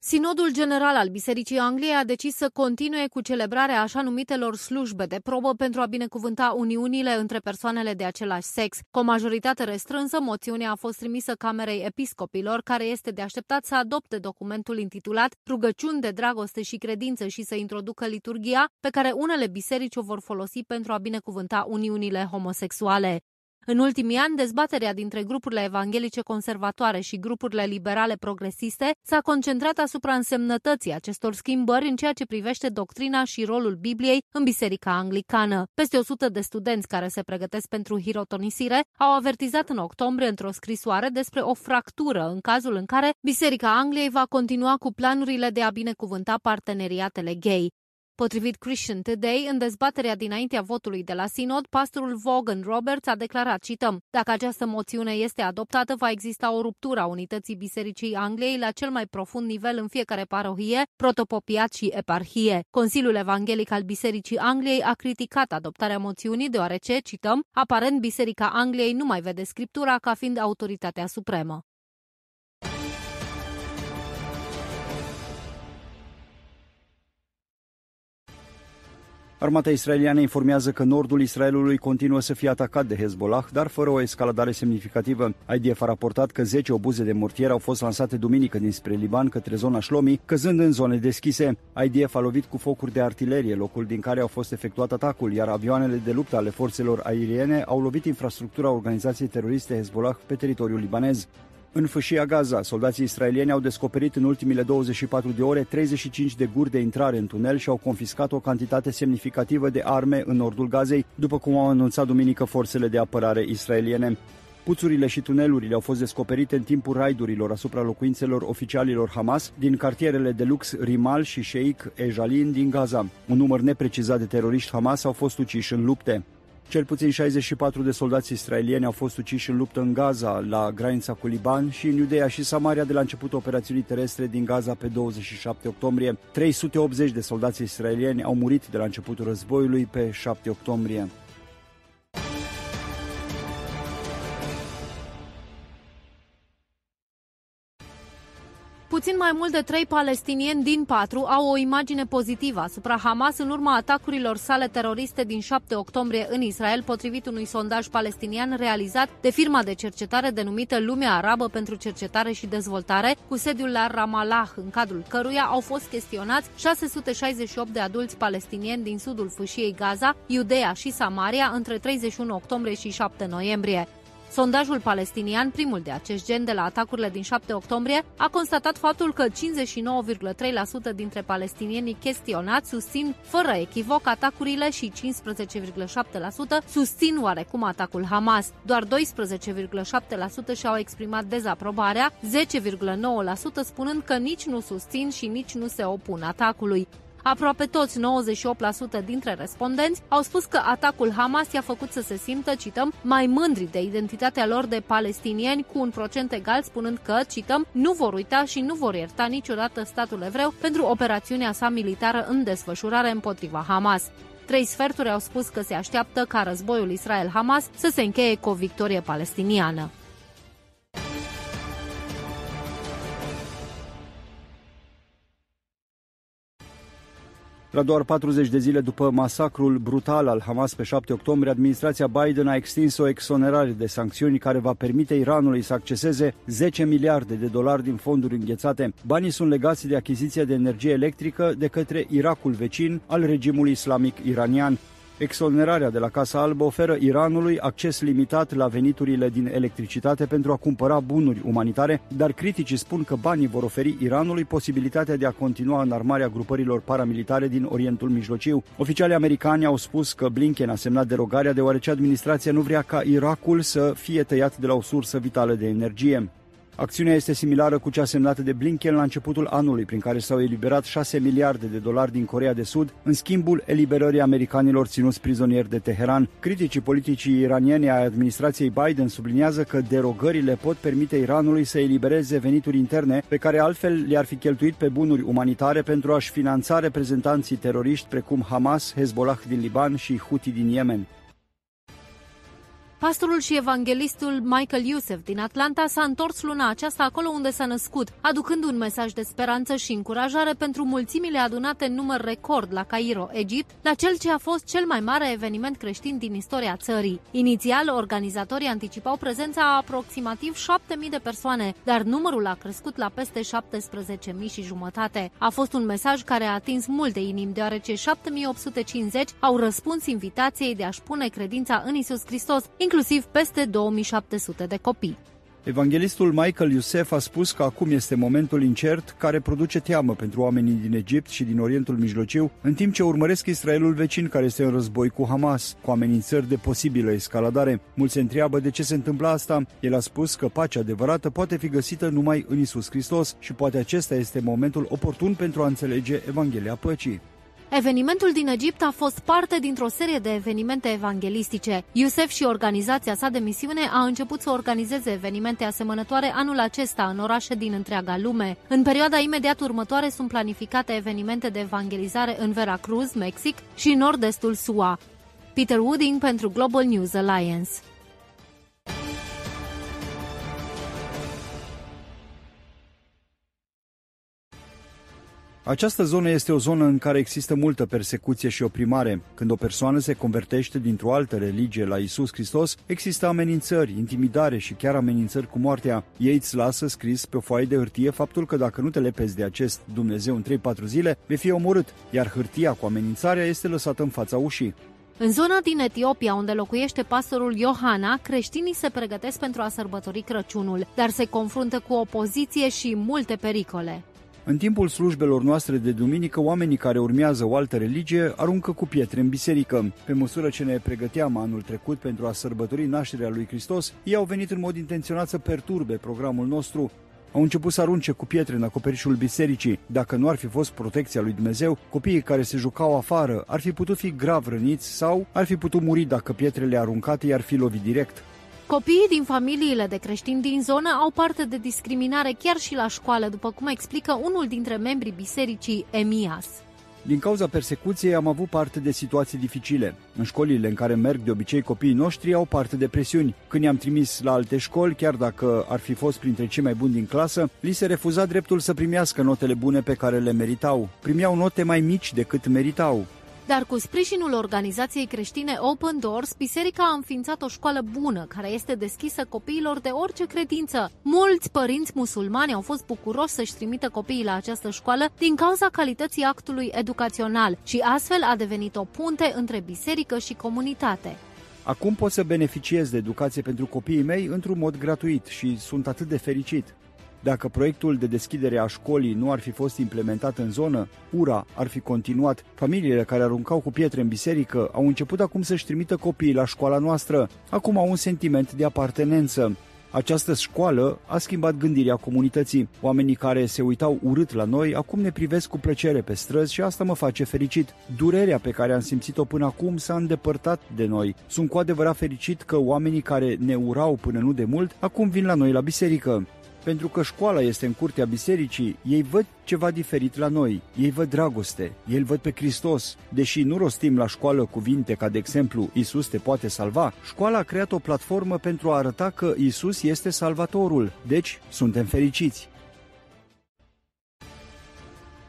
Sinodul General al Bisericii Angliei a decis să continue cu celebrarea așa numitelor slujbe de probă pentru a binecuvânta uniunile între persoanele de același sex. Cu o majoritate restrânsă, moțiunea a fost trimisă Camerei Episcopilor, care este de așteptat să adopte documentul intitulat Rugăciuni de dragoste și credință și să introducă liturghia pe care unele biserici o vor folosi pentru a binecuvânta uniunile homosexuale. În ultimii ani, dezbaterea dintre grupurile evanghelice conservatoare și grupurile liberale progresiste s-a concentrat asupra însemnătății acestor schimbări în ceea ce privește doctrina și rolul Bibliei în Biserica Anglicană. Peste o sută de studenți care se pregătesc pentru hirotonisire au avertizat în octombrie într-o scrisoare despre o fractură în cazul în care Biserica Angliei va continua cu planurile de a binecuvânta parteneriatele gay. Potrivit Christian Today, în dezbaterea dinaintea votului de la Sinod, pastorul Vaughan Roberts a declarat, cităm, dacă această moțiune este adoptată, va exista o ruptură a unității Bisericii Angliei la cel mai profund nivel în fiecare parohie, protopopiat și eparhie. Consiliul Evanghelic al Bisericii Angliei a criticat adoptarea moțiunii deoarece, cităm, aparent Biserica Angliei nu mai vede Scriptura ca fiind autoritatea supremă. Armata israeliană informează că nordul Israelului continuă să fie atacat de Hezbollah, dar fără o escaladare semnificativă. I D F a raportat că zece obuze de mortier au fost lansate duminică dinspre Liban către zona Shlomi, căzând în zone deschise. I D F a lovit cu focuri de artilerie locul din care au fost efectuat atacul, iar avioanele de luptă ale forțelor aeriene au lovit infrastructura organizației teroriste Hezbollah pe teritoriul libanez. În fâșia Gaza, soldații israelieni au descoperit în ultimile douăzeci și patru de ore treizeci și cinci de guri de intrare în tunel și au confiscat o cantitate semnificativă de arme în nordul Gazei, după cum au anunțat duminică forțele de apărare israeliene. Puțurile și tunelurile au fost descoperite în timpul raidurilor asupra locuințelor oficialilor Hamas din cartierele de lux Rimal și Sheikh Ejalin din Gaza. Un număr neprecizat de teroriști Hamas au fost uciși în lupte. Cel puțin șaizeci și patru de soldați israelieni au fost uciși în luptă în Gaza, la granița cu Liban și în Iudeea și Samaria de la începutul operațiunii terestre din Gaza pe douăzeci și șapte octombrie. trei sute optzeci de soldați israelieni au murit de la începutul războiului pe șapte octombrie. Puțin mai mult de trei palestinieni din patru au o imagine pozitivă asupra Hamas în urma atacurilor sale teroriste din șapte octombrie în Israel, potrivit unui sondaj palestinian realizat de firma de cercetare denumită Lumea Arabă pentru Cercetare și Dezvoltare, cu sediul la Ramallah, în cadrul căruia au fost chestionați șase sute șaizeci și opt de adulți palestinieni din sudul fâșiei Gaza, Iudeea și Samaria între treizeci și unu octombrie și șapte noiembrie. Sondajul palestinian, primul de acest gen de la atacurile din șapte octombrie, a constatat faptul că cincizeci și nouă virgulă trei la sută dintre palestinienii chestionați susțin fără echivoc atacurile și cincisprezece virgulă șapte la sută susțin oarecum atacul Hamas. Doar doisprezece virgulă șapte la sută și-au exprimat dezaprobarea, zece virgulă nouă la sută spunând că nici nu susțin și nici nu se opun atacului. Aproape toți, nouăzeci și opt la sută dintre respondenți, au spus că atacul Hamas i-a făcut să se simtă, cităm, mai mândri de identitatea lor de palestinieni, cu un procent egal spunând că, cităm, nu vor uita și nu vor ierta niciodată statul evreu pentru operațiunea sa militară în desfășurare împotriva Hamas. Trei sferturi au spus că se așteaptă ca războiul Israel-Hamas să se încheie cu o victorie palestiniană. La doar patruzeci de zile după masacrul brutal al Hamas pe șapte octombrie, administrația Biden a extins o exonerare de sancțiuni care va permite Iranului să acceseze zece miliarde de dolari din fonduri înghețate. Banii sunt legați de achiziția de energie electrică de către Irakul vecin al regimului islamic iranian. Exonerarea de la Casa Albă oferă Iranului acces limitat la veniturile din electricitate pentru a cumpăra bunuri umanitare, dar criticii spun că banii vor oferi Iranului posibilitatea de a continua înarmarea grupărilor paramilitare din Orientul Mijlociu. Oficialii americani au spus că Blinken a semnat derogarea deoarece administrația nu vrea ca Irakul să fie tăiat de la o sursă vitală de energie. Acțiunea este similară cu cea semnată de Blinken la începutul anului, prin care s-au eliberat șase miliarde de dolari din Coreea de Sud, în schimbul eliberării americanilor ținuți prizonieri de Teheran. Criticii politicii iraniene ai administrației Biden subliniază că derogările pot permite Iranului să elibereze venituri interne pe care altfel le-ar fi cheltuit pe bunuri umanitare pentru a-și finanța reprezentanții teroriști precum Hamas, Hezbollah din Liban și Houthi din Yemen. Pastorul și evanghelistul Michael Youssef din Atlanta s-a întors luna aceasta acolo unde s-a născut, aducând un mesaj de speranță și încurajare pentru mulțimile adunate în număr record la Cairo, Egipt, la cel ce a fost cel mai mare eveniment creștin din istoria țării. Inițial, organizatorii anticipau prezența a aproximativ șapte mii de persoane, dar numărul a crescut la peste șaptesprezece mii și jumătate. A fost un mesaj care a atins multe inimi, deoarece șapte mii opt sute cincizeci au răspuns invitației de a-și pune credința în Iisus Hristos, inclusiv peste două mii șapte sute de copii. Evanghelistul Michael Youssef a spus că acum este momentul incert care produce teamă pentru oamenii din Egipt și din Orientul Mijlociu, în timp ce urmăresc Israelul vecin care este în război cu Hamas, cu amenințări de posibilă escaladare. Mulți se întreabă de ce se întâmplă asta. El a spus că pacea adevărată poate fi găsită numai în Iisus Hristos și poate acesta este momentul oportun pentru a înțelege Evanghelia păcii. Evenimentul din Egipt a fost parte dintr-o serie de evenimente evanghelistice. Youssef și organizația sa de misiune a început să organizeze evenimente asemănătoare anul acesta în orașe din întreaga lume. În perioada imediat următoare sunt planificate evenimente de evangelizare în Veracruz, Mexic și nord-estul S U A. Peter Wooding pentru Global News Alliance. Această zonă este o zonă în care există multă persecuție și oprimare. Când o persoană se convertește dintr-o altă religie la Iisus Hristos, există amenințări, intimidare și chiar amenințări cu moartea. Ei îți lasă scris pe o foaie de hârtie faptul că dacă nu te lepezi de acest Dumnezeu în trei patru zile, vei fi omorât, iar hârtia cu amenințarea este lăsată în fața ușii. În zona din Etiopia, unde locuiește pastorul Iohana, creștinii se pregătesc pentru a sărbători Crăciunul, dar se confruntă cu opoziție și multe pericole. În timpul slujbelor noastre de duminică, oamenii care urmează o altă religie aruncă cu pietre în biserică. Pe măsură ce ne pregăteam anul trecut pentru a sărbători nașterea lui Hristos, ei au venit în mod intenționat să perturbe programul nostru. Au început să arunce cu pietre în acoperișul bisericii. Dacă nu ar fi fost protecția lui Dumnezeu, copiii care se jucau afară ar fi putut fi grav răniți sau ar fi putut muri dacă pietrele aruncate i-ar fi lovit direct. Copiii din familiile de creștini din zonă au parte de discriminare chiar și la școală, după cum explică unul dintre membrii bisericii, Emias. Din cauza persecuției am avut parte de situații dificile. În școlile în care merg de obicei copiii noștri au parte de presiuni. Când i-am trimis la alte școli, chiar dacă ar fi fost printre cei mai buni din clasă, li se refuza dreptul să primească notele bune pe care le meritau. Primeau note mai mici decât meritau. Dar cu sprijinul organizației creștine Open Doors, biserica a înființat o școală bună, care este deschisă copiilor de orice credință. Mulți părinți musulmani au fost bucuroși să-și trimită copiii la această școală din cauza calității actului educațional și astfel a devenit o punte între biserică și comunitate. Acum pot să beneficiez de educație pentru copiii mei într-un mod gratuit și sunt atât de fericit. Dacă proiectul de deschidere a școlii nu ar fi fost implementat în zonă, ura ar fi continuat. Familiile care aruncau cu pietre în biserică au început acum să-și trimită copiii la școala noastră. Acum au un sentiment de apartenență. Această școală a schimbat gândirea comunității. Oamenii care se uitau urât la noi acum ne privesc cu plăcere pe străzi și asta mă face fericit. Durerea pe care am simțit-o până acum s-a îndepărtat de noi. Sunt cu adevărat fericit că oamenii care ne urau până nu de mult acum vin la noi la biserică. Pentru că școala este în curtea bisericii, ei văd ceva diferit la noi, ei văd dragoste, ei îl văd pe Hristos. Deși nu rostim la școală cuvinte ca, de exemplu, Iisus te poate salva, școala a creat o platformă pentru a arăta că Iisus este Salvatorul, deci suntem fericiți.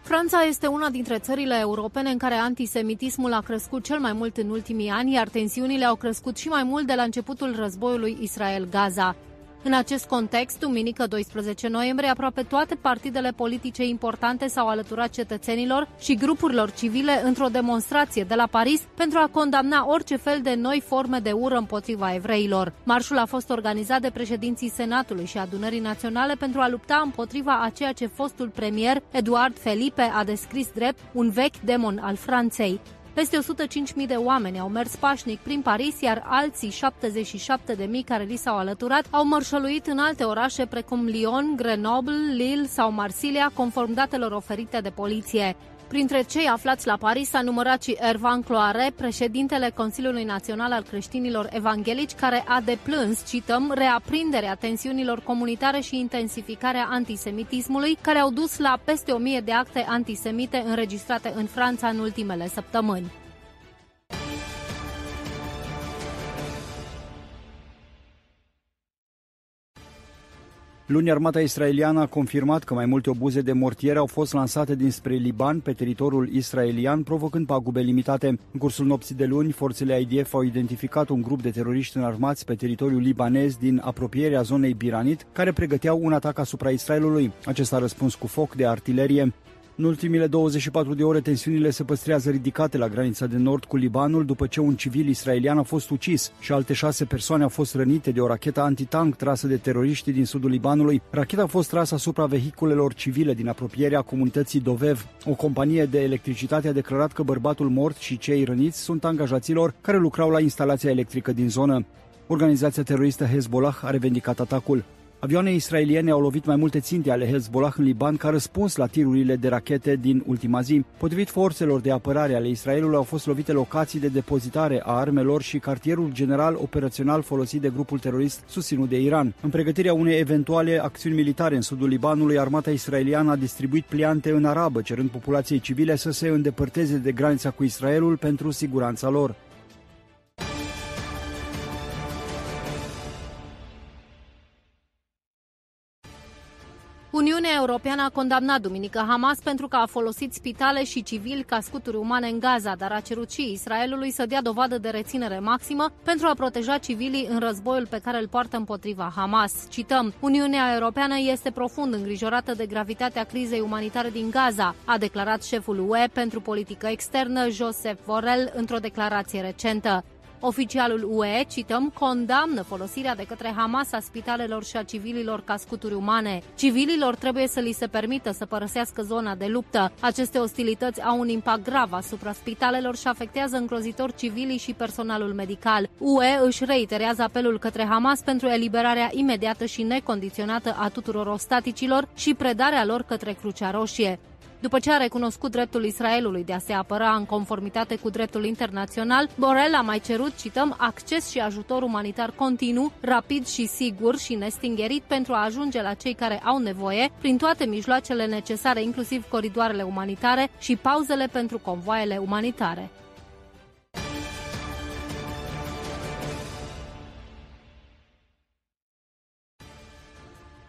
Franța este una dintre țările europene în care antisemitismul a crescut cel mai mult în ultimii ani, iar tensiunile au crescut și mai mult de la începutul războiului Israel-Gaza. În acest context, duminică doisprezece noiembrie, aproape toate partidele politice importante s-au alăturat cetățenilor și grupurilor civile într-o demonstrație de la Paris pentru a condamna orice fel de noi forme de ură împotriva evreilor. Marșul a fost organizat de președinții Senatului și Adunării Naționale pentru a lupta împotriva a ceea ce fostul premier Édouard Philippe a descris drept un vechi demon al Franței. Peste o sută cinci mii de oameni au mers pașnic prin Paris, iar alții șaptezeci și șapte de mii care li s-au alăturat au mărșăluit în alte orașe precum Lyon, Grenoble, Lille sau Marsilia, conform datelor oferite de poliție. Printre cei aflați la Paris s-a numărat și Ervan Cloare, președintele Consiliului Național al Creștinilor Evanghelici, care a deplâns, cităm, reaprinderea tensiunilor comunitare și intensificarea antisemitismului, care au dus la peste o mie de acte antisemite înregistrate în Franța în ultimele săptămâni. Luni, armata israeliană a confirmat că mai multe obuze de mortiere au fost lansate dinspre Liban pe teritoriul israelian, provocând pagube limitate. În cursul nopții de luni, forțele I D F au identificat un grup de teroriști înarmați pe teritoriul libanez din apropierea zonei Biranit, care pregăteau un atac asupra Israelului. Acesta a răspuns cu foc de artilerie. În ultimile douăzeci și patru de ore, tensiunile se păstrează ridicate la granița de nord cu Libanul, după ce un civil israelian a fost ucis și alte șase persoane au fost rănite de o rachetă antitank trasă de teroriștii din sudul Libanului. Racheta a fost trasă asupra vehiculelor civile din apropierea comunității Dovev. O companie de electricitate a declarat că bărbatul mort și cei răniți sunt angajaților care lucrau la instalația electrică din zonă. Organizația teroristă Hezbollah a revendicat atacul. Avioane israeliene au lovit mai multe ținte ale Hezbollah în Liban ca răspuns la tirurile de rachete din ultima zi. Potrivit forțelor de apărare ale Israelului, au fost lovite locații de depozitare a armelor și cartierul general operațional folosit de grupul terorist susținut de Iran. În pregătirea unei eventuale acțiuni militare în sudul Libanului, armata israeliană a distribuit pliante în arabă, cerând populației civile să se îndepărteze de granița cu Israelul pentru siguranța lor. Uniunea Europeană a condamnat duminică Hamas pentru că a folosit spitale și civili ca scuturi umane în Gaza, dar a cerut și Israelului să dea dovadă de reținere maximă pentru a proteja civilii în războiul pe care îl poartă împotriva Hamas. Cităm, Uniunea Europeană este profund îngrijorată de gravitatea crizei umanitare din Gaza, a declarat șeful U E pentru politică externă, Josep Borrell, într-o declarație recentă. Oficialul U E, cităm, condamnă folosirea de către Hamas a spitalelor și a civililor ca scuturi umane. Civililor trebuie să li se permită să părăsească zona de luptă. Aceste ostilități au un impact grav asupra spitalelor și afectează îngrozitor civilii și personalul medical. U E își reiterează apelul către Hamas pentru eliberarea imediată și necondiționată a tuturor ostaticilor și predarea lor către Crucea Roșie. După ce a recunoscut dreptul Israelului de a se apăra în conformitate cu dreptul internațional, Borrell a mai cerut, cităm, acces și ajutor umanitar continuu, rapid și sigur și nestingherit pentru a ajunge la cei care au nevoie, prin toate mijloacele necesare, inclusiv coridoarele umanitare și pauzele pentru convoaiele umanitare.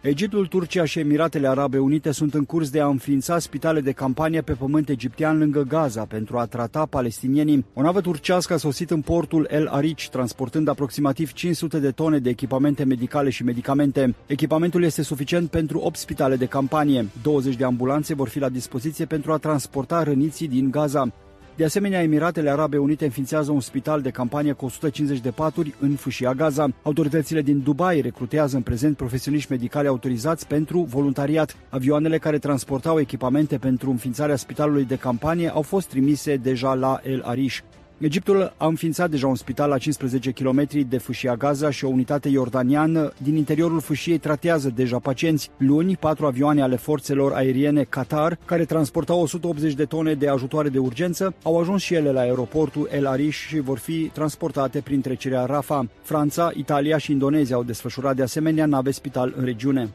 Egiptul, Turcia și Emiratele Arabe Unite sunt în curs de a înființa spitale de campanie pe pământ egiptean lângă Gaza pentru a trata palestinienii. O navă turcească a sosit în portul El Arici, transportând aproximativ cinci sute de tone de echipamente medicale și medicamente. Echipamentul este suficient pentru opt spitale de campanie. douăzeci de ambulanțe vor fi la dispoziție pentru a transporta răniții din Gaza. De asemenea, Emiratele Arabe Unite înființează un spital de campanie cu o sută cincizeci de paturi în fâșia Gaza. Autoritățile din Dubai recrutează în prezent profesioniști medicali autorizați pentru voluntariat. Avioanele care transportau echipamente pentru înființarea spitalului de campanie au fost trimise deja la El Arish. Egiptul a înființat deja un spital la cincisprezece kilometri de fâșia Gaza și o unitate iordaniană din interiorul fâșiei tratează deja pacienți. Luni, patru avioane ale forțelor aeriene Qatar, care transportau o sută optzeci de tone de ajutoare de urgență, au ajuns și ele la aeroportul El Arish și vor fi transportate prin trecerea Rafah. Franța, Italia și Indonezia au desfășurat de asemenea nave spital în regiune.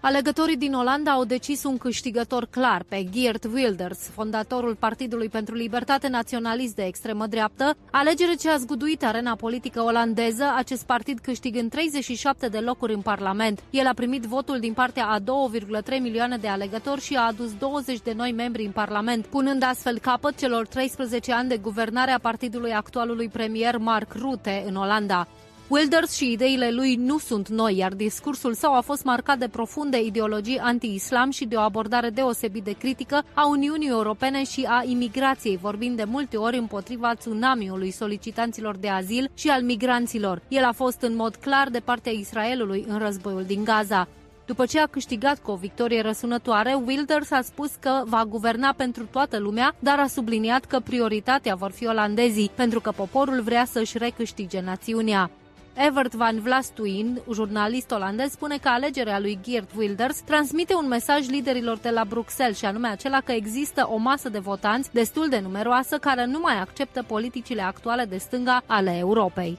Alegătorii din Olanda au decis un câștigător clar pe Geert Wilders, fondatorul Partidului pentru Libertate Naționalist de extremă dreaptă, alegere ce a zguduit arena politică olandeză, acest partid câștigând treizeci și șapte de locuri în Parlament. El a primit votul din partea a două virgulă trei milioane de alegători și a adus douăzeci de noi membri în Parlament, punând astfel capăt celor treisprezece ani de guvernare a partidului actualului premier Mark Rutte în Olanda. Wilders și ideile lui nu sunt noi, iar discursul său a fost marcat de profunde ideologii anti-islam și de o abordare deosebit de critică a Uniunii Europene și a imigrației, vorbind de multe ori împotriva tsunamiului solicitanților de azil și al migranților. El a fost în mod clar de partea Israelului în războiul din Gaza. După ce a câștigat cu o victorie răsunătoare, Wilders a spus că va guverna pentru toată lumea, dar a subliniat că prioritatea vor fi olandezii, pentru că poporul vrea să-și recâștige națiunea. Evert van Vlastuin, jurnalist olandez, spune că alegerea lui Geert Wilders transmite un mesaj liderilor de la Bruxelles, și anume acela că există o masă de votanți destul de numeroasă care nu mai acceptă politicile actuale de stânga ale Europei.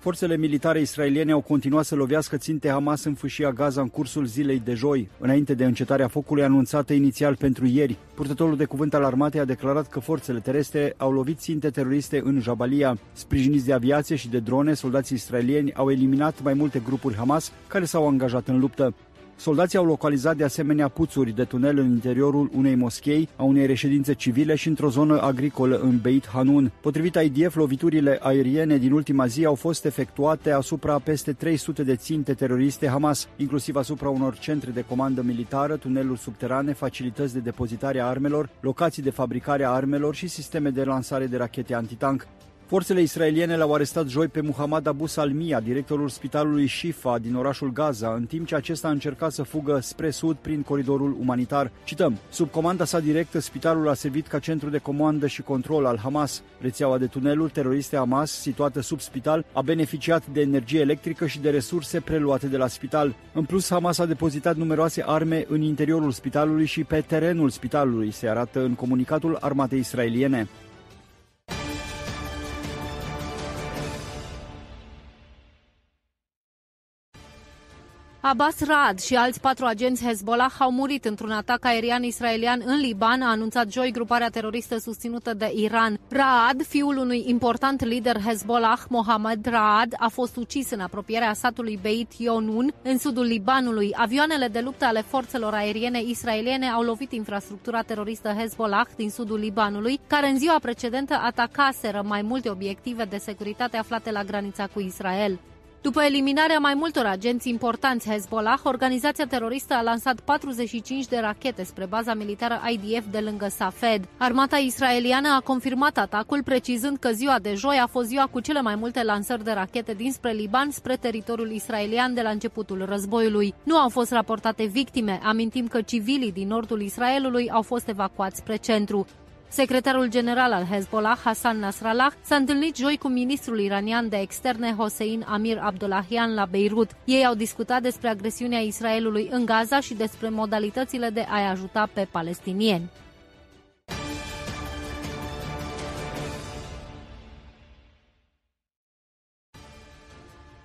Forțele militare israeliene au continuat să lovească ținte Hamas în fâșia Gaza în cursul zilei de joi, înainte de încetarea focului anunțată inițial pentru ieri. Purtătorul de cuvânt al armatei a declarat că forțele terestre au lovit ținte teroriste în Jabalia. Sprijiniți de aviație și de drone, soldații israelieni au eliminat mai multe grupuri Hamas care s-au angajat în luptă. Soldații au localizat de asemenea puțuri de tunel în interiorul unei moschei, a unei reședințe civile și într-o zonă agricolă în Beit Hanun. Potrivit I D F, loviturile aeriene din ultima zi au fost efectuate asupra peste trei sute de ținte teroriste Hamas, inclusiv asupra unor centre de comandă militară, tuneluri subterane, facilități de depozitare a armelor, locații de fabricare a armelor și sisteme de lansare de rachete antitank. Forțele israeliene l-au arestat joi pe Muhammad Abu Salmia, directorul spitalului Shifa din orașul Gaza, în timp ce acesta încerca să fugă spre sud prin coridorul umanitar. Cităm, sub comanda sa directă, spitalul a servit ca centru de comandă și control al Hamas. Rețeaua de tuneluri teroriste Hamas, situată sub spital, a beneficiat de energie electrică și de resurse preluate de la spital. În plus, Hamas a depozitat numeroase arme în interiorul spitalului și pe terenul spitalului, se arată în comunicatul armatei israeliene. Abbas Raad și alți patru agenți Hezbollah au murit într-un atac aerian israelian în Liban, a anunțat joi gruparea teroristă susținută de Iran. Raad, fiul unui important lider Hezbollah, Mohamed Raad, a fost ucis în apropierea satului Beit Yonun, în sudul Libanului. Avioanele de luptă ale forțelor aeriene israeliene au lovit infrastructura teroristă Hezbollah din sudul Libanului, care în ziua precedentă atacaseră mai multe obiective de securitate aflate la granița cu Israel. După eliminarea mai multor agenți importanți Hezbollah, organizația teroristă a lansat patruzeci și cinci de rachete spre baza militară I D F de lângă Safed. Armata israeliană a confirmat atacul, precizând că ziua de joi a fost ziua cu cele mai multe lansări de rachete dinspre Liban spre teritoriul israelian de la începutul războiului. Nu au fost raportate victime, amintim că civilii din nordul Israelului au fost evacuați spre centru. Secretarul general al Hezbollah, Hassan Nasrallah, s-a întâlnit joi cu ministrul iranian de externe Hossein Amir Abdullahian la Beirut. Ei au discutat despre agresiunea Israelului în Gaza și despre modalitățile de a-i ajuta pe palestinieni.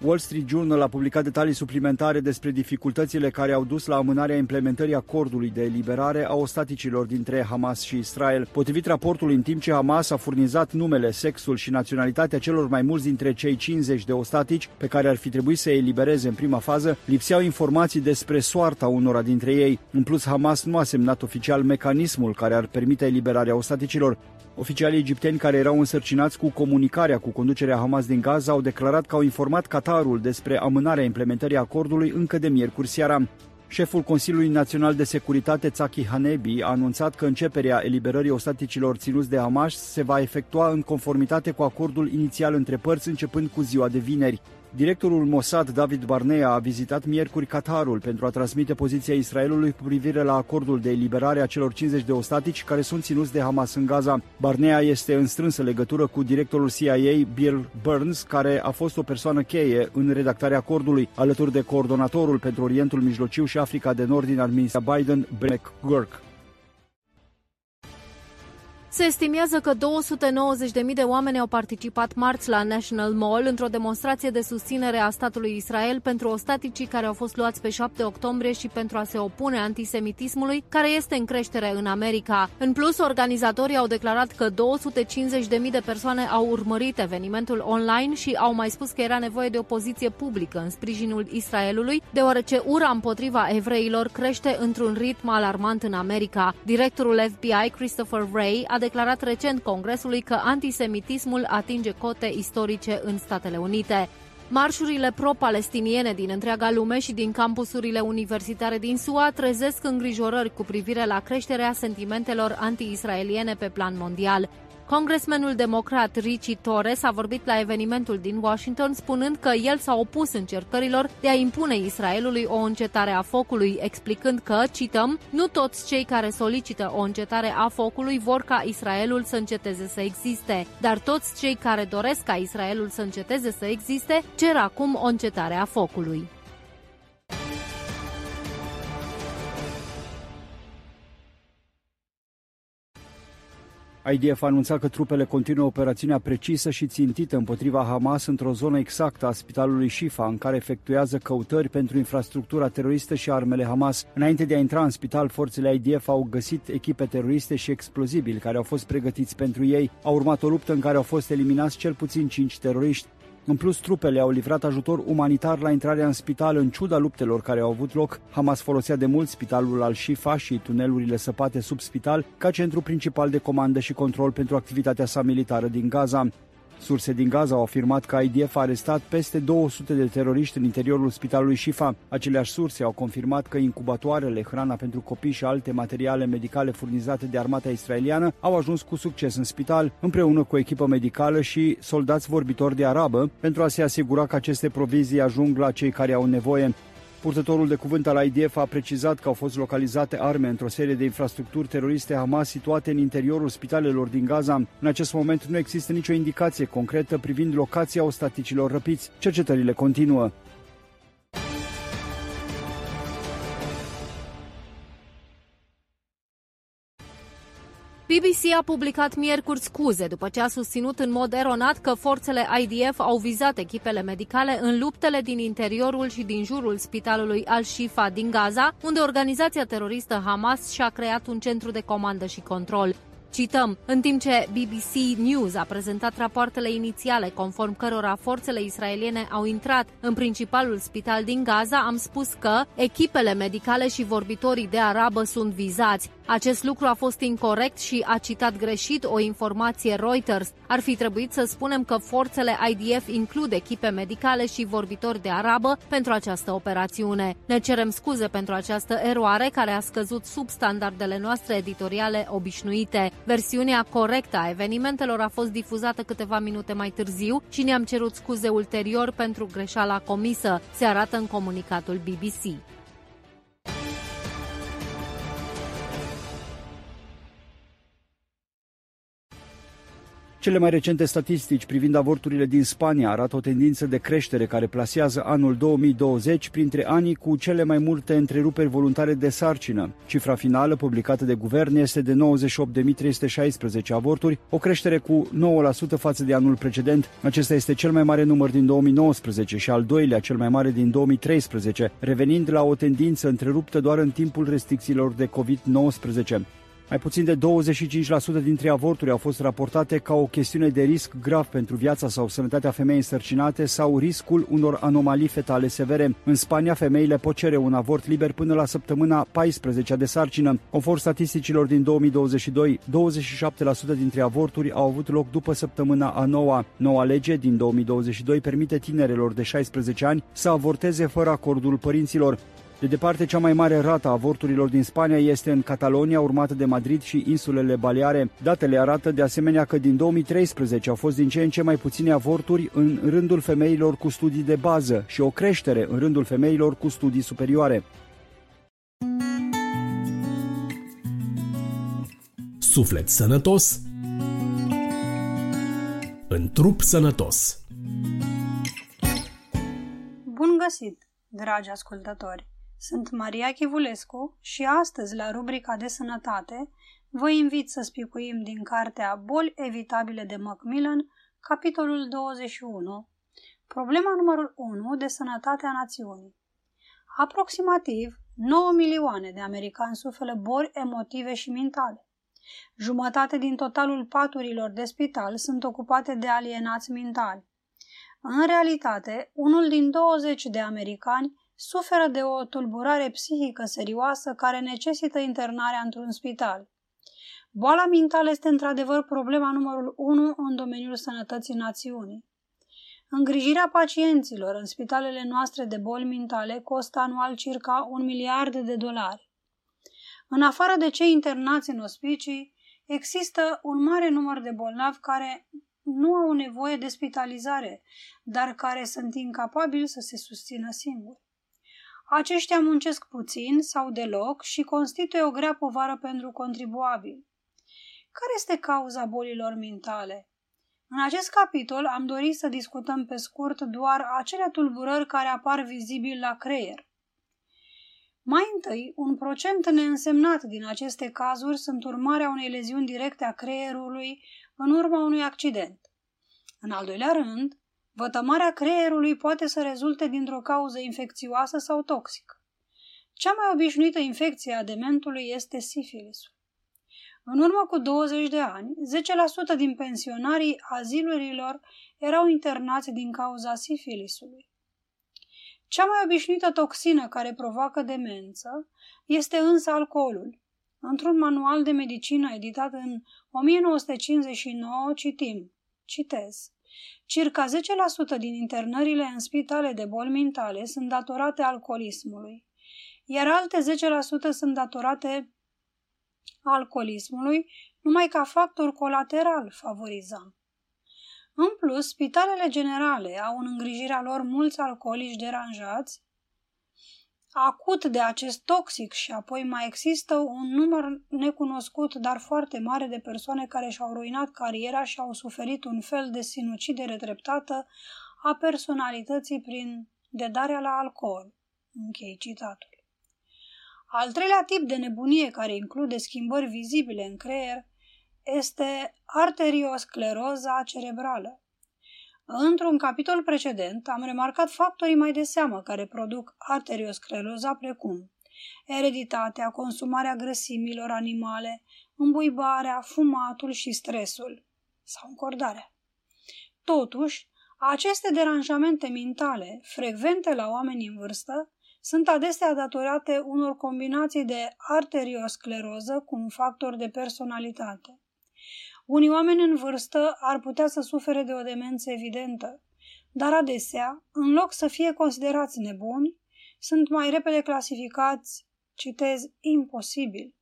Wall Street Journal a publicat detalii suplimentare despre dificultățile care au dus la amânarea implementării acordului de eliberare a ostaticilor dintre Hamas și Israel. Potrivit raportului, în timp ce Hamas a furnizat numele, sexul și naționalitatea celor mai mulți dintre cei cincizeci de ostatici pe care ar fi trebuit să-i elibereze în prima fază, lipseau informații despre soarta unora dintre ei. În plus, Hamas nu a semnat oficial mecanismul care ar permite eliberarea ostaticilor. Oficialii egipteni care erau însărcinați cu comunicarea cu conducerea Hamas din Gaza au declarat că au informat Qatarul despre amânarea implementării acordului încă de miercuri seara. Șeful Consiliului Național de Securitate, Tsaki Hanebi, a anunțat că începerea eliberării ostaticilor ținuți de Hamas se va efectua în conformitate cu acordul inițial între părți, începând cu ziua de vineri. Directorul Mossad, David Barnea, a vizitat miercuri Qatarul pentru a transmite poziția Israelului cu privire la acordul de eliberare a celor cincizeci de ostatici care sunt ținuți de Hamas în Gaza. Barnea este în strânsă legătură cu directorul C I A, Bill Burns, care a fost o persoană cheie în redactarea acordului, alături de coordonatorul pentru Orientul Mijlociu și Africa de Nord din administrația Biden, Brett McGurk. Se estimează că două sute nouăzeci de mii de oameni au participat marți la National Mall într-o demonstrație de susținere a statului Israel pentru ostaticii care au fost luați pe șapte octombrie și pentru a se opune antisemitismului, care este în creștere în America. În plus, organizatorii au declarat că două sute cincizeci de mii de persoane au urmărit evenimentul online și au mai spus că era nevoie de o poziție publică în sprijinul Israelului, deoarece ura împotriva evreilor crește într-un ritm alarmant în America. Directorul F B I, Christopher Wray, a declarat recent Congresului că antisemitismul atinge cote istorice în Statele Unite. Marșurile pro-palestiniene din întreaga lume și din campusurile universitare din S U A trezesc îngrijorări cu privire la creșterea sentimentelor anti-israeliene pe plan mondial. Congresmenul democrat Richie Torres a vorbit la evenimentul din Washington spunând că el s-a opus încercărilor de a impune Israelului o încetare a focului, explicând că, cităm, nu toți cei care solicită o încetare a focului vor ca Israelul să înceteze să existe, dar toți cei care doresc ca Israelul să înceteze să existe cer acum o încetare a focului. I D F a anunțat că trupele continuă operațiunea precisă și țintită împotriva Hamas într-o zonă exactă a spitalului Shifa, în care efectuează căutări pentru infrastructura teroristă și armele Hamas. Înainte de a intra în spital, forțele I D F au găsit echipe teroriste și explozibili care au fost pregătiți pentru ei. A urmat o luptă în care au fost eliminați cel puțin cinci teroriști. În plus, trupele au livrat ajutor umanitar la intrarea în spital în ciuda luptelor care au avut loc. Hamas folosea de mult spitalul al Shifa și tunelurile săpate sub spital ca centru principal de comandă și control pentru activitatea sa militară din Gaza. Surse din Gaza au afirmat că I D F a arestat peste două sute de teroriști în interiorul spitalului Shifa. Aceleași surse au confirmat că incubatoarele, hrana pentru copii și alte materiale medicale furnizate de armata israeliană au ajuns cu succes în spital, împreună cu o echipă medicală și soldați vorbitori de arabă, pentru a se asigura că aceste provizii ajung la cei care au nevoie. Purtătorul de cuvânt al I D F a precizat că au fost localizate arme într-o serie de infrastructuri teroriste Hamas situate în interiorul spitalelor din Gaza. În acest moment nu există nicio indicație concretă privind locația ostaticilor răpiți. Cercetările continuă. B B C a publicat miercuri scuze după ce a susținut în mod eronat că forțele I D F au vizat echipele medicale în luptele din interiorul și din jurul spitalului Al-Shifa din Gaza, unde organizația teroristă Hamas și-a creat un centru de comandă și control. Cităm, în timp ce B B C News a prezentat rapoartele inițiale conform cărora forțele israeliene au intrat în principalul spital din Gaza, am spus că echipele medicale și vorbitorii de arabă sunt vizați. Acest lucru a fost incorect și a citat greșit o informație Reuters. Ar fi trebuit să spunem că forțele I D F includ echipe medicale și vorbitori de arabă pentru această operațiune. Ne cerem scuze pentru această eroare care a scăzut sub standardele noastre editoriale obișnuite. Versiunea corectă a evenimentelor a fost difuzată câteva minute mai târziu și ne-am cerut scuze ulterior pentru greșeala comisă, se arată în comunicatul B B C. Cele mai recente statistici privind avorturile din Spania arată o tendință de creștere care plasează anul două mii douăzeci printre anii cu cele mai multe întreruperi voluntare de sarcină. Cifra finală publicată de guvern este de nouăzeci și opt de mii trei sute șaisprezece avorturi, o creștere cu nouă la sută față de anul precedent. Acesta este cel mai mare număr din două mii nouăsprezece și al doilea cel mai mare din două mii treisprezece, revenind la o tendință întreruptă doar în timpul restricțiilor de covid nouăsprezece. Mai puțin de douăzeci și cinci la sută dintre avorturi au fost raportate ca o chestiune de risc grav pentru viața sau sănătatea femeii însărcinate sau riscul unor anomalii fetale severe. În Spania, femeile pot cere un avort liber până la săptămâna paisprezecea de sarcină. Conform statisticilor din două mii douăzeci și doi, douăzeci și șapte la sută dintre avorturi au avut loc după săptămâna a noua. Noua lege din două mii douăzeci și doi permite tinerelor de șaisprezece ani să avorteze fără acordul părinților. De departe, cea mai mare rată a avorturilor din Spania este în Catalonia, urmată de Madrid și insulele Baleare. Datele arată de asemenea că din două mii treisprezece au fost din ce în ce mai puține avorturi în rândul femeilor cu studii de bază și o creștere în rândul femeilor cu studii superioare. Suflet sănătos, în trup sănătos. Bun găsit, dragi ascultători! Sunt Maria Chivulescu și astăzi, la rubrica de sănătate, vă invit să spicuim din cartea Boli evitabile de Macmillan, capitolul douăzeci și unu, problema numărul unu de sănătate a națiunii. Aproximativ nouă milioane de americani suferă boli emotive și mentale. Jumătate din totalul paturilor de spital sunt ocupate de alienați mentali. În realitate, unul din douăzeci de americani suferă de o tulburare psihică serioasă care necesită internarea într-un spital. Boala mentală este într-adevăr problema numărul unu în domeniul sănătății națiunii. Îngrijirea pacienților în spitalele noastre de boli mentale costă anual circa un miliard de dolari. În afară de cei internați în ospicii, Există un mare număr de bolnavi care nu au nevoie de spitalizare, dar care sunt incapabili să se susțină singuri. Aceștia muncesc puțin sau deloc și constituie o grea povară pentru contribuabili. Care este cauza bolilor mentale? În acest capitol am dorit să discutăm pe scurt doar acele tulburări care apar vizibil la creier. Mai întâi, un procent neînsemnat din aceste cazuri sunt urmarea unei leziuni directe a creierului în urma unui accident. În al doilea rând, vătămarea creierului poate să rezulte dintr-o cauză infecțioasă sau toxică. Cea mai obișnuită infecție a dementului este sifilisul. În urmă cu douăzeci de ani, zece la sută din pensionarii azilurilor erau internați din cauza sifilisului. Cea mai obișnuită toxină care provoacă demență este însă alcoolul. Într-un manual de medicină editat în o mie nouă sute cincizeci și nouă citim, citez, circa zece la sută din internările în spitale de boli mentale sunt datorate alcoolismului, iar alte zece la sută sunt datorate alcoolismului numai ca factor colateral favorizant. În plus, spitalele generale au în îngrijirea lor mulți alcoolici deranjați, acut de acest toxic și apoi mai există un număr necunoscut, dar foarte mare de persoane care și-au ruinat cariera și au suferit un fel de sinucidere treptată a personalității prin dedarea la alcool. Închei citatul. Al treilea tip de nebunie care include schimbări vizibile în creier este arterioscleroza cerebrală. Într-un capitol precedent am remarcat factorii mai de seamă care produc arterioscleroza precum ereditatea, consumarea grăsimilor animale, îmbuibarea, fumatul și stresul sau încordarea. Totuși, aceste deranjamente mentale, frecvente la oamenii în vârstă, sunt adesea datorate unor combinații de arterioscleroză cu un factor de personalitate. Unii oameni în vârstă ar putea să sufere de o demență evidentă, dar adesea, în loc să fie considerați nebuni, sunt mai repede clasificați, citez, imposibil.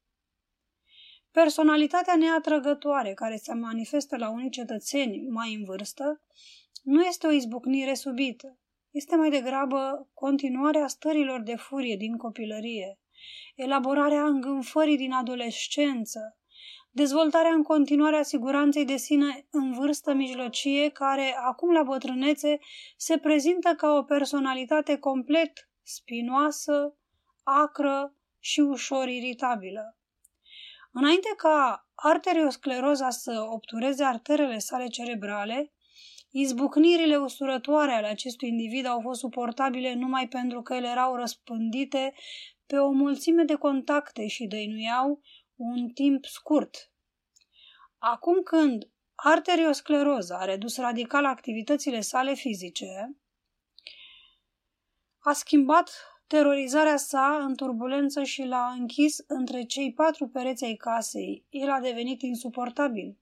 Personalitatea neatrăgătoare care se manifestă la unii cetățeni mai în vârstă nu este o izbucnire subită, este mai degrabă continuarea stărilor de furie din copilărie, elaborarea îngânfării din adolescență, dezvoltarea în continuare a siguranței de sine în vârstă mijlocie, care acum la bătrânețe se prezintă ca o personalitate complet spinoasă, acră și ușor iritabilă. Înainte ca arterioscleroza să obtureze arterele sale cerebrale, izbucnirile usurătoare ale acestui individ au fost suportabile numai pentru că ele erau răspândite pe o mulțime de contacte și dăinuiau un timp scurt. Acum când arterioscleroza a redus radical activitățile sale fizice, a schimbat terorizarea sa în turbulență și l-a închis între cei patru pereți ai casei. El a devenit insuportabil.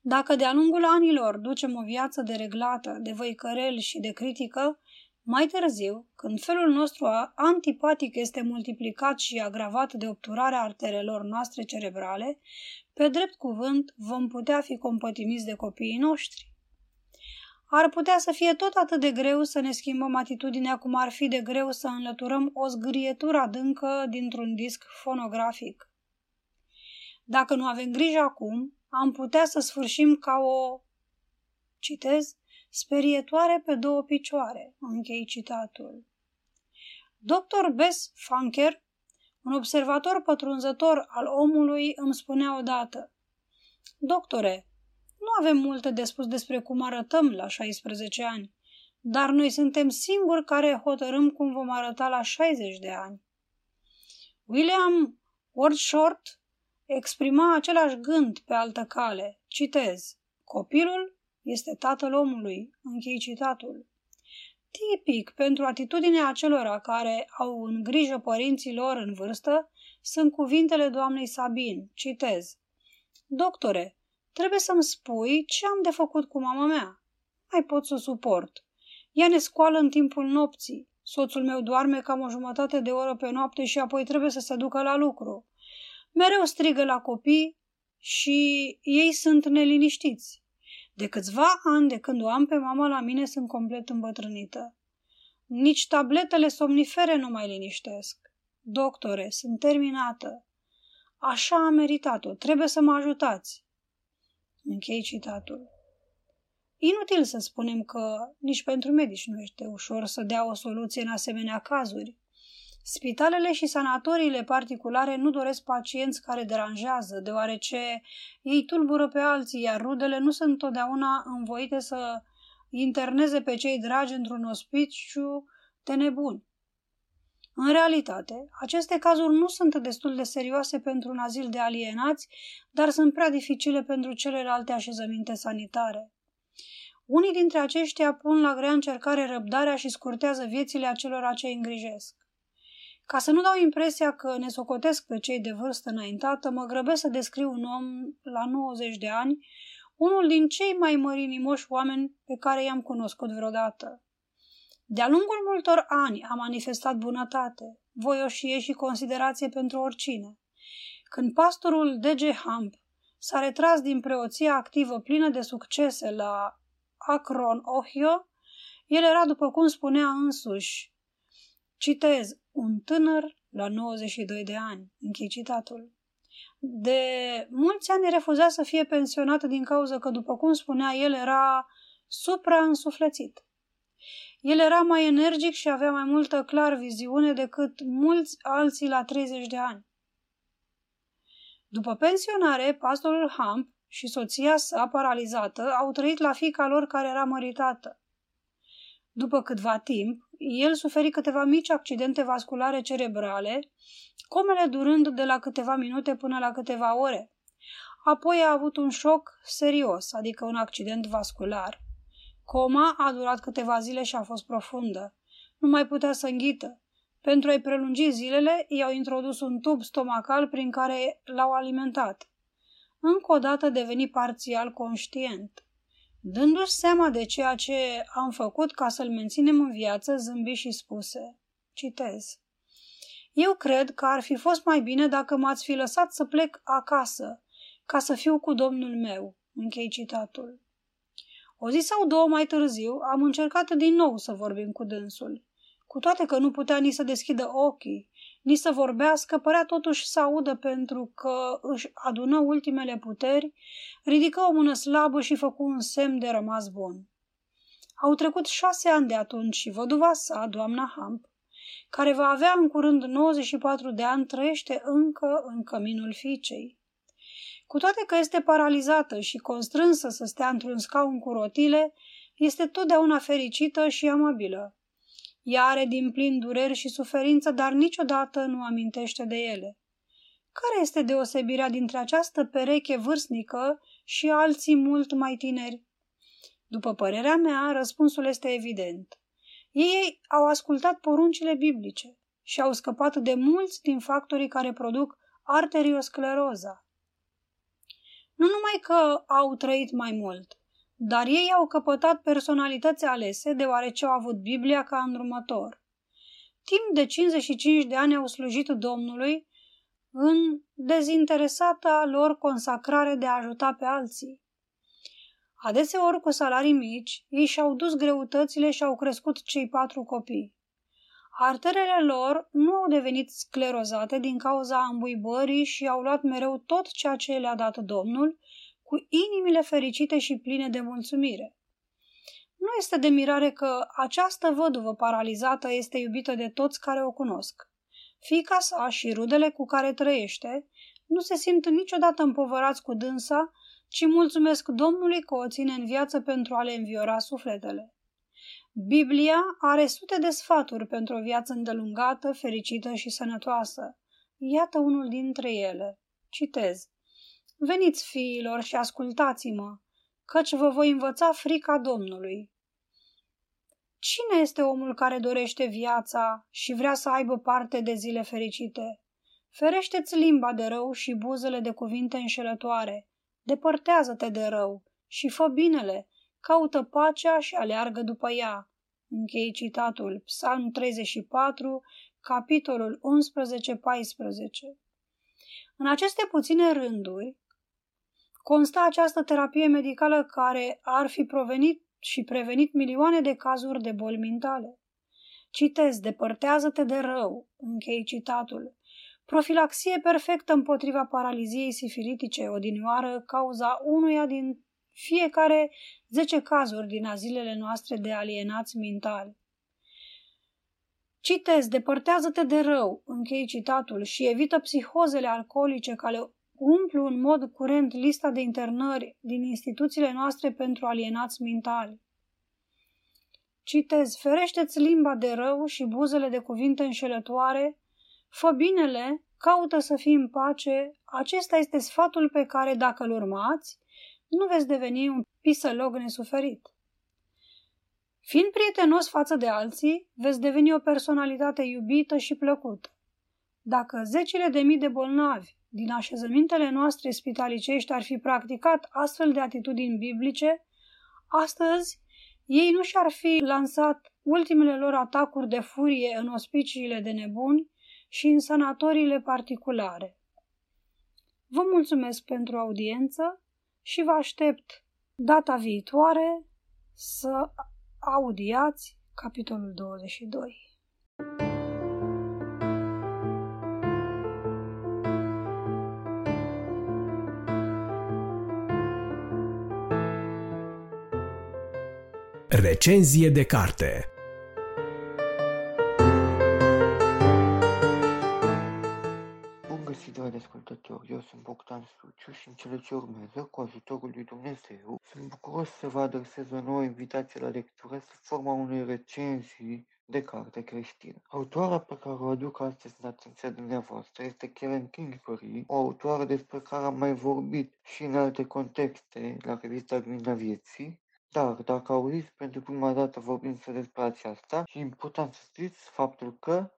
Dacă de-a lungul anilor ducem o viață dereglată, de văicăreli și de critică, mai târziu, când felul nostru antipatic este multiplicat și agravat de obturarea arterelor noastre cerebrale, pe drept cuvânt vom putea fi compătimiți de copiii noștri. Ar putea să fie tot atât de greu să ne schimbăm atitudinea cum ar fi de greu să înlăturăm o zgârietură adâncă dintr-un disc fonografic. Dacă nu avem grijă acum, am putea să sfârșim ca o, citez, sperietoare pe două picioare, închei citatul. doctor Bess Funker, un observator pătrunzător al omului, îmi spunea odată, doctore, nu avem multe de spus despre cum arătăm la șaisprezece ani, dar noi suntem singuri care hotărâm cum vom arăta la șaizeci de ani. William Wordsworth exprima același gând pe altă cale, citez, copilul este tatăl omului, închei citatul. Tipic pentru atitudinea acelora care au în grijă părinții lor în vârstă sunt cuvintele doamnei Sabin, citez, doctore, trebuie să-mi spui ce am de făcut cu mama mea. Mai pot să o suport. Ea ne scoală în timpul nopții. Soțul meu doarme cam o jumătate de oră pe noapte și apoi trebuie să se ducă la lucru. Mereu strigă la copii, și ei sunt neliniștiți. De câțiva ani de când o am pe mama la mine sunt complet îmbătrânită. Nici tabletele somnifere nu mai liniștesc. Doctore, sunt terminată. Așa am meritat-o. Trebuie să mă ajutați. Închei citatul. Inutil să spunem că nici pentru medici nu este ușor să dea o soluție în asemenea cazuri. Spitalele și sanatoriile particulare nu doresc pacienți care deranjează, deoarece ei tulbură pe alții, iar rudele nu sunt totdeauna învoite să interneze pe cei dragi într-un ospiciu de nebuni. În realitate, aceste cazuri nu sunt destul de serioase pentru un azil de alienați, dar sunt prea dificile pentru celelalte așezăminte sanitare. Unii dintre aceștia pun la grea încercare răbdarea și scurtează viețile acelora ce îi îngrijesc. Ca să nu dau impresia că ne socotesc pe cei de vârstă înaintată, mă grăbesc să descriu un om la nouăzeci de ani, unul din cei mai mărinimoși oameni pe care i-am cunoscut vreodată. De-a lungul multor ani a manifestat bunătate, voioșie și considerație pentru oricine. Când pastorul D G Hamp s-a retras din preoția activă plină de succese la Akron, Ohio, el era, după cum spunea însuși, citez, un tânăr la nouăzeci și doi de ani, închei citatul. De mulți ani refuza să fie pensionat din cauza că, după cum spunea, el era supraînsuflețit. El era mai energic și avea mai multă clar viziune decât mulți alții la treizeci de ani. După pensionare, pastorul Hamp și soția sa, paralizată, au trăit la fiica lor care era măritată. După câtva timp, el suferi câteva mici accidente vasculare cerebrale, comele durând de la câteva minute până la câteva ore. Apoi a avut un șoc serios, adică un accident vascular. Coma a durat câteva zile și a fost profundă. Nu mai putea să înghită. Pentru a-i prelungi zilele, i-au introdus un tub stomacal prin care l-au alimentat. Încă o dată deveni parțial conștient. Dându-și seama de ceea ce am făcut ca să-l menținem în viață, zâmbi și spuse, citez, eu cred că ar fi fost mai bine dacă m-ați fi lăsat să plec acasă, ca să fiu cu Domnul meu. Închei citatul. O zi sau două mai târziu am încercat din nou să vorbim cu dânsul. Cu toate că nu putea nici să deschidă ochii, nici să vorbească, părea totuși să audă pentru că își adună ultimele puteri, ridică o mână slabă și făcu un semn de rămas bun. Au trecut șase ani de atunci și văduva sa, doamna Hamp, care va avea în curând nouăzeci și patru de ani, trăiește încă în căminul fiicei. Cu toate că este paralizată și constrânsă să stea într-un scaun cu rotile, este totdeauna fericită și amabilă. Ea are din plin dureri și suferință, dar niciodată nu amintește de ele. Care este deosebirea dintre această pereche vârstnică și alții mult mai tineri? După părerea mea, răspunsul este evident. Ei au ascultat poruncile biblice și au scăpat de mulți din factorii care produc arterioscleroza. Nu numai că au trăit mai mult, dar ei au căpătat personalități alese deoarece au avut Biblia ca îndrumător. Timp de cincizeci și cinci de ani au slujit Domnului în dezinteresata lor consacrare de a ajuta pe alții. Adeseori cu salarii mici, ei și-au dus greutățile și au crescut cei patru copii. Arterele lor nu au devenit sclerozate din cauza îmbuibării și au luat mereu tot ceea ce le-a dat Domnul, cu inimile fericite și pline de mulțumire. Nu este de mirare că această văduvă paralizată este iubită de toți care o cunosc. Fiica sa și rudele cu care trăiește nu se simt niciodată împovărați cu dânsa, ci mulțumesc Domnului că o ține în viață pentru a le înviora sufletele. Biblia are sute de sfaturi pentru o viață îndelungată, fericită și sănătoasă. Iată unul dintre ele. Citez. Veniți, fiilor, și ascultați-mă, căci vă voi învăța frica Domnului. Cine este omul care dorește viața și vrea să aibă parte de zile fericite? Ferește-ți limba de rău și buzele de cuvinte înșelătoare. Depărtează-te de rău și fă binele, caută pacea și aleargă după ea. Închei citatul Psalm treizeci și patru, capitolul unsprezece paisprezece. În aceste puține rânduri, Consta această terapie medicală care ar fi provenit și prevenit milioane de cazuri de boli mentale. Citez, depărtează-te de rău, închei citatul. Profilaxie perfectă împotriva paraliziei sifilitice, odinioară, cauza unuia din fiecare zece cazuri din azilele noastre de alienați mentali. Citez, depărtează-te de rău, închei citatul, și evită psihozele alcoolice care umplu în mod curent lista de internări din instituțiile noastre pentru alienați mentali. Citez, ferește-ți limba de rău și buzele de cuvinte înșelătoare, fă binele, caută să fii în pace, acesta este sfatul pe care, dacă îl urmați, nu veți deveni un pisălog nesuferit. Fiind prietenos față de alții, veți deveni o personalitate iubită și plăcută. Dacă zecile de mii de bolnavi din așezămintele noastre spitalicești ar fi practicat astfel de atitudini biblice, astăzi ei nu și-ar fi lansat ultimele lor atacuri de furie în ospiciile de nebuni și în sanatoriile particulare. Vă mulțumesc pentru audiență și vă aștept data viitoare să audiați capitolul douăzeci și doi. Recenzie de carte. Bun găsit, dragi ascultători, eu sunt Bogdan Suciu și în cele ce urmează, cu ajutorul lui Dumnezeu, sunt bucuros să vă adresez o nouă invitație la lectură sub forma unei recenzii de carte creștină. Autoarea pe care o aduc astăzi în atenția dumneavoastră este Karen Kingsbury, o autoare despre care am mai vorbit și în alte contexte la revista Lumina Vieții. Dar, dacă auziți pentru prima dată vorbind despre aceasta, e important să știți faptul că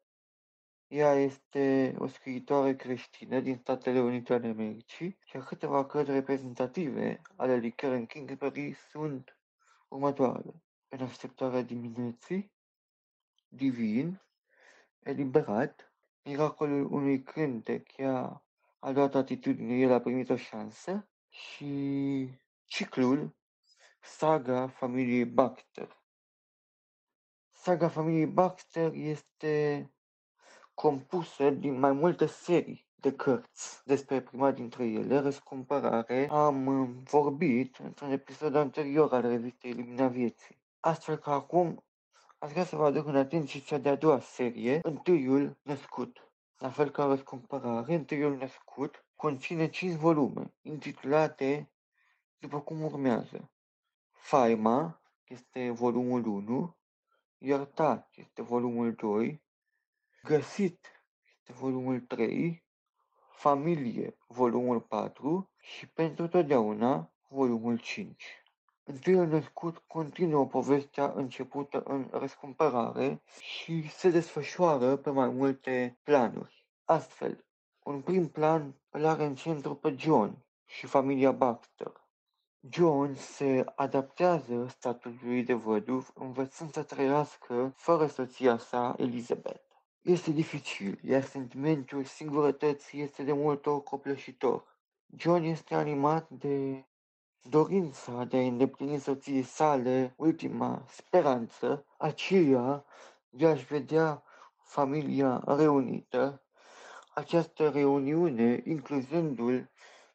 ea este o scriitoare creștină din Statele Unite ale Americii, iar câteva cărți reprezentative ale lui Karen Kingsbury sunt următoarele: În așteptarea dimineții, Divin, Eliberat, Miracolul unui cântec, ea a luat atitudine, el a primit o șansă, și Ciclul, Saga familiei Baxter. Saga familiei Baxter este compusă din mai multe serii de cărți. Despre prima dintre ele, Răscumpărare, am vorbit într-un episod anterior al revistei Lumina Vieții. Astfel că acum aș vrea să vă aduc în atenție cea de-a doua serie, Întâiul Născut. La fel ca Răscumpărare, Întâiul Născut conține cinci volume, intitulate după cum urmează: Faima este volumul unu, Iertat este volumul doi, Găsit este volumul trei, Familie volumul patru și Pentru totdeauna volumul cinci. Întâiul Născut continuă povestea începută în Răscumpărare și se desfășoară pe mai multe planuri. Astfel, un prim plan îl are în centru pe John și familia Baxter. John se adaptează statutului de văduv, învățând să trăiască fără soția sa, Elizabeth. Este dificil, iar sentimentul singurătății este de multe ori copleșitor. John este animat de dorința de a îndeplini soției sale ultima speranță, aceea de a-și vedea familia reunită, această reuniune incluzându-l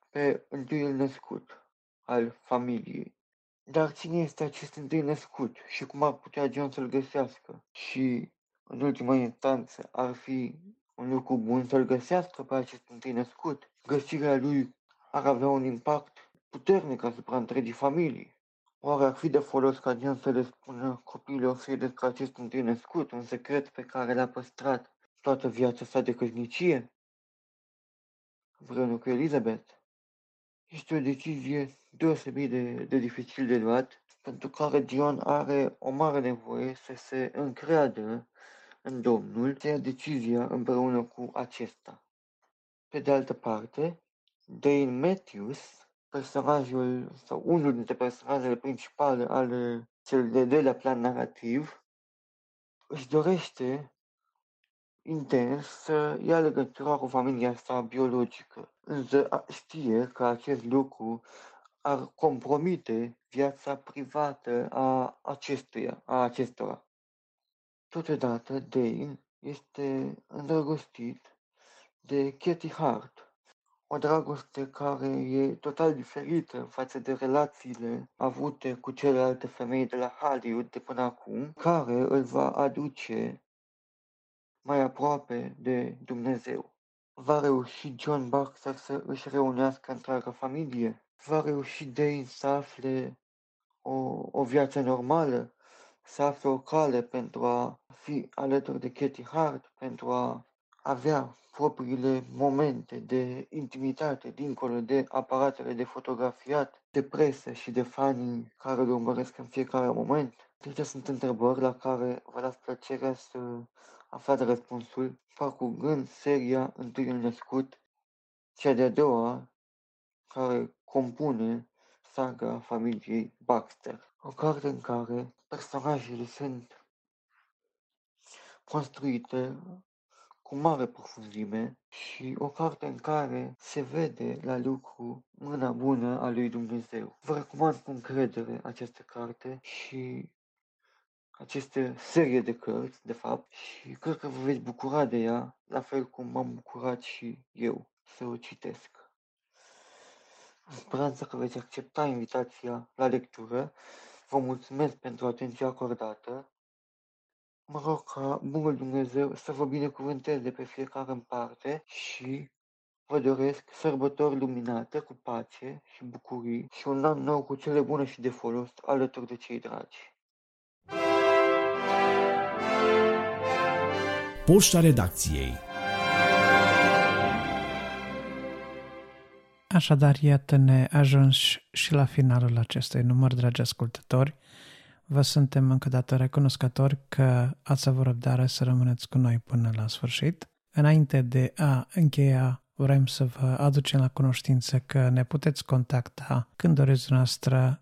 pe Întâiul Născut al familiei. Dar cine este acest Întâi Născut și cum ar putea John să-l găsească? Și, în ultima instanță, ar fi un lucru bun să-l găsească pe acest Întâi Născut? Găsirea lui ar avea un impact puternic asupra întregii familii. Oare ar fi de folos ca John să le spună copiilor săi despre acest Întâi Născut, un secret pe care l-a păstrat toată viața sa de căsnicie? Vreunul cu Elizabeth? Este o decizie deosebit de, de dificil de luat, pentru care John are o mare nevoie să se încreadă în Domnul, să ia decizia împreună cu acesta. Pe de altă parte, Dane Matthews, personajul sau unul dintre personajele principale ale celui de doilea plan narrativ, își dorește intens ia legătura cu familia sa biologică, însă știe că acest lucru ar compromite viața privată a acestuia, a acestora. Totodată, Dane este îndrăgostit de Katie Hart, o dragoste care e total diferită față de relațiile avute cu celelalte femei de la Hollywood de până acum, care îl va aduce mai aproape de Dumnezeu. Va reuși John Baxter să își reunească întreaga familie? Va reuși Dane să afle o, o viață normală, să afle o cale pentru a fi alături de Katie Hart, pentru a avea propriile momente de intimitate dincolo de aparatele de fotografiat, de presă și de fanii care le urmăresc în fiecare moment? Deci sunt întrebări la care vă las plăcerea să aflați răspunsul. Fac cu gând seria Întâiul Născut, cea de-a doua care compune saga familiei Baxter. O carte în care personajele sunt construite cu mare profunzime și o carte în care se vede la lucru mâna bună a lui Dumnezeu. Vă recomand cu încredere această carte și această serie de cărți, de fapt, și cred că vă veți bucura de ea, la fel cum m-am bucurat și eu să o citesc. În speranță că veți accepta invitația la lectură, vă mulțumesc pentru atenția acordată. Mă rog ca Bunul Dumnezeu să vă binecuvânteze pe fiecare în parte și vă doresc sărbători luminate, cu pace și bucurii și un an nou cu cele bune și de folos alături de cei dragi. Poșta redacției. Așadar, iată, ne ajungi și la finalul acestui număr, dragi ascultători. Vă suntem încă dată recunoscători că ați avut răbdare să rămâneți cu noi până la sfârșit. Înainte de a încheia, vrem să vă aducem la cunoștință că ne puteți contacta când doriți dumneavoastră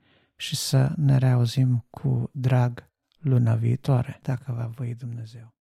și să ne reauzim cu drag luna viitoare, dacă va voi Dumnezeu.